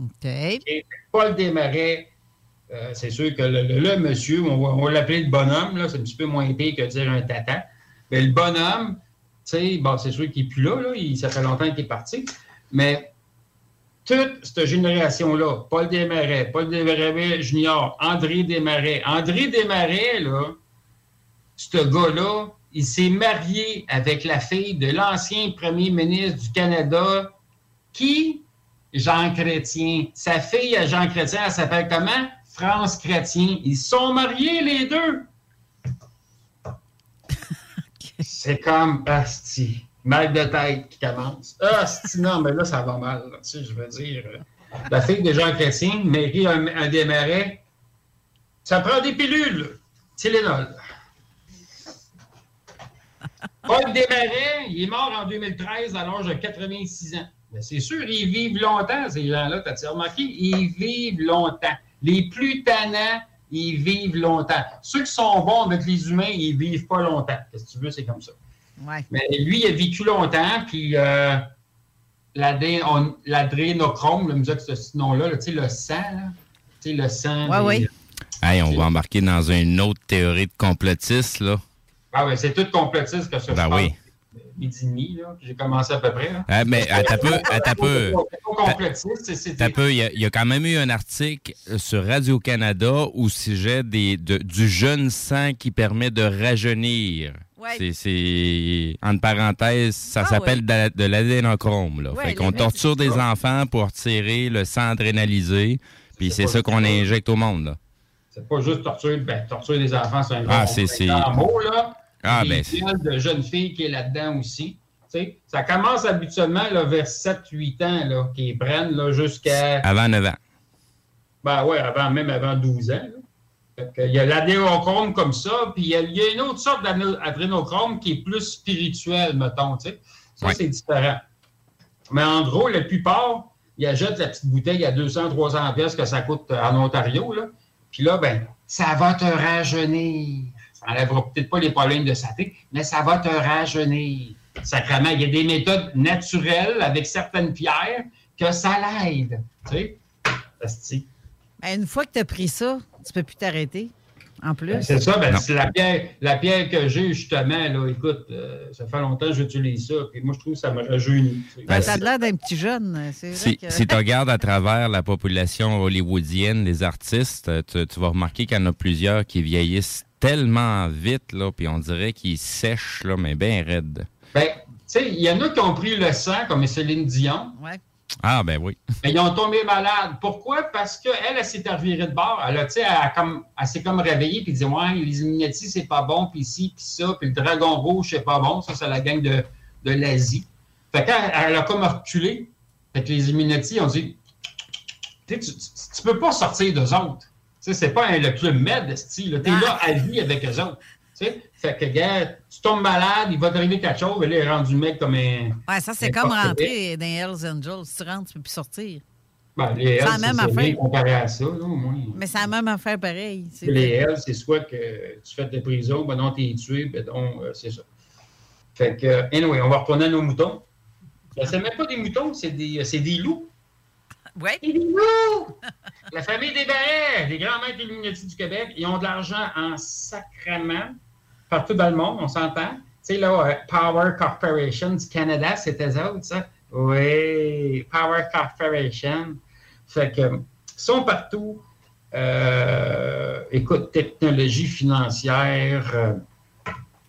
OK. Et Paul Desmarais, euh, c'est sûr que le, le, le monsieur, on va, on va l'appeler le bonhomme, là, c'est un petit peu moins pire que dire un tatan. Mais le bonhomme, tu sais, bon, c'est sûr qu'il n'est plus là, là il, ça fait longtemps qu'il est parti. Mais toute cette génération-là, Paul Desmarais, Paul Desmarais Junior, André Desmarais. André Desmarais, là, ce gars-là, il s'est marié avec la fille de l'ancien premier ministre du Canada, qui? Jean Chrétien. Sa fille à Jean Chrétien, elle s'appelle comment? France Chrétien. Ils sont mariés, les deux. Okay. C'est comme, asti, mal de tête qui commence. Asti, non, mais là, ça va mal. Là, tu sais, je veux dire, la fille de Jean Chrétien mairie un, un Desmarais. Ça prend des pilules. Tylenol. Paul Desmarais, il est mort en deux mille treize à l'âge de quatre-vingt-six ans. Mais c'est sûr, ils vivent longtemps, ces gens-là, t'as-tu remarqué? Ils vivent longtemps. Les plus tannants, ils vivent longtemps. Ceux qui sont bons avec les humains, ils vivent pas longtemps. Qu'est-ce que tu veux, c'est comme ça. Ouais. Mais lui, il a vécu longtemps, puis euh, l'adrénochrome, le musée de ce nom-là, là, tu sais, le sang, là, tu sais, le sang. Ouais, oui, oui. Hey, on va embarquer dans une autre théorie de complotiste, là. Ah oui, c'est tout complotiste que ça ben se passe. Oui. Midi et demi, là, j'ai commencé à peu près. Là. Ah, mais à ta peu, à ta peu. À peu, il y, y a quand même eu un article sur Radio-Canada au sujet des, de, du jeune sang qui permet de rajeunir. Oui. C'est, c'est, entre parenthèses, ça ah, s'appelle oui. de, de l'adénochrome. Là. Oui, fait qu'on torture des enfants pour tirer le sang adrénalisé, puis c'est, c'est ça qu'on injecte au monde. Là. C'est pas juste torture, ben, torture des enfants, c'est un gros ah, c'est, c'est... mot, là. Ah, ben, c'est de jeunes filles qui est là-dedans aussi. T'sais, ça commence habituellement là, vers sept huit ans, là, qui prennent là, jusqu'à... Avant neuf ans. Ben oui, avant, même avant douze ans. Il y a l'adénochrome comme ça, puis il y, y a une autre sorte d'adrénochrome qui est plus spirituelle, mettons. T'sais. Ça, ouais. C'est différent. Mais en gros, la plupart, ils achètent la petite bouteille à deux cents à trois cents piastres que ça coûte en Ontario. Là. Puis là, ben, ça va te rajeunir. Ça n'enlèvera peut-être pas les problèmes de santé, mais ça va te rajeunir. Sacrément, il y a des méthodes naturelles avec certaines pierres que ça l'aide. Tu sais? Asti. Ben, une fois que tu as pris ça, tu ne peux plus t'arrêter. En plus. Ben, c'est ça, ben, c'est la pierre, la pierre que j'ai justement, là, écoute, euh, ça fait longtemps que j'utilise ça, puis moi je trouve que ça me rajeunit. Ben, ça a l'air d'un petit jeune. C'est vrai si que... si tu regardes à travers la population hollywoodienne des artistes, tu, tu vas remarquer qu'il y en a plusieurs qui vieillissent tellement vite, là, puis on dirait qu'ils sèchent, là, mais bien raides. Ben, tu sais, il y en a qui ont pris le sang, comme Céline Dion. Ouais. Ah, ben oui. Mais ils ont tombé malades. Pourquoi? Parce qu'elle, elle, elle s'est revirée de bord. Elle, elle, elle, comme, elle s'est comme réveillée et dit « Ouais, les Illuminati, c'est pas bon, puis ici, puis ça, puis le Dragon Rouge, c'est pas bon. Ça, c'est la gang de, de l'Asie. » Fait qu'elle elle a comme reculé. Fait que les Illuminati ont dit « Tu ne peux pas sortir d'eux autres. » Tu sais, c'est pas hein, le Club Med, style. T'es ah. là à vie avec eux autres. T'sais? Fait que, gars, tu tombes malade, il va t'arriver quelque chose, et là, il est rendu mec comme un... Ouais, ça, c'est comme rentrer dans Hells Angels. Si tu rentres, tu peux plus sortir. Ben, les Hells, c'est même affaire comparé à ça, là, au moins. Mais c'est la même affaire pareil. C'est... Les Hells, c'est soit que tu fais de prison, ben non, t'es tué, ben non, euh, c'est ça. Fait que, anyway, on va retourner à nos moutons. Ben, c'est même pas des moutons, c'est des, c'est des loups. Oui. C'est des loups! La famille des Baets, les grands maîtres Illuminati du Québec, ils ont de l'argent en sacrament. Partout dans le monde, on s'entend. Tu sais, là, Power Corporation du Canada, c'était eux autres, ça. Oui, Power Corporation. Fait que, ils sont partout. Euh, écoute, technologie financière, euh,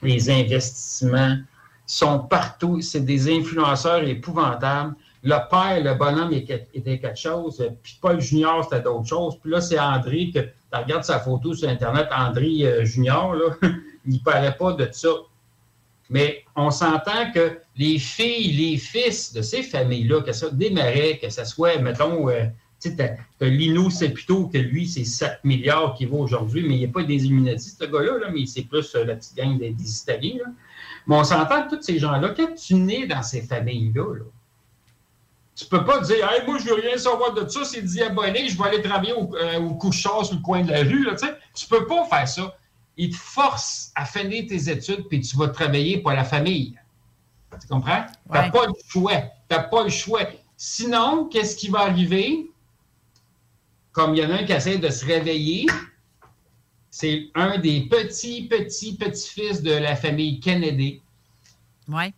les investissements sont partout. C'est des influenceurs épouvantables. Le père, le bonhomme, était quelque chose. Puis Paul Junior, c'était d'autres choses. Puis là, c'est André, que tu regardes sa photo sur Internet, André euh, Junior, là. Il ne parlait pas de ça. Mais on s'entend que les filles, les fils de ces familles-là, que ça démarrait, que ça soit, mettons, euh, tu sais, t'as, t'as Lino Saputo, que lui, c'est sept milliards qu'il vaut aujourd'hui, mais il n'y a pas des Illuminati, ce gars-là, là, mais c'est plus euh, la petite gang des, des Italiens. Là. Mais on s'entend que tous ces gens-là, quand tu nais dans ces familles-là, là, tu ne peux pas dire hey, « moi, je ne veux rien savoir de ça, c'est diabolique, je vais aller travailler au, euh, au couche-char sur le coin de la rue. » Tu sais, tu ne peux pas faire ça. Ils te forcent à finir tes études, puis tu vas travailler pour la famille. Tu comprends? Ouais. Tu n'as pas le choix. Tu n'as pas le choix. Sinon, qu'est-ce qui va arriver? Comme il y en a un qui essaie de se réveiller, c'est un des petits, petits, petits-fils de la famille Kennedy. Oui.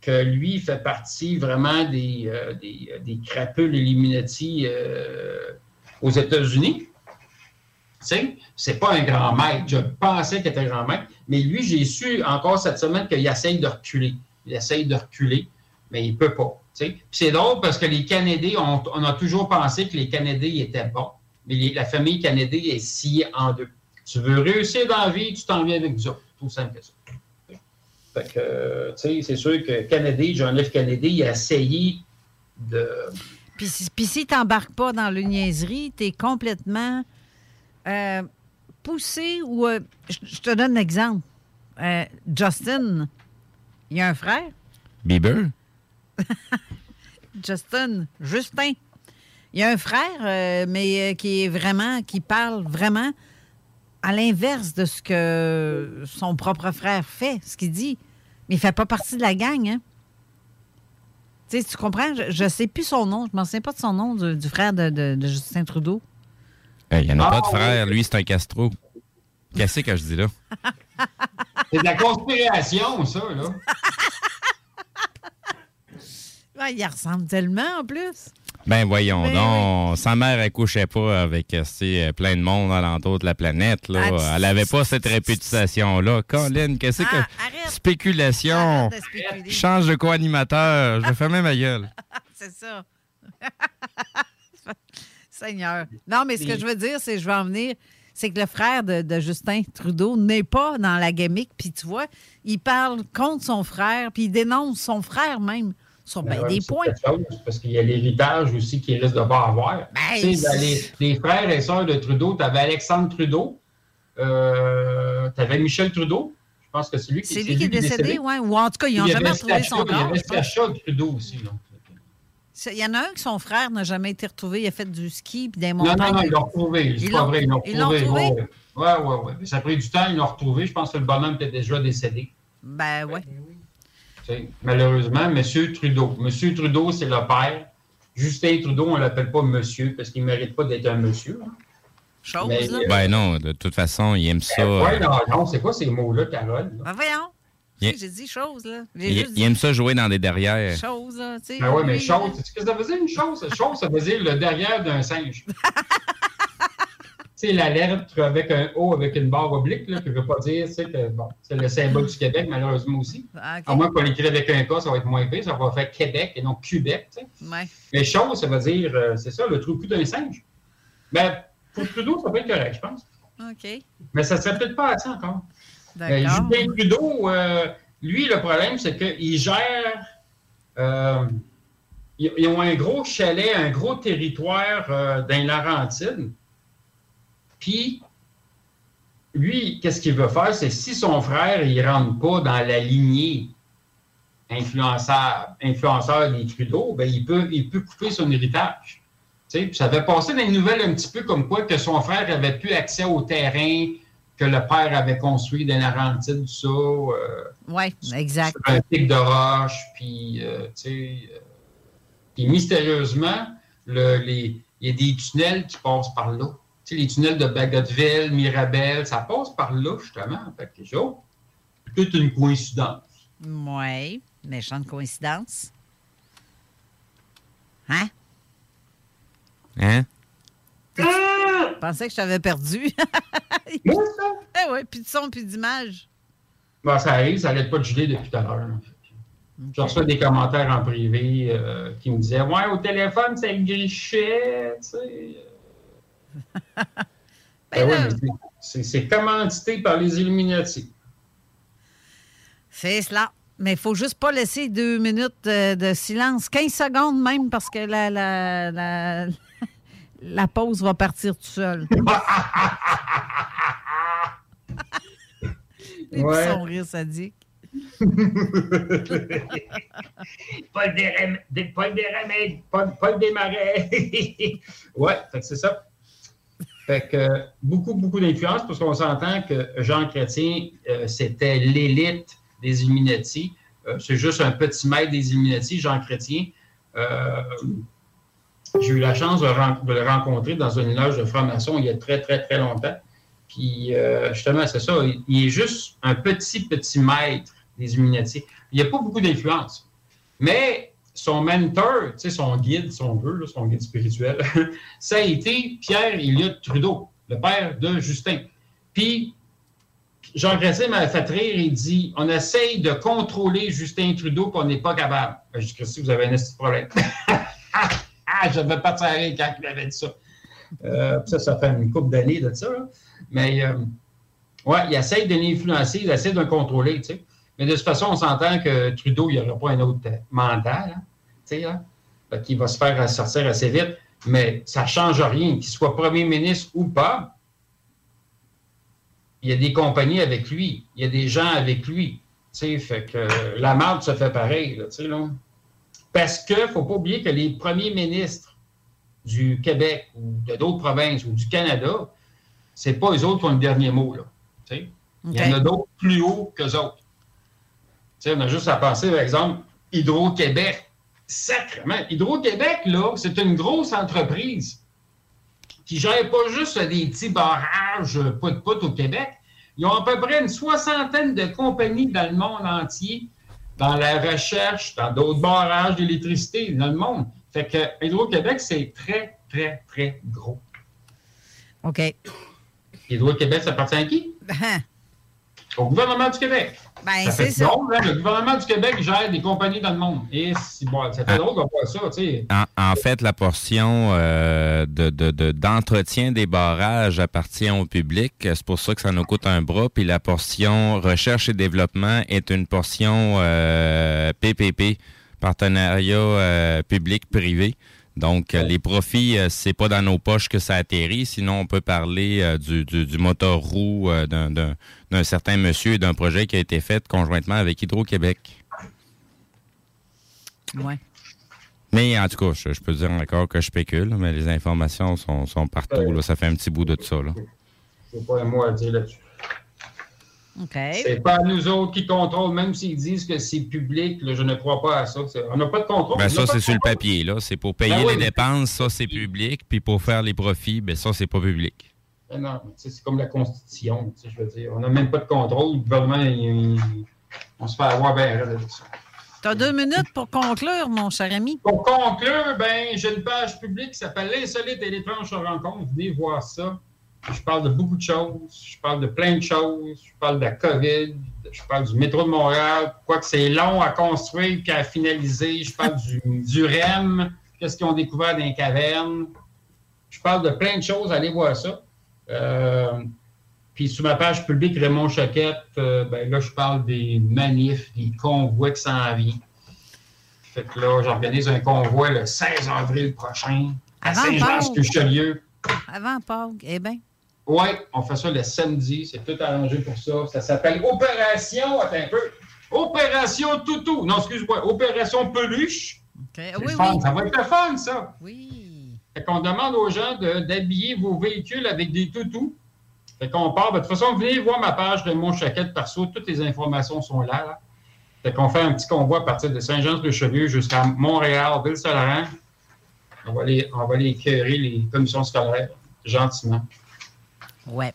Que lui fait partie vraiment des, euh, des, des crapules Illuminati euh, aux États-Unis. Tu sais, c'est pas un grand maître. Je pensais qu'il était un grand maître, mais lui, j'ai su encore cette semaine qu'il essaye de reculer. Il essaye de reculer, mais il peut pas. Tu sais. Puis c'est drôle parce que les Canadiens, on, on a toujours pensé que les Canadiens étaient bons, mais les, la famille Canadienne est sciée en deux. Tu veux réussir dans la vie, tu t'en viens avec nous autres. Tout simple que ça. Fait que, tu sais, c'est sûr que Kennedy, John F. Kennedy, il a essayé de... Puis si, puis si tu n'embarques pas dans le niaiserie, tu es complètement... Euh, poussé ou... Euh, je, je te donne un exemple. Euh, Justin, il y a un frère. Bieber. Justin, Justin. Il y a un frère, euh, mais euh, qui est vraiment, qui parle vraiment à l'inverse de ce que son propre frère fait, ce qu'il dit. Mais il ne fait pas partie de la gang, hein? Tu sais, tu comprends? Je ne sais plus son nom. Je ne m'en souviens pas de son nom, du, du frère de, de, de Justin Trudeau. Il n'y en a ah, pas de frère. Oui. Lui, c'est un Castro. Qu'est-ce que je dis là? C'est de la conspiration, ça, là. Ben, il ressemble tellement, en plus. Ben, voyons Mais, donc. Oui. Sa mère, elle ne couchait pas avec plein de monde alentour de la planète, là. Ah, elle n'avait pas cette réputation-là. Colin, qu'est-ce ah, que... Arrête. Spéculation. Arrête Change de co-animateur. Je ferme ma gueule. C'est ça. Seigneur. Non, mais ce que je veux dire, c'est que je veux en venir, c'est que le frère de, de Justin Trudeau n'est pas dans la gamique, puis tu vois, il parle contre son frère, puis il dénonce son frère même sur ben, ben, des points. Chose, parce qu'il y a l'héritage aussi qu'il risque de pas avoir. Ben, tu sais, ben, les, les frères et sœurs de Trudeau, tu avais Alexandre Trudeau, euh, tu avais Michel Trudeau, je pense que c'est lui qui est décédé. C'est lui qui est décédé, oui. Ou en tout cas, ils n'ont jamais retrouvé son corps. Il y avait Sacha Trudeau aussi, non? Il y en a un que son frère n'a jamais été retrouvé. Il a fait du ski puis des montagnes. Non, non, non, il l'a retrouvé. C'est pas vrai, il l'a retrouvé. Oui, oui, oui. Ouais. Ça a pris du temps, il l'a retrouvé. Je pense que le bonhomme était déjà décédé. Ben oui. Malheureusement, M. Trudeau. M. Trudeau, c'est le père. Justin Trudeau, on ne l'appelle pas monsieur parce qu'il ne mérite pas d'être un monsieur. Hein. Chose, mais, là. Euh, ben non, de toute façon, il aime ça. Euh, ouais, non, non, c'est quoi ces mots-là, Carole? Là? Ben voyons. Il... J'ai dit chose, là. J'ai il... Juste dit... il aime ça jouer dans des derrières. Chose, là, tu sais. Ben ouais, mais chose, tu sais ce que ça veut dire, une chose? Chose, ça veut dire le derrière d'un singe. C'est la lettre avec un O, avec une barre oblique, là, qui ne veut pas dire, tu sais, que bon, c'est le symbole du Québec, malheureusement aussi. Ah, okay. À moins qu'on l'écrit avec un K, ça va être moins pire, ça va faire Québec et non Québec, tu sais. Ouais. Mais chose, ça veut dire, euh, c'est ça, le trou-cul d'un singe. Ben, pour Trudeau, ça peut être correct, je pense. OK. Mais ça ne serait peut-être pas assez encore. D'accord. Euh, Justin Trudeau, euh, lui, le problème, c'est qu'il gère... Euh, ils, ils ont un gros chalet, un gros territoire euh, dans les Laurentides. Puis, lui, qu'est-ce qu'il veut faire? C'est si son frère, il ne rentre pas dans la lignée influenceur, influenceur des Trudeau, bien, il peut, il peut couper son héritage. Tu sais, puis ça avait passé dans les nouvelles un petit peu comme quoi que son frère n'avait plus accès au terrain que le père avait construit dans la Laurentide, tout ça. Euh, oui, exact. Sur un pic de roche, puis, euh, tu sais, euh, puis mystérieusement, le, les, il y a des tunnels qui passent par là. Les tunnels de Bagotville, Mirabel, ça passe par là, justement. Fait que, oh, toute une coïncidence. Oui, méchante coïncidence. Hein? Hein? Je pensais que je t'avais perdu. Oui, ça? Eh oui, plus de son, plus d'image. Ben, ça arrive, ça n'arrête pas de geler depuis tout à l'heure. Okay. Je reçois des commentaires en privé euh, qui me disaient « Ouais, au téléphone, ça grichait, tu sais. » ben ben ouais, mais c'est, c'est commandité par les Illuminati. C'est cela. Mais il ne faut juste pas laisser deux minutes de, de silence, quinze secondes même, parce que la, la, la, la pause va partir tout seul. Les ouais. Petits sont rires sadiques. Paul Desmarais. Paul Desmarais. Paul Desmarais. Ouais, c'est ça. Fait que euh, beaucoup, beaucoup d'influence, parce qu'on s'entend que Jean Chrétien, euh, c'était l'élite des Illuminati. Euh, c'est juste un petit maître des Illuminati, Jean Chrétien. Euh, j'ai eu la chance de, ren- de le rencontrer dans une loge de francs-maçons il y a très, très, très longtemps. Puis, euh, justement, c'est ça, il, il est juste un petit, petit maître des Illuminati. Il n'y a pas beaucoup d'influence. Mais son mentor, tu sais, son guide, si on veut, là, son guide spirituel, ça a été Pierre Elliott Trudeau, le père de Justin. Puis, Jean Chrétien m'a fait rire, il dit « On essaye de contrôler Justin Trudeau, qu'on n'est pas capable. » Je dis que si vous avez un petit problème. Je ne vais pas te rire quand il avait dit ça. Euh, ça, ça fait une couple d'années de ça. Là. Mais, euh, ouais, il essaye de l'influencer, il essaye de le contrôler, tu sais. Mais de toute façon, on s'entend que Trudeau, il n'y aura pas un autre mandat, là. Là, qui va se faire sortir assez vite, mais ça ne change rien. Qu'il soit premier ministre ou pas, il y a des compagnies avec lui, il y a des gens avec lui. Fait que euh, la marde se fait pareil. Là, là. Parce qu'il ne faut pas oublier que les premiers ministres du Québec ou de d'autres provinces ou du Canada, c'est pas eux autres qui ont le dernier mot. Là, okay. Il y en a d'autres plus hauts qu'eux autres. T'sais, on a juste à penser, par exemple, Hydro-Québec. Sacrement. Hydro-Québec, là, c'est une grosse entreprise qui ne gère pas juste des petits barrages pout-pout au Québec. Ils ont à peu près une soixantaine de compagnies dans le monde entier, dans la recherche, dans d'autres barrages d'électricité, dans le monde. Fait que Hydro-Québec, c'est très, très, très gros. OK. Hydro-Québec, ça appartient à qui? Au gouvernement du Québec. Ben, ça fait c'est drôle, ça. Hein, le gouvernement du Québec gère des compagnies dans le monde. Et si, bon, ça fait ah, drôle de voir ça, tu sais. En, en fait, la portion euh, de, de, de, d'entretien des barrages appartient au public. C'est pour ça que ça nous coûte un bras. Puis la portion recherche et développement est une portion euh, P P P, partenariat euh, public-privé. Donc, les profits, c'est pas dans nos poches que ça atterrit. Sinon, on peut parler du, du, du moteur roue d'un, d'un, d'un certain monsieur et d'un projet qui a été fait conjointement avec Hydro-Québec. Oui. Mais en tout cas, je, je peux dire encore que je spécule, mais les informations sont, sont partout. Là. Ça fait un petit bout de tout ça. Je n'ai pas un mot à dire là-dessus. Okay. C'est pas nous autres qui contrôlent, même s'ils disent que c'est public, là, je ne crois pas à ça. C'est, on n'a pas de contrôle. Ben ça, c'est sur le papier, là. C'est pour payer ben oui, les dépenses, ça, c'est public. Puis pour faire les profits, ben ça, c'est pas public. Ben non, c'est comme la Constitution, je veux dire. On n'a même pas de contrôle. Le gouvernement, il, il, on se fait avoir bien là. Tu as deux minutes pour conclure, mon cher ami. Pour conclure, ben, j'ai une page publique qui s'appelle « L'insolite et l'étrange rencontre ». Venez voir ça. Je parle de beaucoup de choses, je parle de plein de choses, je parle de la COVID, je parle du métro de Montréal, quoique c'est long à construire puis à finaliser, je parle du, du R E M, qu'est-ce qu'ils ont découvert dans les cavernes, je parle de plein de choses, allez voir ça. Euh, puis sur ma page publique Raymond Choquette, euh, ben là je parle des manifs, des convois qui s'en viennent. Fait que là, j'organise un convoi le seize avril prochain à Saint-Jean-sur-Richelieu. Avant Pâques, eh bien. Oui, on fait ça le samedi, c'est tout arrangé pour ça. Ça s'appelle Opération, attends un peu, Opération Toutou, non, excuse-moi, Opération Peluche. Okay. Oui, fun. Oui. Ça va être le fun, ça. Oui. Fait qu'on demande aux gens de, d'habiller vos véhicules avec des toutous. Fait qu'on part, de toute façon, venez voir ma page de mon chaquette perso, toutes les informations sont là, là. Fait qu'on fait un petit convoi à partir de Saint-Jean-sur-Richelieu jusqu'à Montréal, Ville-Saint-Laurent. On va les, on va les écœurer, les commissions scolaires, gentiment. Ouais.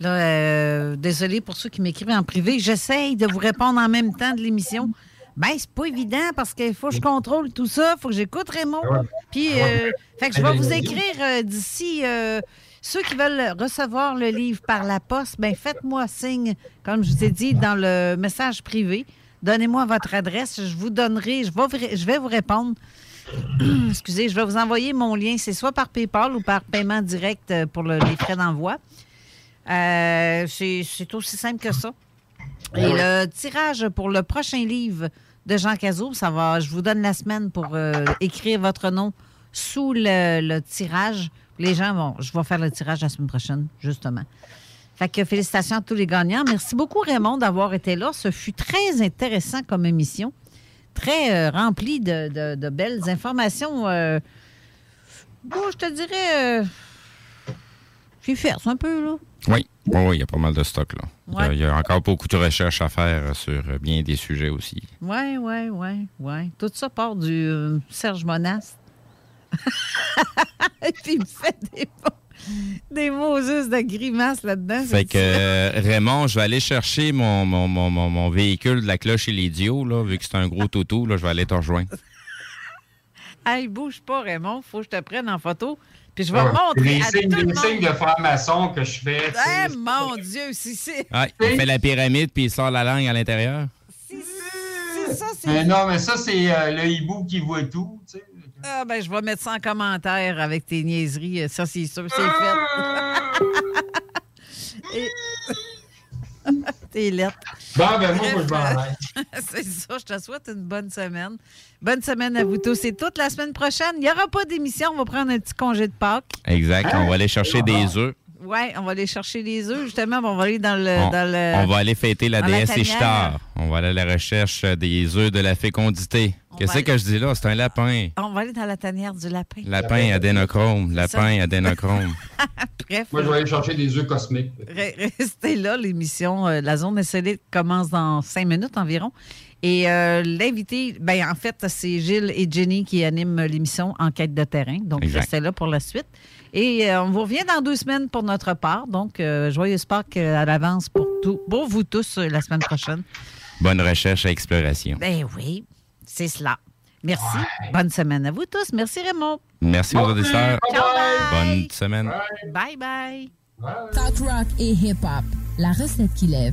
Là, euh, désolé pour ceux qui m'écrivent en privé. J'essaye de vous répondre en même temps de l'émission. Ben, c'est pas évident parce qu'il faut que je contrôle tout ça. Il faut que j'écoute Raymond. Ouais. Puis, euh, ouais. Fait que je vais vous écrire euh, d'ici. Euh, ceux qui veulent recevoir le livre par la poste, ben, faites-moi signe, comme je vous ai dit, dans le message privé. Donnez-moi votre adresse. Je vous donnerai. Je vais, je vais vous répondre. Excusez, je vais vous envoyer mon lien. C'est soit par PayPal ou par paiement direct pour le, les frais d'envoi. Euh, c'est, c'est aussi simple que ça. Et le tirage pour le prochain livre de Jean Cazot, ça va, je vous donne la semaine pour euh, écrire votre nom sous le, le tirage. Les gens vont... Je vais faire le tirage la semaine prochaine, justement. Fait que félicitations à tous les gagnants. Merci beaucoup, Raymond, d'avoir été là. Ce fut très intéressant comme émission. Très euh, rempli de, de, de belles informations. Euh, bon, je te dirais... Euh, j'ai fait un peu, là. Oui, il oui, y a pas mal de stock, là. Ouais. Il y, y a encore beaucoup de recherches à faire sur bien des sujets aussi. Oui, oui, oui, oui. Tout ça part du euh, Serge Monast. Et puis, il me fait des Des mots juste de grimace là-dedans. Fait que euh, Raymond, je vais aller chercher mon, mon, mon, mon, mon véhicule de la cloche et l'idiot, là, vu que c'est un gros toutou, là, je vais aller te rejoindre. Hey, bouge pas, Raymond, faut que je te prenne en photo. Puis je vais ouais, montrer à signes, tout le monde. C'est des signes de franc-maçon que je fais. Ah, hey, mon Dieu, si c'est... Ah, il fait la pyramide, puis il sort la langue à l'intérieur. Si, si, ça, c'est... Mais non, mais ça, c'est euh, le hibou qui voit tout, tu sais. Ah ben, je vais mettre ça en commentaire avec tes niaiseries. Ça, c'est sûr, c'est fait. Et... T'es lettre. Bon, ben, moi, moi je m'en vais. C'est ça, je te souhaite une bonne semaine. Bonne semaine à vous tous et toutes. La semaine prochaine, il n'y aura pas d'émission. On va prendre un petit congé de Pâques. Exact. On va aller chercher des œufs. Oui, on va aller chercher des œufs, justement. On va aller dans le... On, dans le, on va aller fêter la déesse Ishtar. On va aller à la recherche des œufs de la fécondité. On Qu'est-ce aller... que je dis là? C'est un lapin. On va aller dans la tanière du lapin. Lapin adénochrome. Lapin adénochrome. Bref. Moi, je vais aller chercher des œufs cosmiques. Restez là, l'émission. Euh, la zone insolite commence dans cinq minutes environ. Et euh, l'invité, ben en fait, c'est Gilles et Jenny qui animent l'émission Enquête de terrain. Donc, exact. Restez là pour la suite. Et euh, on vous revient dans deux semaines pour notre part. Donc, euh, joyeuse Pâques à l'avance pour tout, pour vous tous euh, la semaine prochaine. Bonne recherche et exploration. Ben oui, c'est cela. Merci. Ouais. Bonne semaine à vous tous. Merci, Raymond. Merci, aux auditeurs. Bonne semaine. Bye. Bye, bye. Talk rock et hip-hop, la recette qui lève.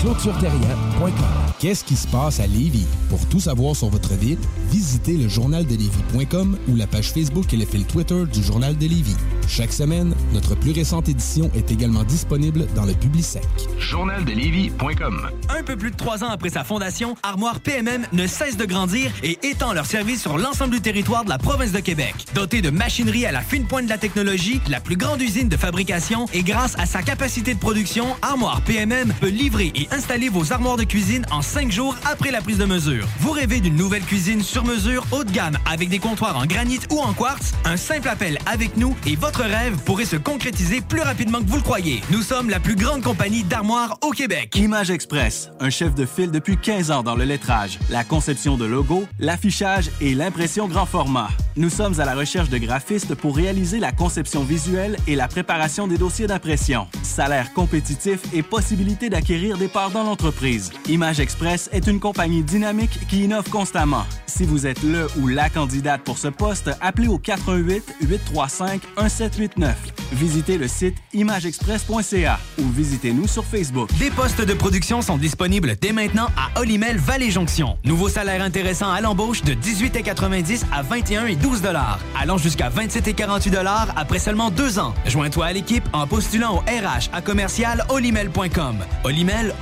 clôture terrien point com. Qu'est-ce qui se passe à Lévis? Pour tout savoir sur votre ville, visitez le journal de lévis point com ou la page Facebook et le fil Twitter du Journal de Lévis. Chaque semaine, notre plus récente édition est également disponible dans le Publisac. journal de lévis point com. Un peu plus de trois ans après sa fondation, Armoire P M M ne cesse de grandir et étend leurs services sur l'ensemble du territoire de la province de Québec. Dotée de machinerie à la fine pointe de la technologie, la plus grande usine de fabrication et grâce à sa capacité de production, Armoire P M M peut livrer et installer vos armoires de cuisine en cinq jours après la prise de mesure. Vous rêvez d'une nouvelle cuisine sur mesure haut de gamme avec des comptoirs en granit ou en quartz? Un simple appel avec nous et votre rêve pourrait se concrétiser plus rapidement que vous le croyez. Nous sommes la plus grande compagnie d'armoires au Québec. Image Express, un chef de file depuis quinze ans dans le lettrage, la conception de logos, l'affichage et l'impression grand format. Nous sommes à la recherche de graphistes pour réaliser la conception visuelle et la préparation des dossiers d'impression. Salaire compétitif et possibilité d'acquérir des parts dans l'entreprise. Image Express est une compagnie dynamique qui innove constamment. Si vous êtes le ou la candidate pour ce poste, appelez au quatre un huit, huit trois cinq, un sept huit neuf. Visitez le site image express point c a ou visitez-nous sur Facebook. Des postes de production sont disponibles dès maintenant à Olimel Vallée-Jonction. Nouveau salaire intéressant à l'embauche de dix-huit quatre-vingt-dix à vingt et un douze dollars, allant jusqu'à vingt-sept quarante-huit dollars après seulement deux ans. Joins-toi à l'équipe en postulant au R H à commercial olimel point com. Olimel,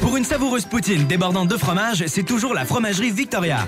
Pour une savoureuse poutine débordante de fromage, c'est toujours la Fromagerie Victoria.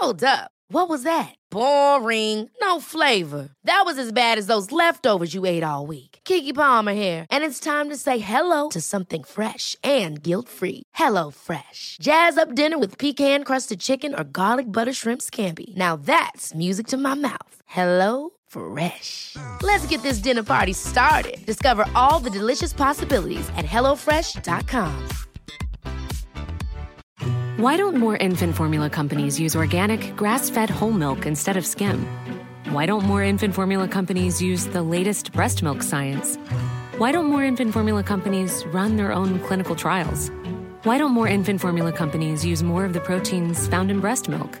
Hold up. What was that? Boring. No flavor. That was as bad as those leftovers you ate all week. Keke Palmer here. And it's time to say hello to something fresh and guilt-free. HelloFresh. Jazz up dinner with pecan-crusted chicken or garlic butter shrimp scampi. Now that's music to my mouth. HelloFresh. Let's get this dinner party started. Discover all the delicious possibilities at hello fresh dot com. Why don't more infant formula companies use organic, grass-fed whole milk instead of skim? Why don't more infant formula companies use the latest breast milk science? Why don't more infant formula companies run their own clinical trials? Why don't more infant formula companies use more of the proteins found in breast milk?